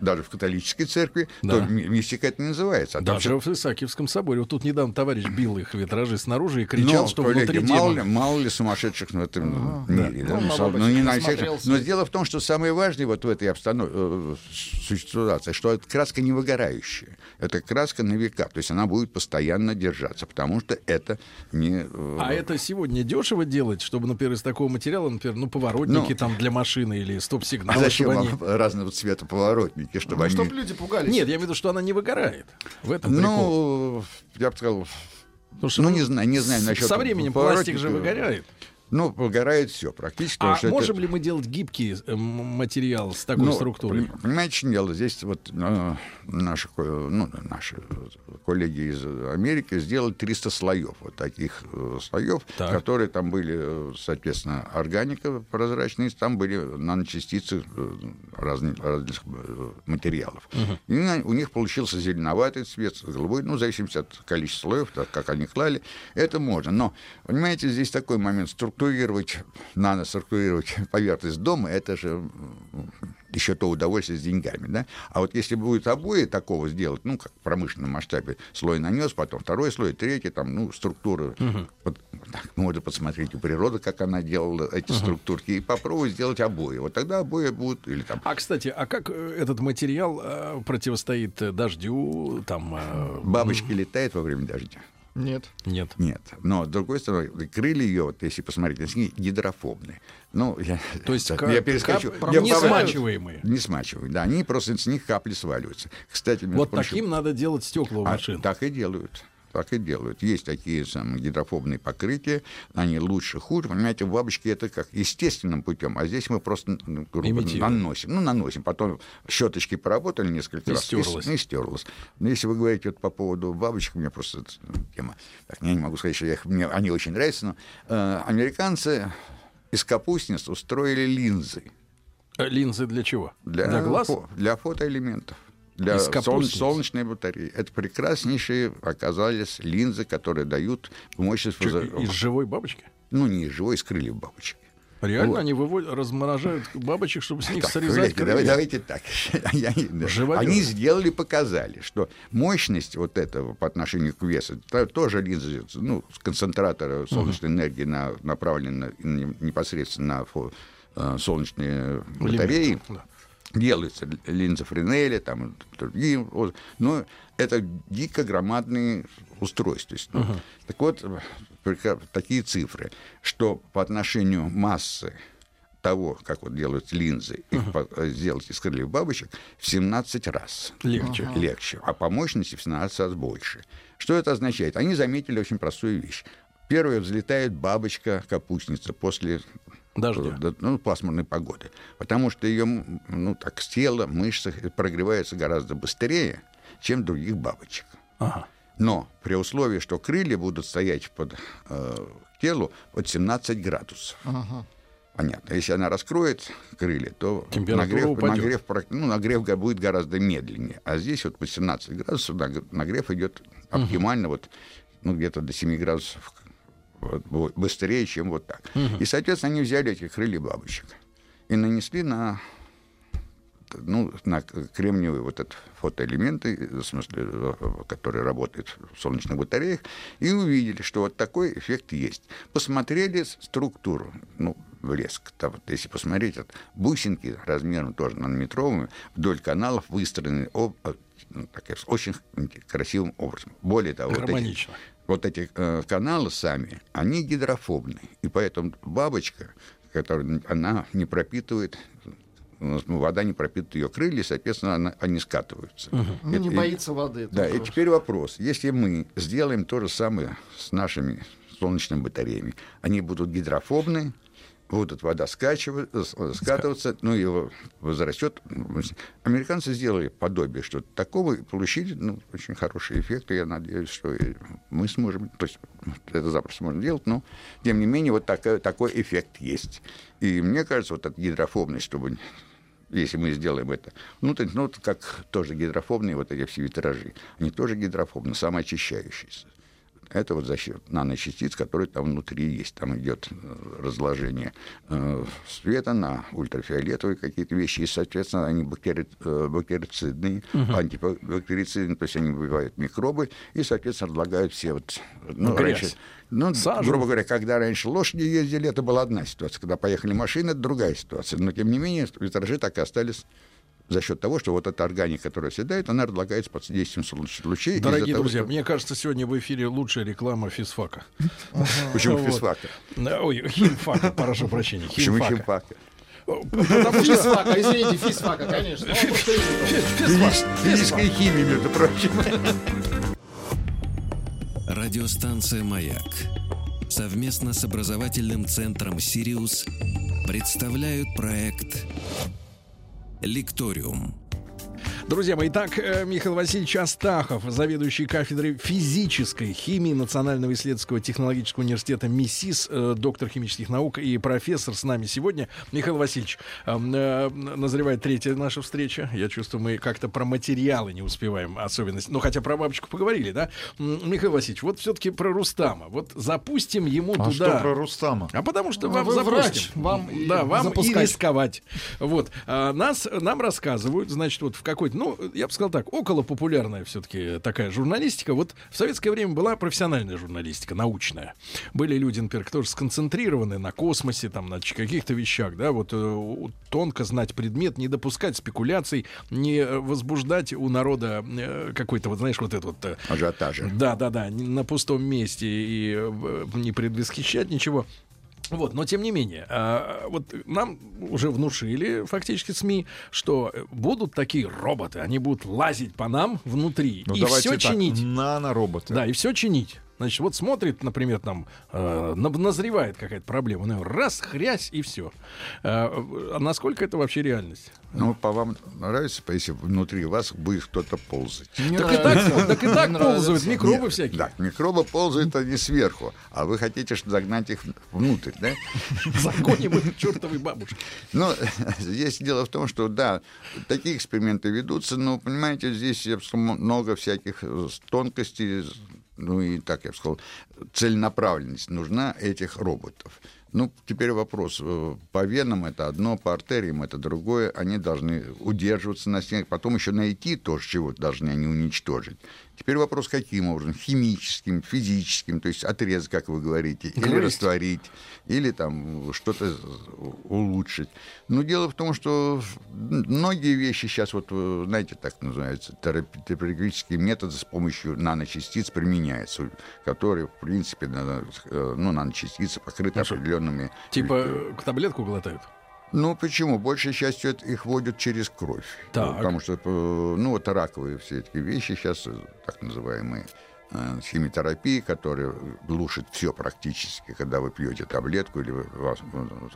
даже в католической церкви, да. то мистика это не называется. А даже там... в Исаакиевском соборе. Вот тут недавно товарищ бил их витражи снаружи и кричал, но, что коллеги, внутри мало ли, мало ли сумасшедших в этом а, мире. Да. Да? Ну, ну, не на всех... Но дело в том, что самое важное вот в этой обстановке, ситуации, что это краска не выгорающая. Это краска на века. То есть она будет постоянно держаться, потому что это не... А это сегодня дешево делать, чтобы, например, из такого материала, например, ну, поворотники ну, там для машины или стоп-сигналы. А зачем они... разного цвета поворотники, чтобы ну, они... чтобы люди пугались. Нет, я имею в виду, что она не выгорает. В этом ну, прикол. Я бы сказал... Что ну, не знаю, не знаю насчет... Со временем поворотника... пластик же выгорает. Ну, выгорает все практически. А можем это... ли мы делать гибкий материал с такой ну, структурой? Понимаете, дело здесь вот ну, наши, ну, наши коллеги из Америки сделали триста слоев, вот таких слоев, так. которые там были, соответственно, органика прозрачные, там были наночастицы разных, разных материалов. Угу. И у них получился зеленоватый цвет, голубой, ну, в зависимости от количества слоев, так как они клали, это можно. Но, понимаете, здесь такой момент, структура нано-структурировать поверхность дома, это же еще то удовольствие с деньгами, да? А вот если будет обои такого сделать, ну, как в промышленном масштабе, слой нанес, потом второй слой, третий, там, ну, структура. Uh-huh. Вот, так, можно посмотреть у природы, как она делала эти uh-huh. структурки, и попробовать сделать обои. Вот тогда обои будут... Или, там... А, кстати, а как этот материал э, противостоит дождю, там... Э... Бабочки летают во время дождя? Нет. Нет. Нет. Но, с другой стороны, крылья ее, вот, если посмотреть, они гидрофобные. Ну, я, то есть я перескочу. Я не смачиваемые. Не смачиваемые, да. Они просто с них капли сваливаются. Кстати, вот прочим, таким надо делать стекла у машин. А, так и делают. Так и делают. Есть такие самые гидрофобные покрытия, они лучше, хуже. Понимаете, бабочки это как естественным путем, а здесь мы просто ну, грубо, наносим. Ну, наносим. Потом щеточки поработали несколько и раз, стерлось. И, и стерлось. Но если вы говорите вот по поводу бабочек, мне просто тема... Так, я не могу сказать, что я их... мне они очень нравятся, но э, американцы из капустниц устроили линзы. Линзы для чего? Для, для глаз? Фо... Для фотоэлементов. Для солн- солнечной батареи. Это прекраснейшие оказались линзы, которые дают мощность... Что, из живой бабочки? Ну, не из живой, из крыльев бабочки. Реально вот. Они выводят, размораживают бабочек, чтобы с них так, срезать крылья? Давайте, давайте так. Они сделали, показали, что мощность вот этого по отношению к весу, тоже линзы, ну, концентратора солнечной энергии направлены непосредственно на солнечные батареи, делаются линзы Френеля, там другие, но это дико громадные устройства. Ну, uh-huh. Так вот, такие цифры, что по отношению массы того, как вот делают линзы, uh-huh. их сделать из крыльев бабочек, в семнадцать раз легче. Uh-huh. легче, а по мощности в семнадцать раз больше. Что это означает? Они заметили очень простую вещь. Первая взлетает бабочка-капустница после... Дождя. Ну, пасмурной погоды. Потому что ее ну, так, тело, мышцы прогреваются гораздо быстрее, чем других бабочек. Ага. Но при условии, что крылья будут стоять под э, телу от семнадцати градусов. Ага. Понятно. Если она раскроет крылья, то нагрев, нагрев, ну, нагрев будет гораздо медленнее. А здесь вот по семнадцати градусов нагрев идет оптимально, угу. вот, ну, где-то до семи градусов быстрее, чем вот так. Угу. И, соответственно, они взяли эти крылья бабочек и нанесли на, ну, на кремниевые вот эти фотоэлементы, в смысле, которые работают в солнечных батареях, и увидели, что вот такой эффект есть. Посмотрели структуру, ну, блеск. Там, вот, если посмотреть, вот, бусинки размером тоже нанометровыми вдоль каналов выстроены об, ну, так, очень красивым образом. Более того, гармонично. Вот эти, Вот эти э, каналы сами, они гидрофобны. И поэтому бабочка, которая, она не пропитывает, ну, вода не пропитывает ее крылья, соответственно, она, они скатываются. Uh-huh. Ну, не и, боится и, воды. Да, и теперь вопрос. Если мы сделаем то же самое с нашими солнечными батареями, они будут гидрофобны, будут вода скачивать, скатываться, ну, его возрастет. Американцы сделали подобие что-то такого и получили ну, очень хорошие эффекты. Я надеюсь, что мы сможем, то есть это запросто можно делать, но, тем не менее, вот такой, такой эффект есть. И мне кажется, вот эта гидрофобность, чтобы... Если мы сделаем это, ну, то, ну, как тоже гидрофобные вот эти все витражи, они тоже гидрофобны, самоочищающиеся. Это вот за счет наночастиц, которые там внутри есть. Там идет разложение света на ультрафиолетовые какие-то вещи, и, соответственно, они бактери... бактерицидные, угу. антибактерицидные, то есть они выбивают микробы и, соответственно, разлагают все вот... Ну, раньше, ну, грубо говоря, когда раньше лошади ездили, это была одна ситуация. Когда поехали машины, это другая ситуация. Но, тем не менее, витражи так и остались... за счет того, что вот эта органика, которая съедает, она разлагается под действием солнечных лучей. Дорогие друзья, того, что... мне кажется, сегодня в эфире лучшая реклама физфака. Почему физфака? Ой, химфака, прошу прощения. Почему химфака? Потому что физфака, извините, физфака, конечно. Физическая химия, между прочим. Радиостанция «Маяк» совместно с образовательным центром «Сириус» представляют проект «Лекториум». Друзья мои, итак, Михаил Васильевич Астахов, заведующий кафедрой физической химии Национального исследовательского технологического университета МИСИС, доктор химических наук и профессор с нами сегодня. Михаил Васильевич, назревает третья наша встреча. Я чувствую, мы как-то про материалы не успеваем, особенность. Ну, хотя про бабочку поговорили, да? Михаил Васильевич, вот все-таки про Рустама. Вот запустим ему а туда. А что про Рустама? А потому что ну, вам запустим. Вам, да, вам и рисковать. Вот. Нас, нам рассказывают, значит, вот в какой-то ну, я бы сказал так, около популярная все-таки такая журналистика. Вот в советское время была профессиональная журналистика, научная. Были люди, например, которые сконцентрированы на космосе, там, на каких-то вещах, да, вот тонко знать предмет, не допускать спекуляций, не возбуждать у народа какой-то, вот знаешь, вот этот вот... ажиотажа. Да-да-да, на пустом месте и не предвосхищать ничего. Вот, но тем не менее, вот нам уже внушили фактически СМИ, что будут такие роботы, они будут лазить по нам внутри ну, и все чинить. Нанороботы. Да, и все чинить. Значит, вот смотрит, например, там э, назревает какая-то проблема, ну, раз, хрясь, и все. Э, насколько это вообще реальность? Ну, по вам нравится, если внутри вас будет кто-то ползать. Не так, нравится. И так, так и так не ползают нравится. Микробы Нет, всякие. Да, микробы ползают они сверху, а вы хотите загнать их внутрь, да? Загоним их чертовой бабушки. Ну, здесь дело в том, что, да, такие эксперименты ведутся, но, понимаете, здесь много всяких тонкостей, ну и, так я бы сказал, целенаправленность нужна этих роботов. Ну, теперь вопрос. По венам это одно, по артериям это другое. Они должны удерживаться на стенах, потом еще найти то, чего должны они уничтожить. Теперь вопрос, каким образом? Химическим, физическим, то есть отрезать, как вы говорите, или Говорит. растворить, или там что-то улучшить. Но дело в том, что многие вещи сейчас, вот, знаете, так называются, терапевтические методы с помощью наночастиц применяются, которые, в принципе, ну, наночастицы покрыты Хорошо. определенными... Типа таблетку глотают? Ну, почему? Большей частью их вводят через кровь. Так. Потому что, ну, вот раковые все эти вещи сейчас, так называемые э, химиотерапии, которые глушат все практически, когда вы пьете таблетку или вас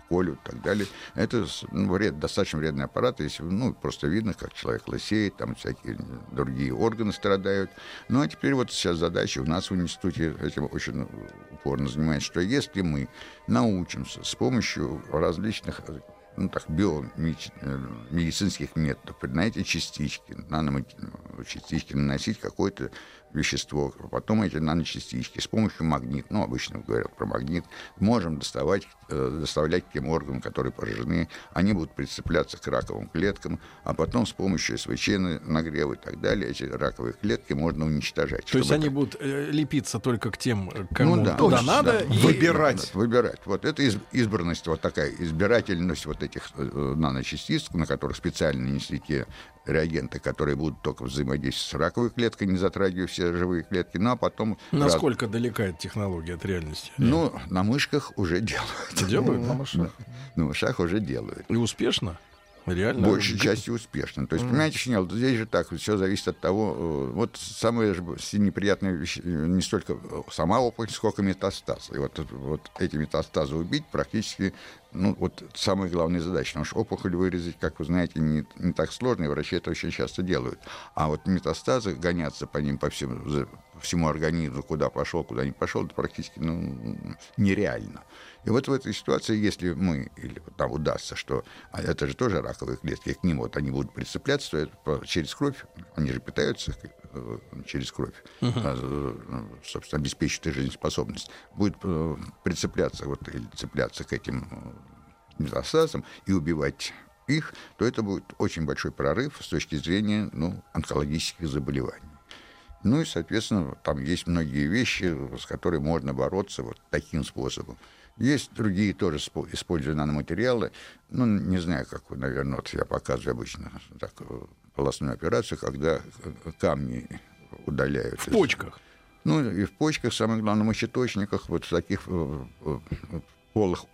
колют и так далее. Это ну, вред, достаточно вредный аппарат. Если, ну, просто видно, как человек лысеет, там всякие другие органы страдают. Ну, а теперь вот сейчас задача у нас в институте этим очень упорно занимается, что если мы научимся с помощью различных... ну, так, биомедицинских методов, знаете, частички, наночастички наносить какое-то вещество, потом эти наночастички с помощью магнита, ну, обычно говорят про магнит, можем доставать, э, доставлять к тем органам, которые поражены, они будут прицепляться к раковым клеткам, а потом с помощью СВЧ нагрева и так далее эти раковые клетки можно уничтожать. То есть они так... будут э, лепиться только к тем, кому ну, да, туда точно, надо, да. и... выбирать. Да, выбирать. Вот это из- избранность, вот такая избирательность вот этих э, наночастиц, на которых специально несли те реагенты, которые будут только взаимодействовать с раковой клеткой, не затрагивая все живые клетки, ну а потом... Насколько раз... далека эта технология от реальности? Ну, на мышках уже делают. Делают? На мышах. На мышах уже делают. И успешно? Реально? Большей частью успешно. То есть, mm. понимаете, Шинел, здесь же так, все зависит от того, вот самая же неприятная вещь, не столько сама опухоль, сколько метастаз. И вот, вот эти метастазы убить практически, ну, вот самая главная задача. Потому что опухоль вырезать, как вы знаете, не, не так сложно, и врачи это очень часто делают. А вот метастазы, гоняться по ним, по всем, всему организму, куда пошел, куда не пошел, это практически ну, нереально. И вот в этой ситуации, если мы, или вот нам удастся, что а это же тоже раковые клетки, к ним вот они будут прицепляться, то это через кровь, они же питаются через кровь, uh-huh. собственно, обеспечивают жизнеспособность, будет прицепляться вот, или цепляться к этим метастазам и убивать их, то это будет очень большой прорыв с точки зрения ну, онкологических заболеваний. Ну и, соответственно, там есть многие вещи, с которыми можно бороться вот таким способом. Есть другие тоже, используя наноматериалы. Ну, не знаю, как, наверное, вот я показываю обычно так, полостную операцию, когда камни удаляют. В почках? Ну, и в почках, самое главное, в мочеточниках, вот в таких полых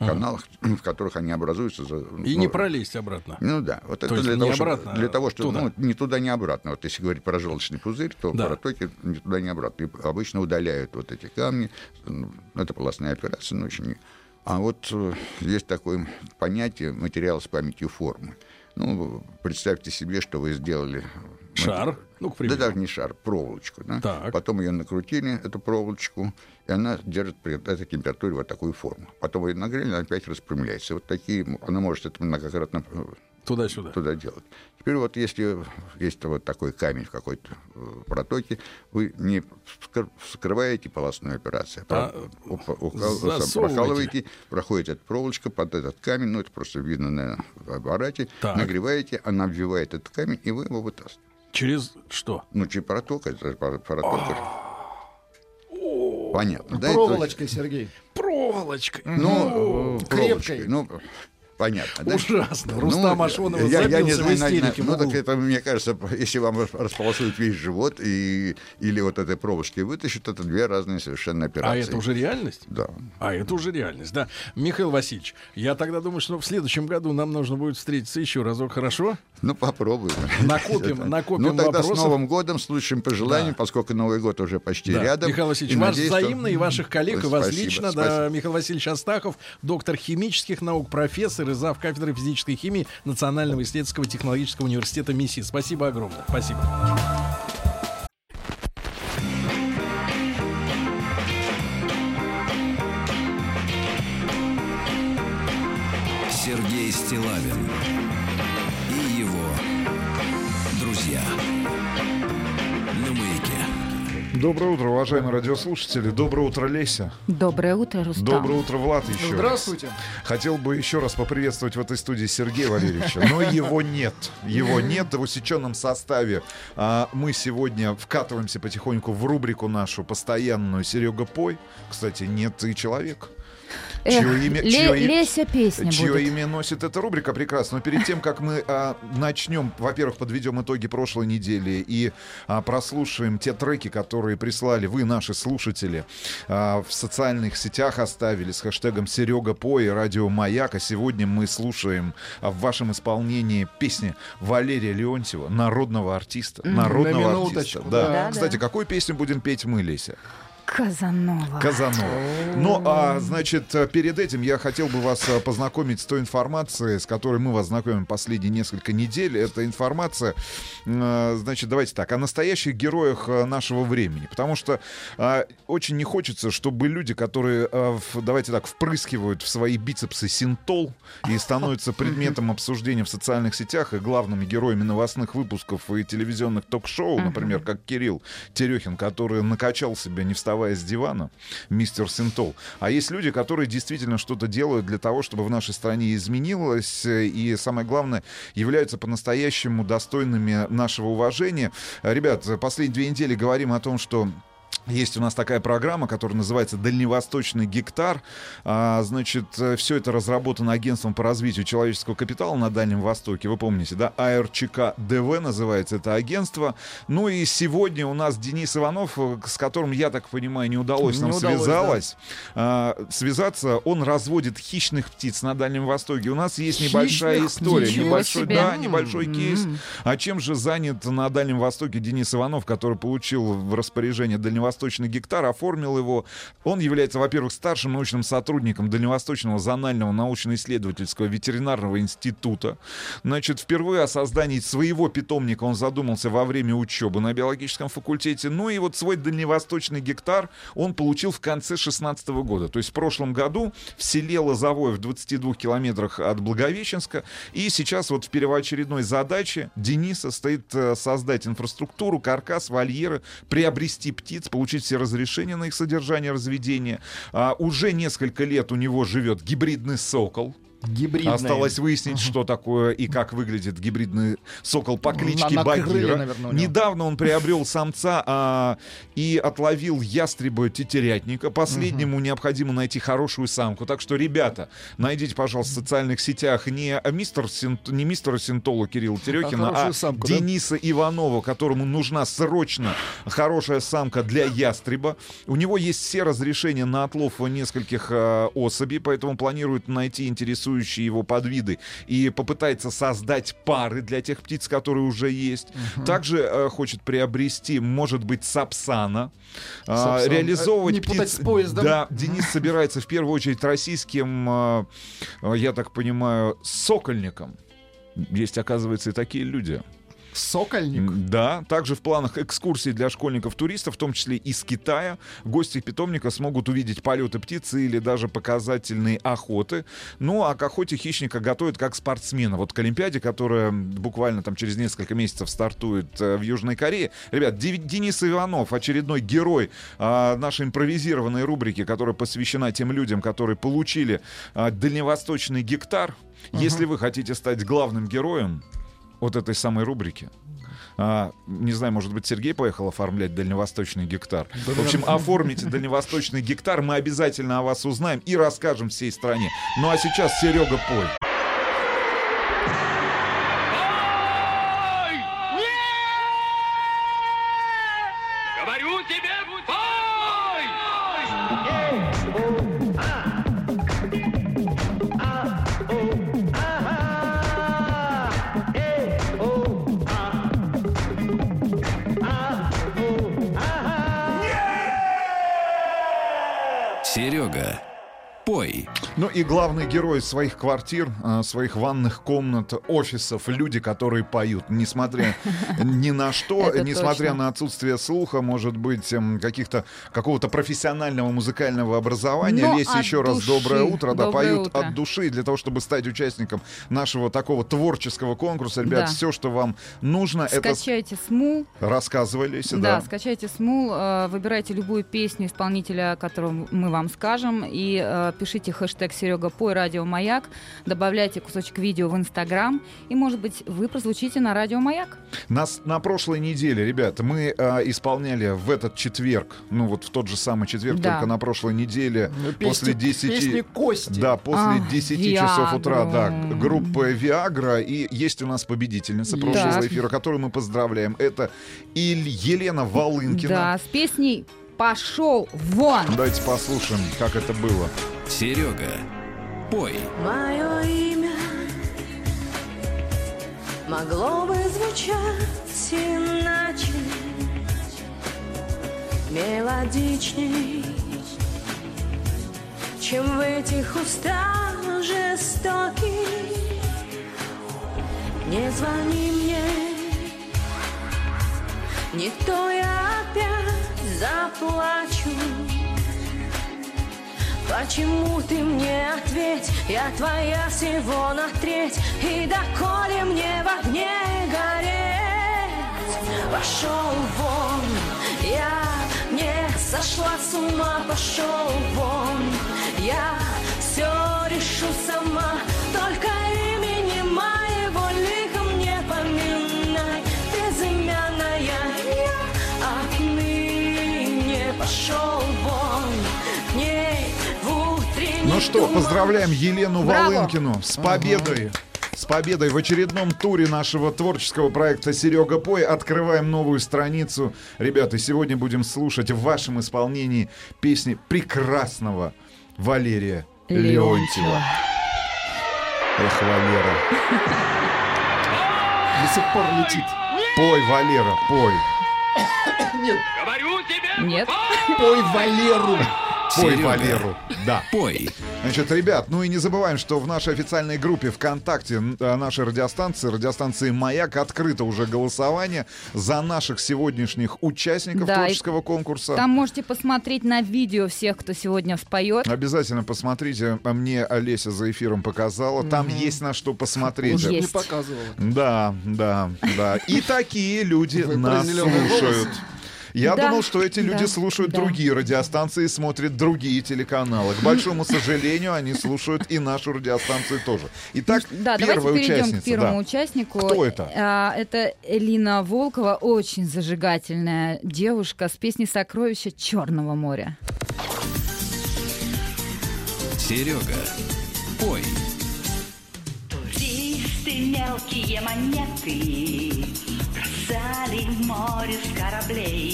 каналах, ага. в которых они образуются. И ну, не пролезть обратно. Ну да. Вот то это есть для, не того, обратно, чтобы, для того, чтобы... Ну, не туда, не обратно. Вот если говорить про желчный пузырь, то да. протоки не туда, не обратно. И обычно удаляют вот эти камни. Это полостная операция, но очень... А вот есть такое понятие материал с памятью формы. Ну, представьте себе, что вы сделали... Шар? Ну, к примеру. Да даже не шар, проволочку. Да? Потом ее накрутили, эту проволочку, и она держит при этой температуре вот такую форму. Потом ее нагрели, она опять распрямляется. Вот такие, она может это многократно туда-сюда туда делать. Теперь вот если есть вот такой камень в какой-то протоке, вы не вскрываете полостную операцию, а прокалываете, проходит эта проволочка под этот камень, ну это просто видно на аппарате, так. нагреваете, она обвивает этот камень, и вы его вытаскиваете. Через что? Ну, через проток. Это проток. Понятно. Проволочкой, Сергей. Проволочкой. Ну, крепкой. Ну, понятно. Ужасно. Да? Рустам ну, Ашонов я, я не знаю, в истерике. Ну, так это, мне кажется, если вам располосуют весь живот и, или вот этой проволочки вытащат, это две разные совершенно операции. А это уже реальность? Да. А это уже реальность, да. Михаил Васильевич, я тогда думаю, что в следующем году нам нужно будет встретиться еще разок, хорошо? Ну, попробуем. Накопим, накопим вопросов. Ну, тогда вопросов. С Новым годом, с лучшим пожеланием, да. поскольку Новый год уже почти да. рядом. Михаил Васильевич, и вас надеюсь, взаимно что... и ваших коллег, спасибо, и вас лично. Спасибо. Да, Михаил Васильевич Астахов, доктор химических наук, профессор, зав. Кафедры физической химии Национального исследовательского технологического университета МИСИ. Спасибо огромное. Спасибо. Сергей Стиллавин и его друзья. Доброе утро, уважаемые радиослушатели. Доброе утро, Леся. Доброе утро, Рустам. Доброе утро, Влад, еще Здравствуйте. Раз. Хотел бы еще раз поприветствовать в этой студии Сергея Валерьевича, но его нет. Его нет. В усеченном составе а, мы сегодня вкатываемся потихоньку в рубрику нашу постоянную «Серега, пой». Кстати, нет и человека. Эх, чье имя, чье, Леся песня чье будет. Имя носит эта рубрика прекрасно. Но перед тем, как мы а, начнем, во-первых, подведем итоги прошлой недели и а, прослушаем те треки, которые прислали вы, наши слушатели, а, в социальных сетях оставили с хэштегом «Серега Пой» и «Радио Маяк». А сегодня мы слушаем а, в вашем исполнении песни Валерия Леонтьева, народного артиста. Народного На минуточку. Да. Да, Кстати, да. какую песню будем петь мы, Леся? Казанова. Казанова. Ну, а, значит, перед этим я хотел бы вас познакомить с той информацией, с которой мы вас знакомим последние несколько недель. Это информация, значит, давайте так, о настоящих героях нашего времени. Потому что а, очень не хочется, чтобы люди, которые, а, в, давайте так, впрыскивают в свои бицепсы синтол и становятся предметом обсуждения в социальных сетях и главными героями новостных выпусков и телевизионных ток-шоу, например, как Кирилл Терехин, который накачал себя, не вставая с дивана, мистер Синтол. А есть люди, которые действительно что-то делают для того, чтобы в нашей стране изменилось, и, самое главное, являются по-настоящему достойными нашего уважения. Ребят, последние две недели говорим о том, что есть у нас такая программа, которая называется «Дальневосточный гектар». А, значит, все это разработано Агентством по развитию человеческого капитала на Дальнем Востоке. Вы помните, да? А Р Ч К Д В называется это агентство. Ну и сегодня у нас Денис Иванов, с которым, я так понимаю, не удалось не нам удалось, связалось. Да. А, связаться. Он разводит хищных птиц на Дальнем Востоке. У нас есть хищных? Небольшая история. Небольшой, да, небольшой кейс. Mm-hmm. А чем же занят на Дальнем Востоке Денис Иванов, который получил в распоряжение Дальневосточного «Дальневосточный гектар», оформил его. Он является, во-первых, старшим научным сотрудником Дальневосточного зонального научно-исследовательского ветеринарного института. Значит, впервые о создании своего питомника он задумался во время учебы на биологическом факультете. Ну и вот свой «Дальневосточный гектар» он получил в конце шестнадцатого года. То есть в прошлом году в селе Лозовое в двадцати двух километрах от Благовещенска. И сейчас вот в первоочередной задаче Дениса стоит создать инфраструктуру, каркас, вольеры, приобрести птиц, получить все разрешения на их содержание, разведение. А, уже несколько лет у него живет гибридный сокол. Гибридная. Осталось выяснить, uh-huh. что такое и как выглядит гибридный сокол по кличке на, Багира. Наверное, недавно он приобрел самца а, и отловил ястреба-тетерятника. Последнему uh-huh. необходимо найти хорошую самку. Так что, ребята, найдите, пожалуйста, в социальных сетях не мистер Синт... не мистера Синтолу Кирилла Терехина, а, а самку, Дениса да? Иванова, которому нужна срочно хорошая самка для ястреба. У него есть все разрешения на отлов нескольких а, особей, поэтому планирует найти интересующих его подвиды и попытается создать пары для тех птиц, которые уже есть. Uh-huh. Также э, хочет приобрести, может быть, сапсана. Сапсан. Э, реализовывать э, не птиц... с поездом. Да, Денис собирается в первую очередь российским, э, я так понимаю, сокольником. Есть, оказывается, и такие люди. Сокольник? Да, также в планах экскурсии для школьников-туристов, в том числе из Китая. Гости питомника смогут увидеть полеты птицы или даже показательные охоты. Ну, а к охоте хищника готовят как спортсмена. Вот к Олимпиаде, которая буквально там через несколько месяцев стартует э, в Южной Корее. Ребят, Ди- Денис Иванов, очередной герой э, нашей импровизированной рубрики, которая посвящена тем людям, которые получили э, дальневосточный гектар. Угу. Если вы хотите стать главным героем вот этой самой рубрики. А, не знаю, может быть, Сергей поехал оформлять дальневосточный гектар. В общем, оформите дальневосточный гектар. Мы обязательно о вас узнаем и расскажем всей стране. Ну а сейчас Серега Поль. Говорю тебе, Серега, пой. Ну и главный герой своих квартир, своих ванных комнат, офисов, люди, которые поют, несмотря ни на что, несмотря на отсутствие слуха, может быть, каких-то, какого-то профессионального музыкального образования. Леся, еще раз доброе утро, да, поют от души. Для того, чтобы стать участником нашего такого творческого конкурса, ребят, все, что вам нужно, это... Скачайте СМУЛ. Рассказывай, Леся, да. Да, скачайте СМУЛ, выбирайте любую песню исполнителя, которую мы вам скажем, и пишите хэштег Серега Пой, Радио Маяк. Добавляйте кусочек видео в Инстаграм, и, может быть, вы прозвучите на Радио Маяк. Нас на прошлой неделе, ребят, мы э, исполняли в этот четверг, ну вот в тот же самый четверг, да. только на прошлой неделе, ну, после десяти, песни Кости. Да, после а, десяти Виагра. Часов утра, да, группа Виагра, и есть у нас победительница прошлого да. эфира, которую мы поздравляем. Это Иль Елена Волынкина. Да, с песней «Пошел вон». Давайте послушаем, как это было. Серега, пой. Мое имя могло бы звучать иначе, мелодичней, чем в этих устах жестоких. Не звони мне, не то я опять заплачу. Почему ты мне ответь? Я твоя всего на треть, и доколе мне в огне гореть? Пошел вон, я не сошла с ума. Пошел вон, я все решу сама. Только имени моего лихо мне поминай, безымянная я отныне. Пошел вон к ней. Ну что, поздравляем Елену Браво! Волынкину с победой. Ага. С победой в очередном туре нашего творческого проекта «Серега Пой». Открываем новую страницу. Ребята, сегодня будем слушать в вашем исполнении песни прекрасного Валерия Леонтьева. Леонтьева. Эх, Валера. До сих пор летит. Пой, Валера, пой. Нет. Говорю тебе, нет. Пой Валеру. Пой, Серега. Валеру. Да. Пой. Значит, ребят, ну и не забываем, что в нашей официальной группе ВКонтакте нашей радиостанции, радиостанции «Маяк», открыто уже голосование за наших сегодняшних участников да, творческого конкурса. Там можете посмотреть на видео всех, кто сегодня споет. Обязательно посмотрите. Мне Олеся за эфиром показала. Там mm-hmm. есть на что посмотреть. Уже не показывала. Да, да, да. И такие люди нас слушают. Я да, думал, что эти люди да, слушают да. другие радиостанции и смотрят другие телеканалы. К большому сожалению, они слушают и нашу радиостанцию тоже. Итак, да, первая участница. Давайте перейдем к первому да. участнику. Кто это? Это Элина Волкова, очень зажигательная девушка с песней «Сокровища Черного моря». Серега, пой. Туристы, мелкие монеты бросали в море с кораблей.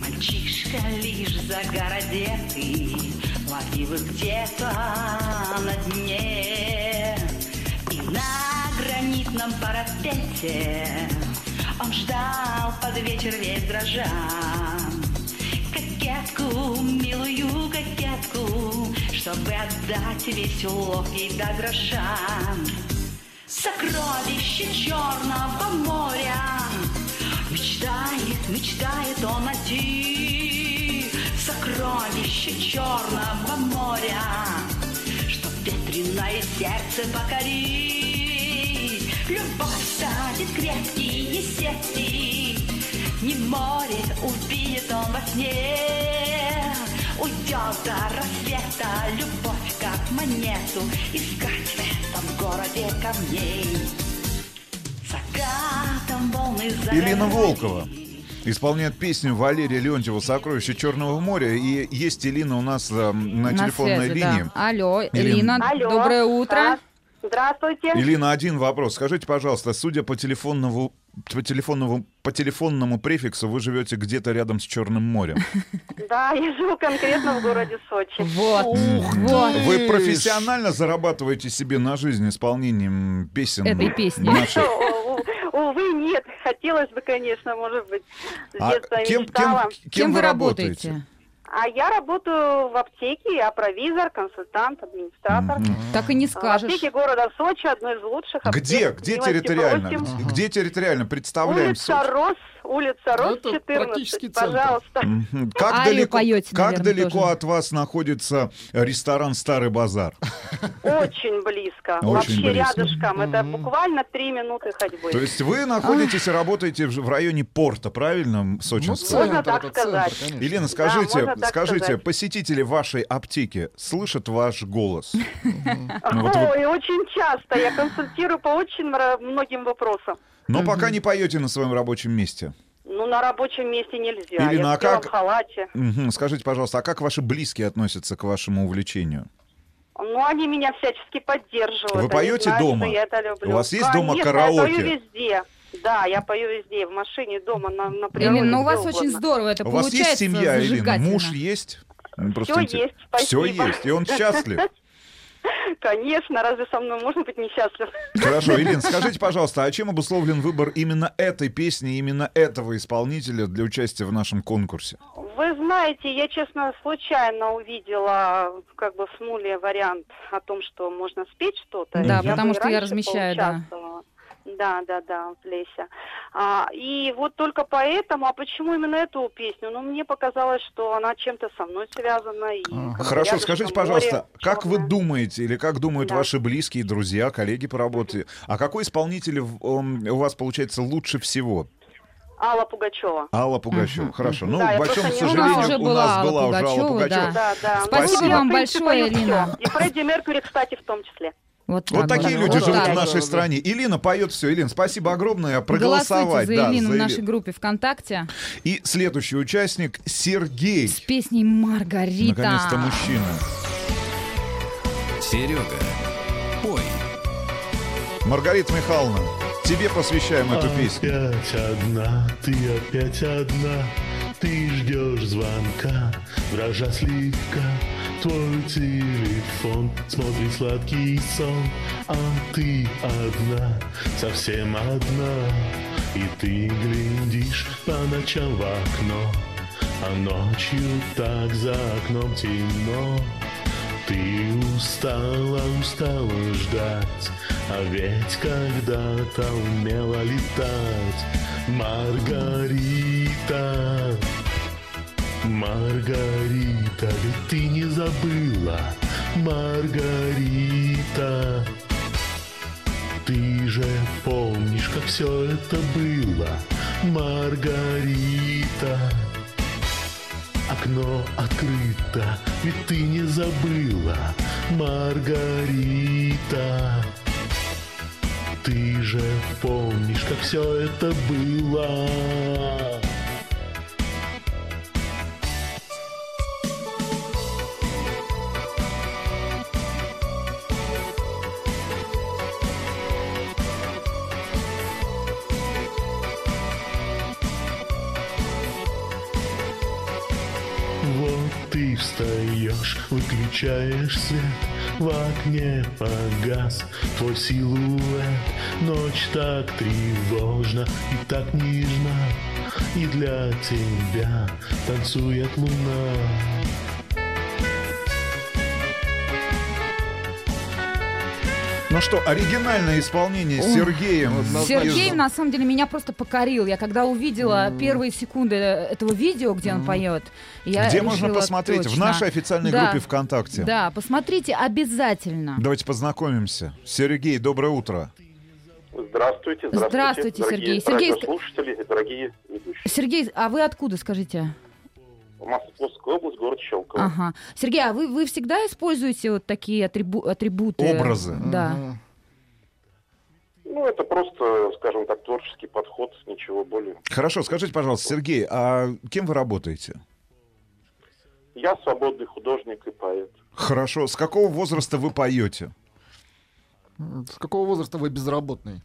Мальчишка лишь за городетый ловил их где-то на дне. И на гранитном парапете он ждал под вечер весь дрожа. Кокетку, милую кокетку, чтобы отдать весь улов ей до гроша. Сокровище Черного моря, мечтает, мечтает он найти. Сокровище Черного моря, чтоб ветреное сердце покорить. Любовь садит крепкие сети, не море увидит он во сне. Уйдет до рассвета любовь как монету, искать в этом городе камней. Закатом волны за... Елена Волкова исполняет песню Валерия Леонтьева «Сокровище Черного моря». И есть Элина у нас э, на, на телефонной связи, линии. Да. Алло, Элина, Алло. Доброе утро. Да. Здравствуйте. Элина, один вопрос. Скажите, пожалуйста, судя по телефонному, по телефонному, по телефонному префиксу, вы живете где-то рядом с Черным морем. Да, я живу конкретно в городе Сочи. Вот. Ух, вот. Вы профессионально зарабатываете себе на жизнь исполнением песен этой песни? Увы, нет. Хотелось бы, конечно, может быть. А кем, кем, кем вы работаете? работаете? А я работаю в аптеке, я провизор, консультант, администратор. Mm-hmm. Так и не скажешь. В аптеке города Сочи, одной из лучших аптек. Где? Где территориально? Uh-huh. Где территориально? Представляем Улица Сочи. Рос, улица Рос, ну, четырнадцать, пожалуйста. Mm-hmm. Как а далеко, поете, как наверное, далеко от вас находится ресторан «Старый базар»? Очень близко. Очень Вообще близко. Рядышком. Mm-hmm. Это буквально три минуты ходьбы. То есть вы находитесь и работаете в районе порта, правильно, сочинского? Ну, можно так сказать. Елена, скажите... Скажите, сказать. посетители вашей аптеки слышат ваш голос? Ой, очень часто. Я консультирую по очень многим вопросам. Но пока не поете на своем рабочем месте. Ну, на рабочем месте нельзя. Я в халате. Скажите, пожалуйста, а как ваши близкие относятся к вашему увлечению? Ну, они меня всячески поддерживают. Вы поете дома? У вас есть дома караоке? Я пою везде. Да, я пою везде, в машине, дома, на, на природе. Элина, ну у вас угодно. Очень здорово это у получается. У вас есть семья, Элина? Муж есть? Просто Все интересно. есть, спасибо. Все есть, и он счастлив? Конечно, разве со мной можно быть несчастливым? Хорошо, Элина, скажите, пожалуйста, а чем обусловлен выбор именно этой песни, именно этого исполнителя для участия в нашем конкурсе? Вы знаете, я, честно, случайно увидела, как бы в смуле вариант о том, что можно спеть что-то. Да, я потому что я размещаю, да. Да, да, да, в лесе. А, и вот только поэтому, а почему именно эту песню? Ну, мне показалось, что она чем-то со мной связана. И а, хорошо, скажите, пожалуйста, море, как черное. Вы думаете, или как думают да. ваши близкие, друзья, коллеги по работе, а какой исполнитель он, у вас получается лучше всего? Алла Пугачева. Алла Пугачева, uh-huh. хорошо. Ну, да, к большому сожалению, у нас была уже Алла Пугачева. Да. Да, да. Спасибо, Спасибо вам большое, Элина. И Фредди Меркьюри, кстати, в том числе. Вот, вот такие вот. люди вот живут так. в нашей стране. Элина поет все. Элина, спасибо огромное. Проголосовать. Голосуйте за да, Элину в нашей группе ВКонтакте. И следующий участник — Сергей. С песней «Маргарита». Наконец-то мужчина. Серега, пой. Маргарита Михайловна, тебе посвящаем опять эту песню. Опять одна, ты опять одна. Ты ждешь звонка, дрожа слегка. Твой телефон смотрит сладкий сон, а ты одна, совсем одна. И ты глядишь по ночам в окно, а ночью так за окном темно. Ты устала, устала ждать, а ведь когда-то умела летать. Маргарита, Маргарита, ведь ты не забыла, Маргарита. Ты же помнишь, как все это было, Маргарита. Окно открыто, ведь ты не забыла, Маргарита. Ты же помнишь, как все это было. Ты встаешь, выключаешь свет, в окне погас твой силуэт. Ночь так тревожна и так нежна, и для тебя танцует луна. Ну что, оригинальное исполнение с Сергеем. Ой, Сергей, на самом деле, меня просто покорил. Я когда увидела mm. первые секунды этого видео, где mm. он поет, я где решила, можно посмотреть? Точно. В нашей официальной да. группе ВКонтакте. Да, посмотрите обязательно. Давайте познакомимся. Сергей, доброе утро. Здравствуйте, здравствуйте. Здравствуйте, дорогие Сергей. Дорогие слушатели, дорогие ведущие. Сергей, а вы откуда, скажите? Московская область, город Щелково. Ага. Сергей, а вы, вы всегда используете вот такие атрибу- атрибуты? Образы? Да. Mm-hmm. Ну, это просто, скажем так, творческий подход, ничего более. Хорошо, скажите, пожалуйста, Сергей, а кем вы работаете? Я свободный художник и поэт. Хорошо. С какого возраста вы поете? С какого возраста вы безработный?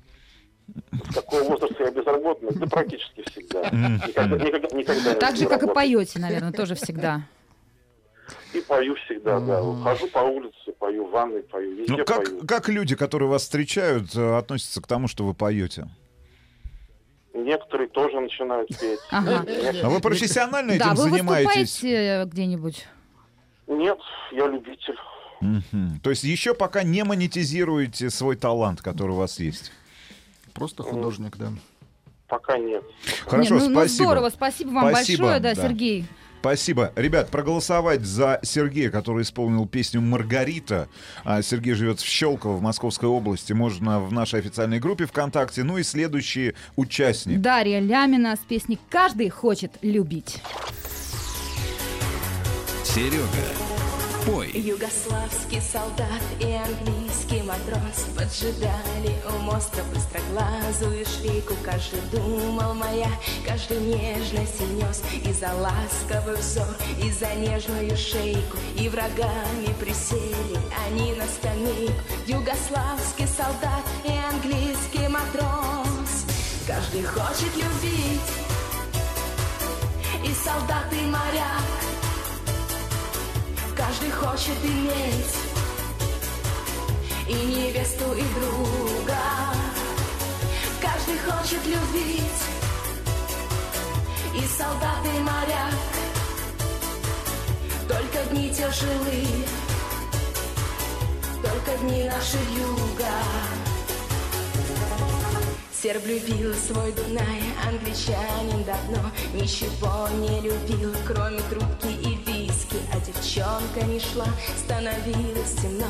С какого возраста я безработный? Да практически всегда. Никогда, никогда, никогда так же, как и поете, наверное, тоже всегда. И пою всегда, да. Хожу по улице, пою в ванной, пою, везде ну, как, пою. Как люди, которые вас встречают, относятся к тому, что вы поете? Некоторые тоже начинают петь. Ага. А вы профессионально этим да, занимаетесь? Да, вы выступаете где-нибудь? Нет, я любитель. Угу. То есть еще пока не монетизируете свой талант, который у вас есть? Просто художник, да. Пока нет. Хорошо, нет, ну, спасибо. Ну здорово, спасибо вам спасибо, большое, да, да, Сергей. Спасибо. Ребят, проголосовать за Сергея, который исполнил песню «Маргарита». Сергей живет в Щелково, в Московской области. Можно в нашей официальной группе ВКонтакте. Ну и следующие участники. Дарья Лямина с песней «Каждый хочет любить». Серега, пой. Югославский солдат и английский матрос поджидали у моста быстроглазую швейку. Каждый думал моя, каждый нежность и нес, и за ласковый взор, и за нежную шейку. И врагами присели они на скамейку. Югославский солдат и английский матрос. Каждый хочет любить, и солдат, и моряк. Каждый хочет иметь и невесту, и друга. Каждый хочет любить, и солдат, и моряк. Только дни тяжелые, только дни наши юга. Серб любил свой Дунай, англичанин давно ничего не любил, кроме трубки и виски. А девчонка не шла, становилось темно,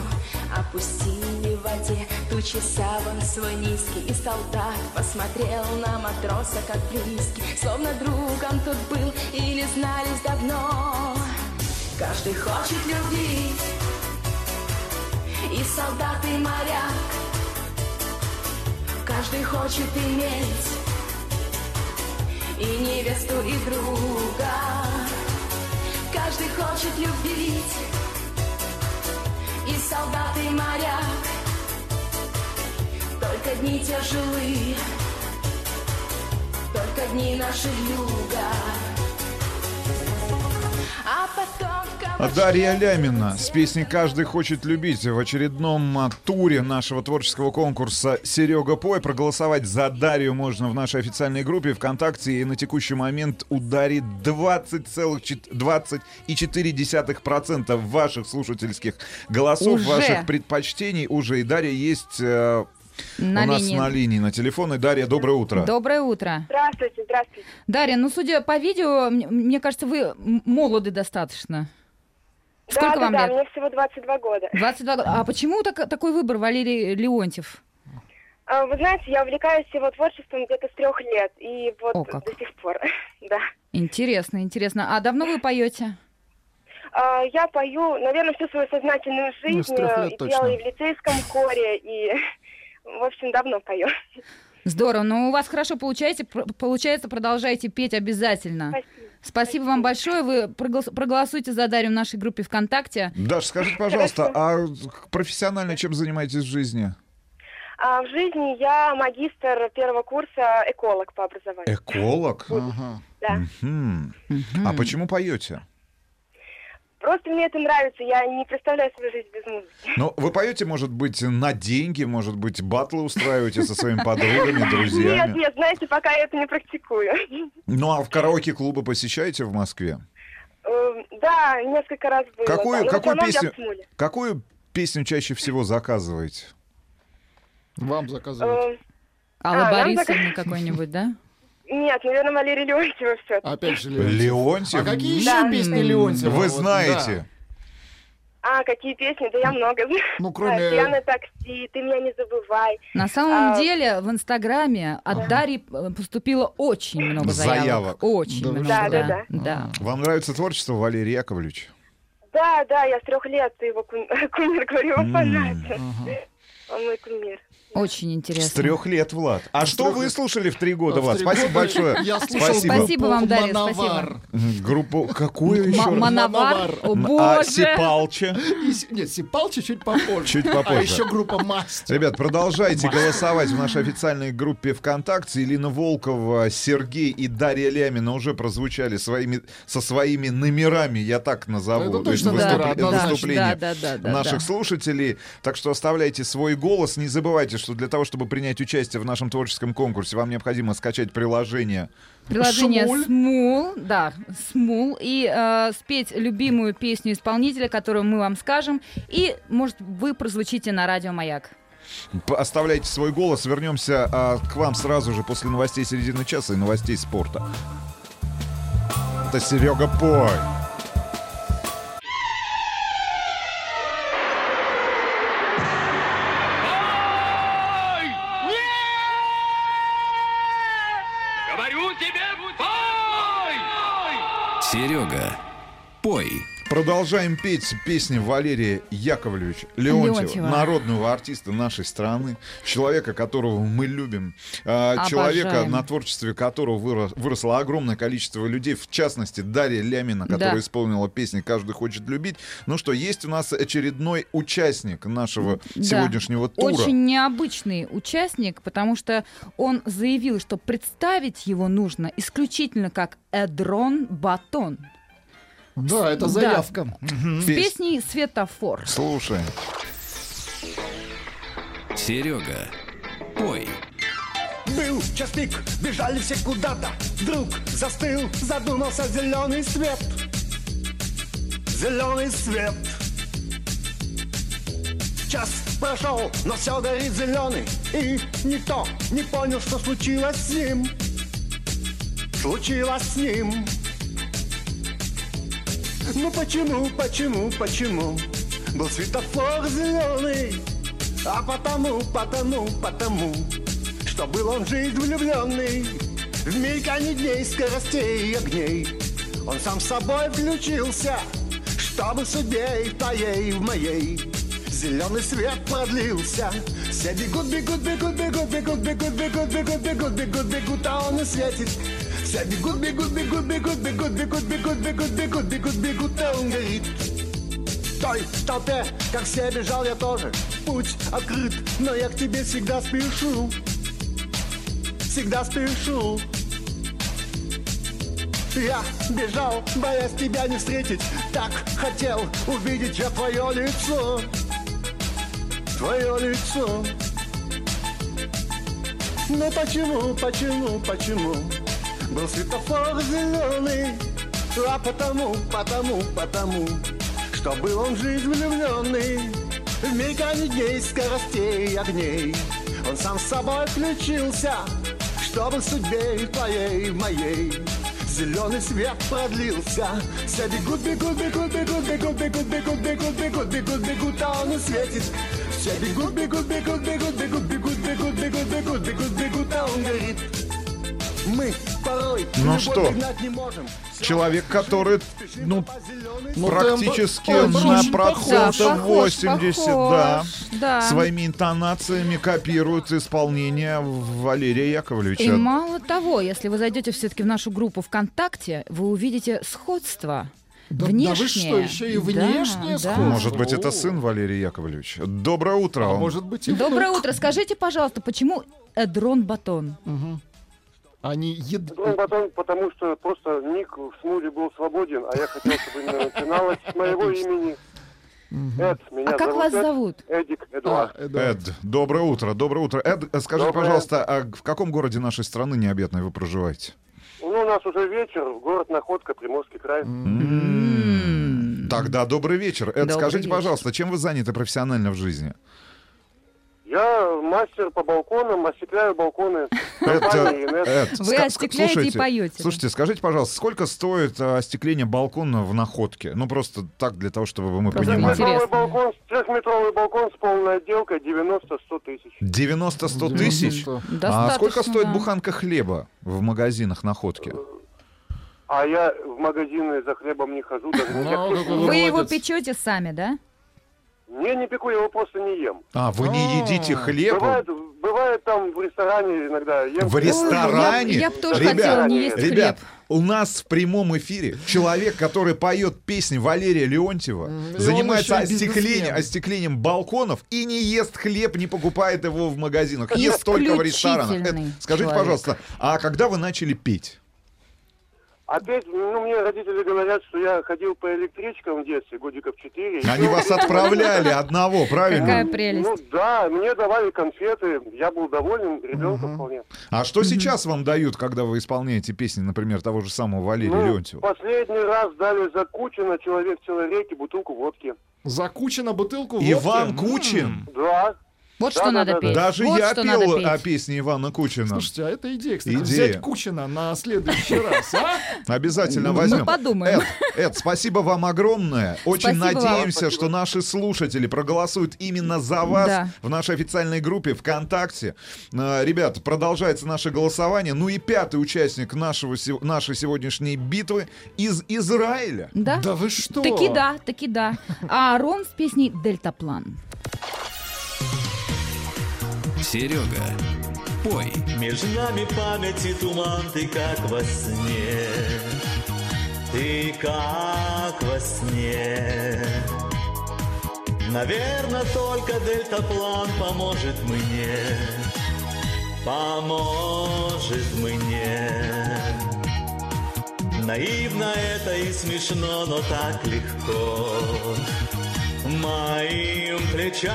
опустили в воде тучи саван свой низкий. И солдат посмотрел на матроса как близкий, словно другом тут был или знались давно. Каждый хочет любить, и солдат, и моряк. Каждый хочет иметь и невесту, и друга. Каждый хочет любить, и солдат, и моряк. Только дни тяжелые, только дни наши юга. Дарья Лямина с песней «Каждый хочет любить» в очередном туре нашего творческого конкурса «Серега Пой». Проголосовать за Дарью можно в нашей официальной группе ВКонтакте. И на текущий момент у Дарьи двадцать целых двадцать четыре сотых процента ваших слушательских голосов, уже. ваших предпочтений уже. И Дарья есть... На у нас линии. на линии, на телефон. И Дарья, доброе утро. Доброе утро. Здравствуйте, здравствуйте. Дарья, ну, судя по видео, мне кажется, вы молоды достаточно. Сколько да, вам да, лет? Да, мне всего двадцать два года. двадцать два года. А почему так, такой выбор, Валерий Леонтьев? А, вы знаете, я увлекаюсь его творчеством где-то с трех лет. И вот О, до сих пор. да. Интересно, интересно. А давно вы поете? А, я пою, наверное, всю свою сознательную жизнь. Ну, и пела и в лицейском хоре, и... В общем, давно пою. Здорово. Ну, у вас хорошо получается, получается, продолжайте петь обязательно. Спасибо. Спасибо, Спасибо. вам большое. Вы проголосуйте за Дарью в нашей группе ВКонтакте. Даша, скажите, пожалуйста, хорошо. а профессионально чем занимаетесь в жизни? А в жизни я магистр первого курса, эколог по образованию. Эколог? Ага. Да. Угу. Угу. А почему поете? Просто мне это нравится, я не представляю свою жизнь без музыки. Ну, вы поете, может быть, на деньги, может быть, батлы устраиваете со своими подругами, друзьями? Нет, нет, знаете, пока я это не практикую. Ну, а в караоке-клубы посещаете в Москве? Да, несколько раз было. Какую, да. какую, песню, какую песню чаще всего заказываете? Вам заказывают. Алла а, Борисовна зак... какой-нибудь, да? Нет, наверное, Валерий Леонтьев все-таки. Опять же Леонтьев. Леонтьев? А какие еще да. песни Леонтьева? Вы вот, знаете. Да. А, какие песни? Да я много знаю. Ну, кроме... «Пьяное такси», «Ты меня не забывай». На самом а... деле в Инстаграме от да. Дарьи поступило очень много заявок. заявок. Очень да, много. Да, да, да. да. Вам нравится творчество, Валерий Яковлевич? Да, да, я с трех лет его кумир, говорю, его фанател. Он мой кумир. Очень интересно. С трех лет, Влад. А с что трех... вы слушали в три года, а, Влад? Спасибо года большое. Я слушал. Спасибо, спасибо вам, Дарья. Спасибо. Группу какую еще? Мановар. О боже. А Сипалча. И... Нет, Сипалча чуть попозже. Чуть попозже. А еще группа Мастер. Ребят, продолжайте Мастер. голосовать в нашей официальной группе ВКонтакте. Елена Волкова, Сергей и Дарья Лямина уже прозвучали своими... со своими номерами. Я так назову это точно выступ... да, выступление да, да, да, наших да. слушателей. Так что оставляйте свой голос. Не забывайте, что для того, чтобы принять участие в нашем творческом конкурсе, вам необходимо скачать приложение. Приложение Шмуль. Смул, да, Смул, и э, спеть любимую песню исполнителя, которую мы вам скажем, и, может, вы прозвучите на радио «Маяк». Оставляйте свой голос. Вернемся э, к вам сразу же после новостей середины часа и новостей спорта. Это Серега Пой. Серега, пой. Продолжаем петь песни Валерия Яковлевича Леонтьева, Леонтьева, народного артиста нашей страны, человека, которого мы любим, Обожаем. человека, на творчестве которого выросло, выросло огромное количество людей, в частности, Дарья Лямина, которая да. исполнила песни «Каждый хочет любить». Ну что, есть у нас очередной участник нашего да. сегодняшнего тура. Очень необычный участник, потому что он заявил, что представить его нужно исключительно как «Эдрон Батон». Да, это заявка. Да. Угу. С песней «Светофор». Слушай. Серега, пой. Был час пик, бежали все куда-то. Вдруг застыл, задумался зеленый свет. Зеленый свет. Час прошел, но все горит зеленый. И никто не понял, что случилось с ним. Случилось с ним. Ну почему, почему, почему был светофор зеленый? А потому, потому, потому, что был он в жизнь влюбленный. В мельканье дней, скоростей и огней он сам с собой включился, чтобы в судьбе и в твоей, и в моей зеленый свет продлился. Все бегут, бегут, бегут, бегут, бегут, бегут, бегут, бегут, бегут, бегут, бегут, а он и светит. Все бегут, бегут, бегут, бегут, бегут, бегут, бегут, бегут, бегут, бегут, бегут, а он горит. В той толпе, как все, бежал я тоже. Путь открыт, но я к тебе всегда спешу. Всегда спешу. Я бежал, боясь тебя не встретить, так хотел увидеть я твое лицо, твое лицо. Но почему, почему, почему был светофор зеленый? А потому, потому, потому, что был он в жизнь влюбленный. В мельканье дней, скоростей и огней он сам с собой включился, чтобы в судьбе и твоей, и моей зеленый свет продлился. Все бегут, бегут, бегут, бегут, бегут, бегут, бегут, бегут, бегут, бегут, бегут, а он и светит. Все бегут, бегут, бегут, бегут, бегут, бегут, бегут, бегут, бегут, бегут, бегут, а он горит. Мы порой ну что, не можем. Человек, который ну, ну практически на процентов восемьдесят, да, да, своими интонациями копирует исполнение Валерия Яковлевича. И мало того, если вы зайдете все-таки в нашу группу ВКонтакте, вы увидите сходство. Да, да вы что, еще и внешне? Да, да. Может быть, это сын Валерия Яковлевича. Доброе утро. А может быть, и... Доброе утро. Скажите, пожалуйста, почему Эдрон Батон? Угу. Они ед... Эдрон Батон, потому что просто ник в Смуде был свободен, а я хотел, чтобы именно начиналось с моего имени. Эд, меня а как вас зовут? Эдик, Эдуард. А, Эдуард. Эд, доброе утро, доброе утро. Эд, скажите, доброе. Пожалуйста, а в каком городе нашей страны необъятной вы проживаете? Ну, у нас уже вечер, город Находка, Приморский край. Mm-hmm. Тогда добрый вечер. Эд, добрый скажите, вечер. Пожалуйста, чем вы заняты профессионально в жизни? Я мастер по балконам, остекляю балконы. Вы остекляете и поете. Слушайте, скажите, пожалуйста, сколько стоит остекление балкона в Находке? Ну, просто так, для того, чтобы мы понимали. Трехметровый балкон с полной отделкой девяносто-сто тысяч. девяносто-сто тысяч? А сколько стоит буханка хлеба в магазинах Находки? А я в магазины за хлебом не хожу. Вы его печете сами, да? Не, не пеку, я его просто не ем. А, вы не едите хлеб? Бывает, бывает там в ресторане иногда. Ем. В ресторане? Я, я тоже ребят, хотел не есть ребят, хлеб. У нас в прямом эфире человек, который поет песни Валерия Леонтьева, и занимается остеклением, остеклением балконов и не ест хлеб, не покупает его в магазинах. Ест только в ресторанах. Это, скажите, человек. Пожалуйста, а когда вы начали петь? Опять, ну, мне родители говорят, что я ходил по электричкам в детстве, годиков четыре. Они вас отправляли одного, правильно? Какая прелесть. Ну, да, мне давали конфеты, я был доволен, ребенка угу. вполне. А что угу. сейчас вам дают, когда вы исполняете песни, например, того же самого Валерия ну, Леонтьева? Последний раз дали Закучина, человек в человеке, бутылку водки. Закучина, бутылку водки? Иван Кучин? М-м, да. Вот да, что да, надо да, петь. Даже вот я пел о песне Ивана Кучина. Слушайте, а это идея, кстати, идея. Взять Кучина на следующий раз, а? Обязательно возьмем. Мы подумаем. Эд, Эд, спасибо вам огромное. Очень спасибо надеемся, вам. Что наши слушатели проголосуют именно за вас да. в нашей официальной группе ВКонтакте. Ребята, продолжается наше голосование. Ну и пятый участник нашего, нашей сегодняшней битвы из Израиля. Да? Да вы что? Таки да, таки да. Аарон с песней «Дельтаплан». Серега, пой. Между нами памяти туман, ты как во сне, ты как во сне. Наверное, только дельтаплан поможет мне, поможет мне. Наивно это и смешно, но так легко моим плечам.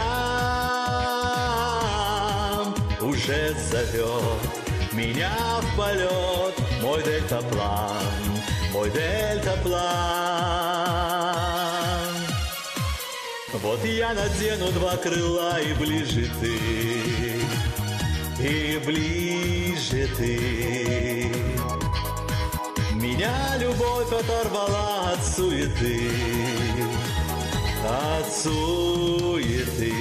Уже зовет меня в полет мой дельтаплан, мой дельтаплан. Вот я надену два крыла, и ближе ты, и ближе ты. Меня любовь оторвала от суеты, от суеты.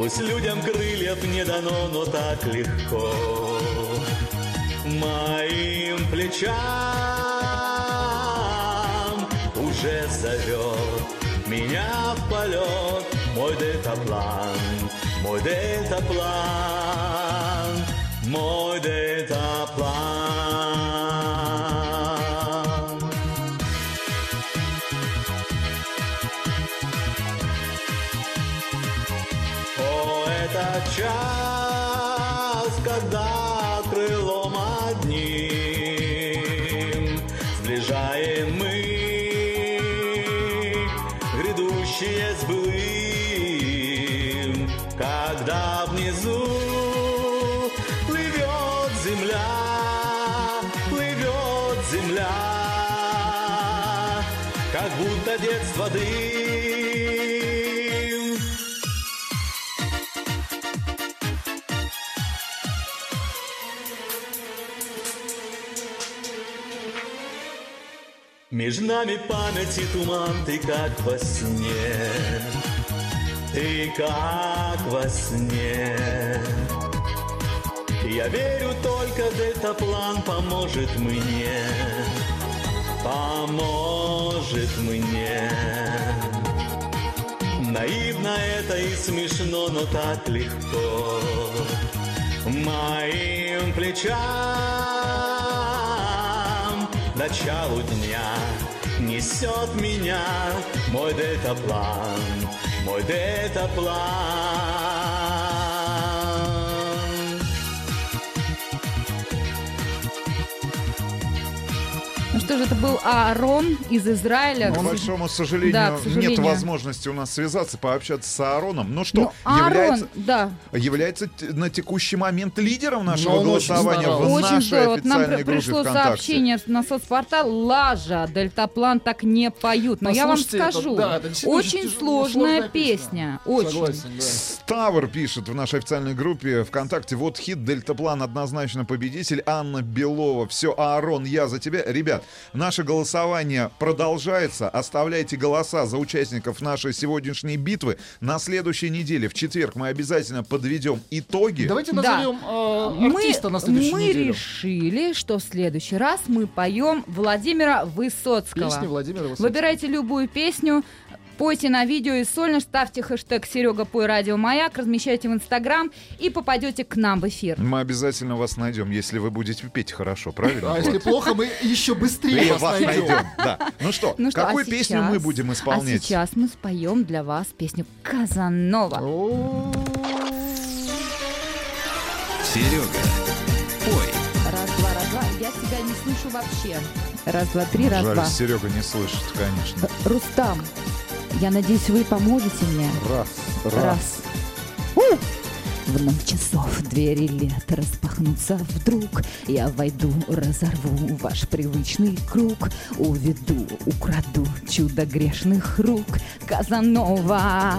Пусть людям крыльев не дано, но так легко моим плечам уже зовет меня в полет мой дельтаплан, мой дельтаплан, мой дельтаплан. Час, когда крылом одни как будто детство дым. Между нами памяти туман, ты как во сне, ты как во сне. Я верю, только дельтаплан поможет мне, поможет мне. Наивно это и смешно, но так легко моим плечам. Началу дня несет меня мой дельтаплан, мой дельтаплан. Что же, это был Аарон из Израиля. Но, к большому сожалению, да, к сожалению, нет возможности у нас связаться, пообщаться с Аароном. Ну что, но является, Аарон, да. является на текущий момент лидером нашего но голосования в очень нашей здорово. Официальной нам группе ВКонтакте. Нам пришло сообщение на соцпортал: «Лажа, дельтаплан так не поют». Но послушайте, я вам скажу, это, да, это очень тяжело, сложная песня. песня. Очень. Согласен, да. Ставр пишет в нашей официальной группе ВКонтакте: вот хит, дельтаплан однозначно победитель. Анна Белова. Все, Аарон, я за тебя. Ребят, наше голосование продолжается. Оставляйте голоса за участников нашей сегодняшней битвы. На следующей неделе, в четверг, мы обязательно подведем итоги. Давайте назовем да. э, артиста мы, на следующей мы неделе. Мы решили, что в следующий раз мы поем Владимира Высоцкого. Песню Владимира Высоцкого. Выбирайте любую песню. Пойте на видео и сольно, ставьте хэштег «Серега, пой радио Маяк», размещайте в Инстаграм и попадете к нам в эфир. Мы обязательно вас найдем, если вы будете петь хорошо, правильно? А если плохо, мы еще быстрее вас найдем. Ну что, какую песню мы будем исполнять? А сейчас мы споем для вас песню «Казанова». Серега, пой. Раз, два, раз, два. Я тебя не слышу вообще. Раз, два, три, раз, два. Серега не слышит, конечно. Рустам. Я надеюсь, вы поможете мне. Раз, раз. раз. У! В ночь часов двери лет распахнутся вдруг. Я войду, разорву ваш привычный круг. Уведу, украду чудо грешных рук. Казанова.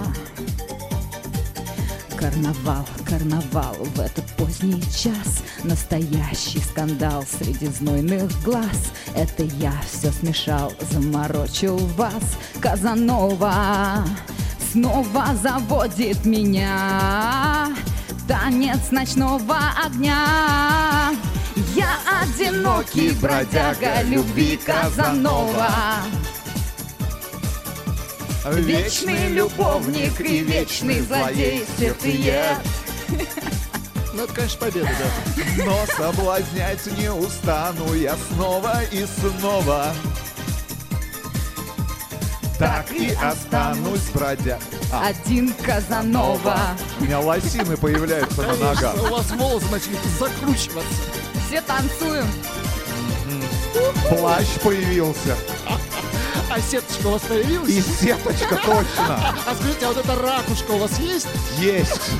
Карнавал, карнавал в этот поздний час. Настоящий скандал среди знойных глаз. Это я все смешал, заморочил вас. Казанова снова заводит меня. Танец ночного огня. Я одинокий бродяга любви Казанова. Вечный любовник и вечный злодей сердцеед. Ну, это, конечно, победа, да. Но соблазнять не устану я снова и снова. Так и останусь бродя. А. Один Казанова. У меня лосины появляются на ногах. У вас волосы начали закручиваться. Все танцуем. Плащ появился. А сеточка у вас появилась? И сеточка, точно. А скажите, а вот эта ракушка у вас есть? Есть.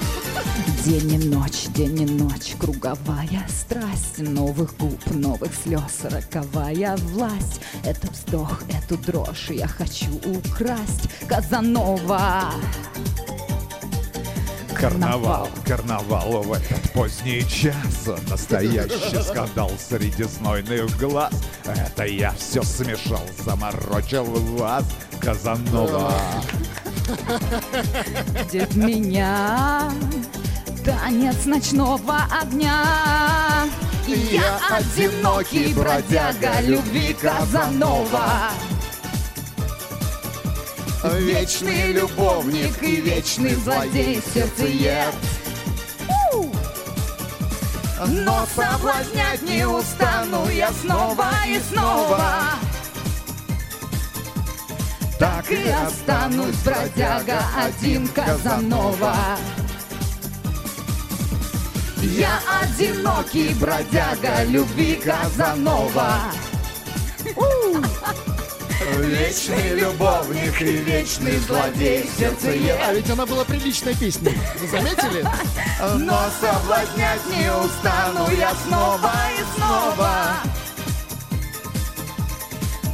День и ночь, день и ночь, круговая страсть. Новых губ, новых слез, роковая власть. Этот вздох, эту дрожь я хочу украсть. Казанова. Карнавал, карнавал в этот поздний час. Настоящий скандал среди знойных глаз. Это я все смешал, заморочил вас. Казанова. Ждет меня танец ночного огня. И я одинокий бродяга любви Казанова. Вечный любовник и вечный злодей сердцеед. Но соблазнять не устану я снова и снова. Так и останусь бродяга один Казанова. Я одинокий бродяга любви Казанова. Вечный любовник и вечный злодей сердцеед. А ведь она была приличной песней, вы заметили? Но соблазнять не устану я снова и снова.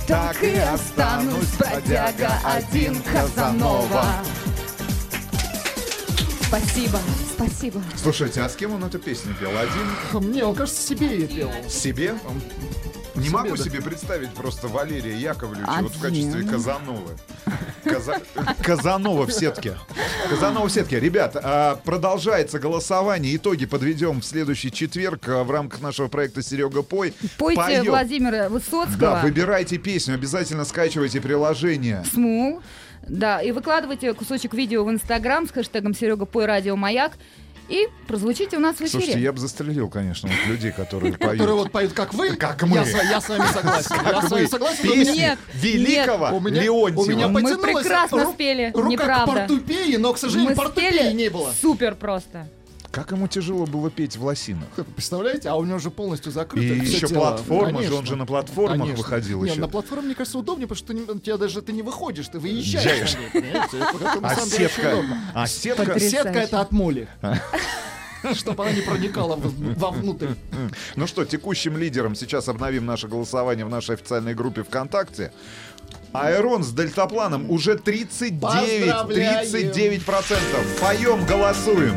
так и останусь бродяга один Казанова. Спасибо, спасибо. Слушайте, а с кем он эту песню пел? Один? Мне, он, кажется, себе я пел. Себе? Не себе, могу да. себе представить просто Валерия Яковлевича Один. Вот в качестве Казановы. Каза... Казанова в сетке. Казанова в сетке. Ребят, продолжается голосование. Итоги подведем в следующий четверг в рамках нашего проекта «Серега, пой». Пойте Поем. Владимира Высоцкого. Да, выбирайте песню. Обязательно скачивайте приложение «Смул». Да, и выкладывайте кусочек видео в Инстаграм с хэштегом «Серега, пой радио Маяк». И прозвучите у нас в эфире. Слушайте, я бы застрелил, конечно, вот людей, которые поют. Которые вот поют, как вы. Как мы. Я, я с вами согласен. Как я вы. С вами согласен. Песни нет, великого нет. Леонтьева. У меня, у меня мы прекрасно ру- спели. Рука к портупеи, но, к сожалению, мы портупеи не было. Супер просто. Как ему тяжело было петь в лосинах. Представляете, а у него же полностью закрыто. И еще тело. Платформа, конечно, же он же на платформах конечно. Выходил Нет, еще. На платформе, мне кажется, удобнее, потому что ты, тебя даже ты не выходишь, ты выезжаешь. А сетка? А сетка? Сетка это от моли. Чтобы она не проникала вовнутрь. Ну что, текущим лидером сейчас обновим наше голосование в нашей официальной группе ВКонтакте. Айрон с дельтапланом уже тридцать девять процентов. Поем, голосуем.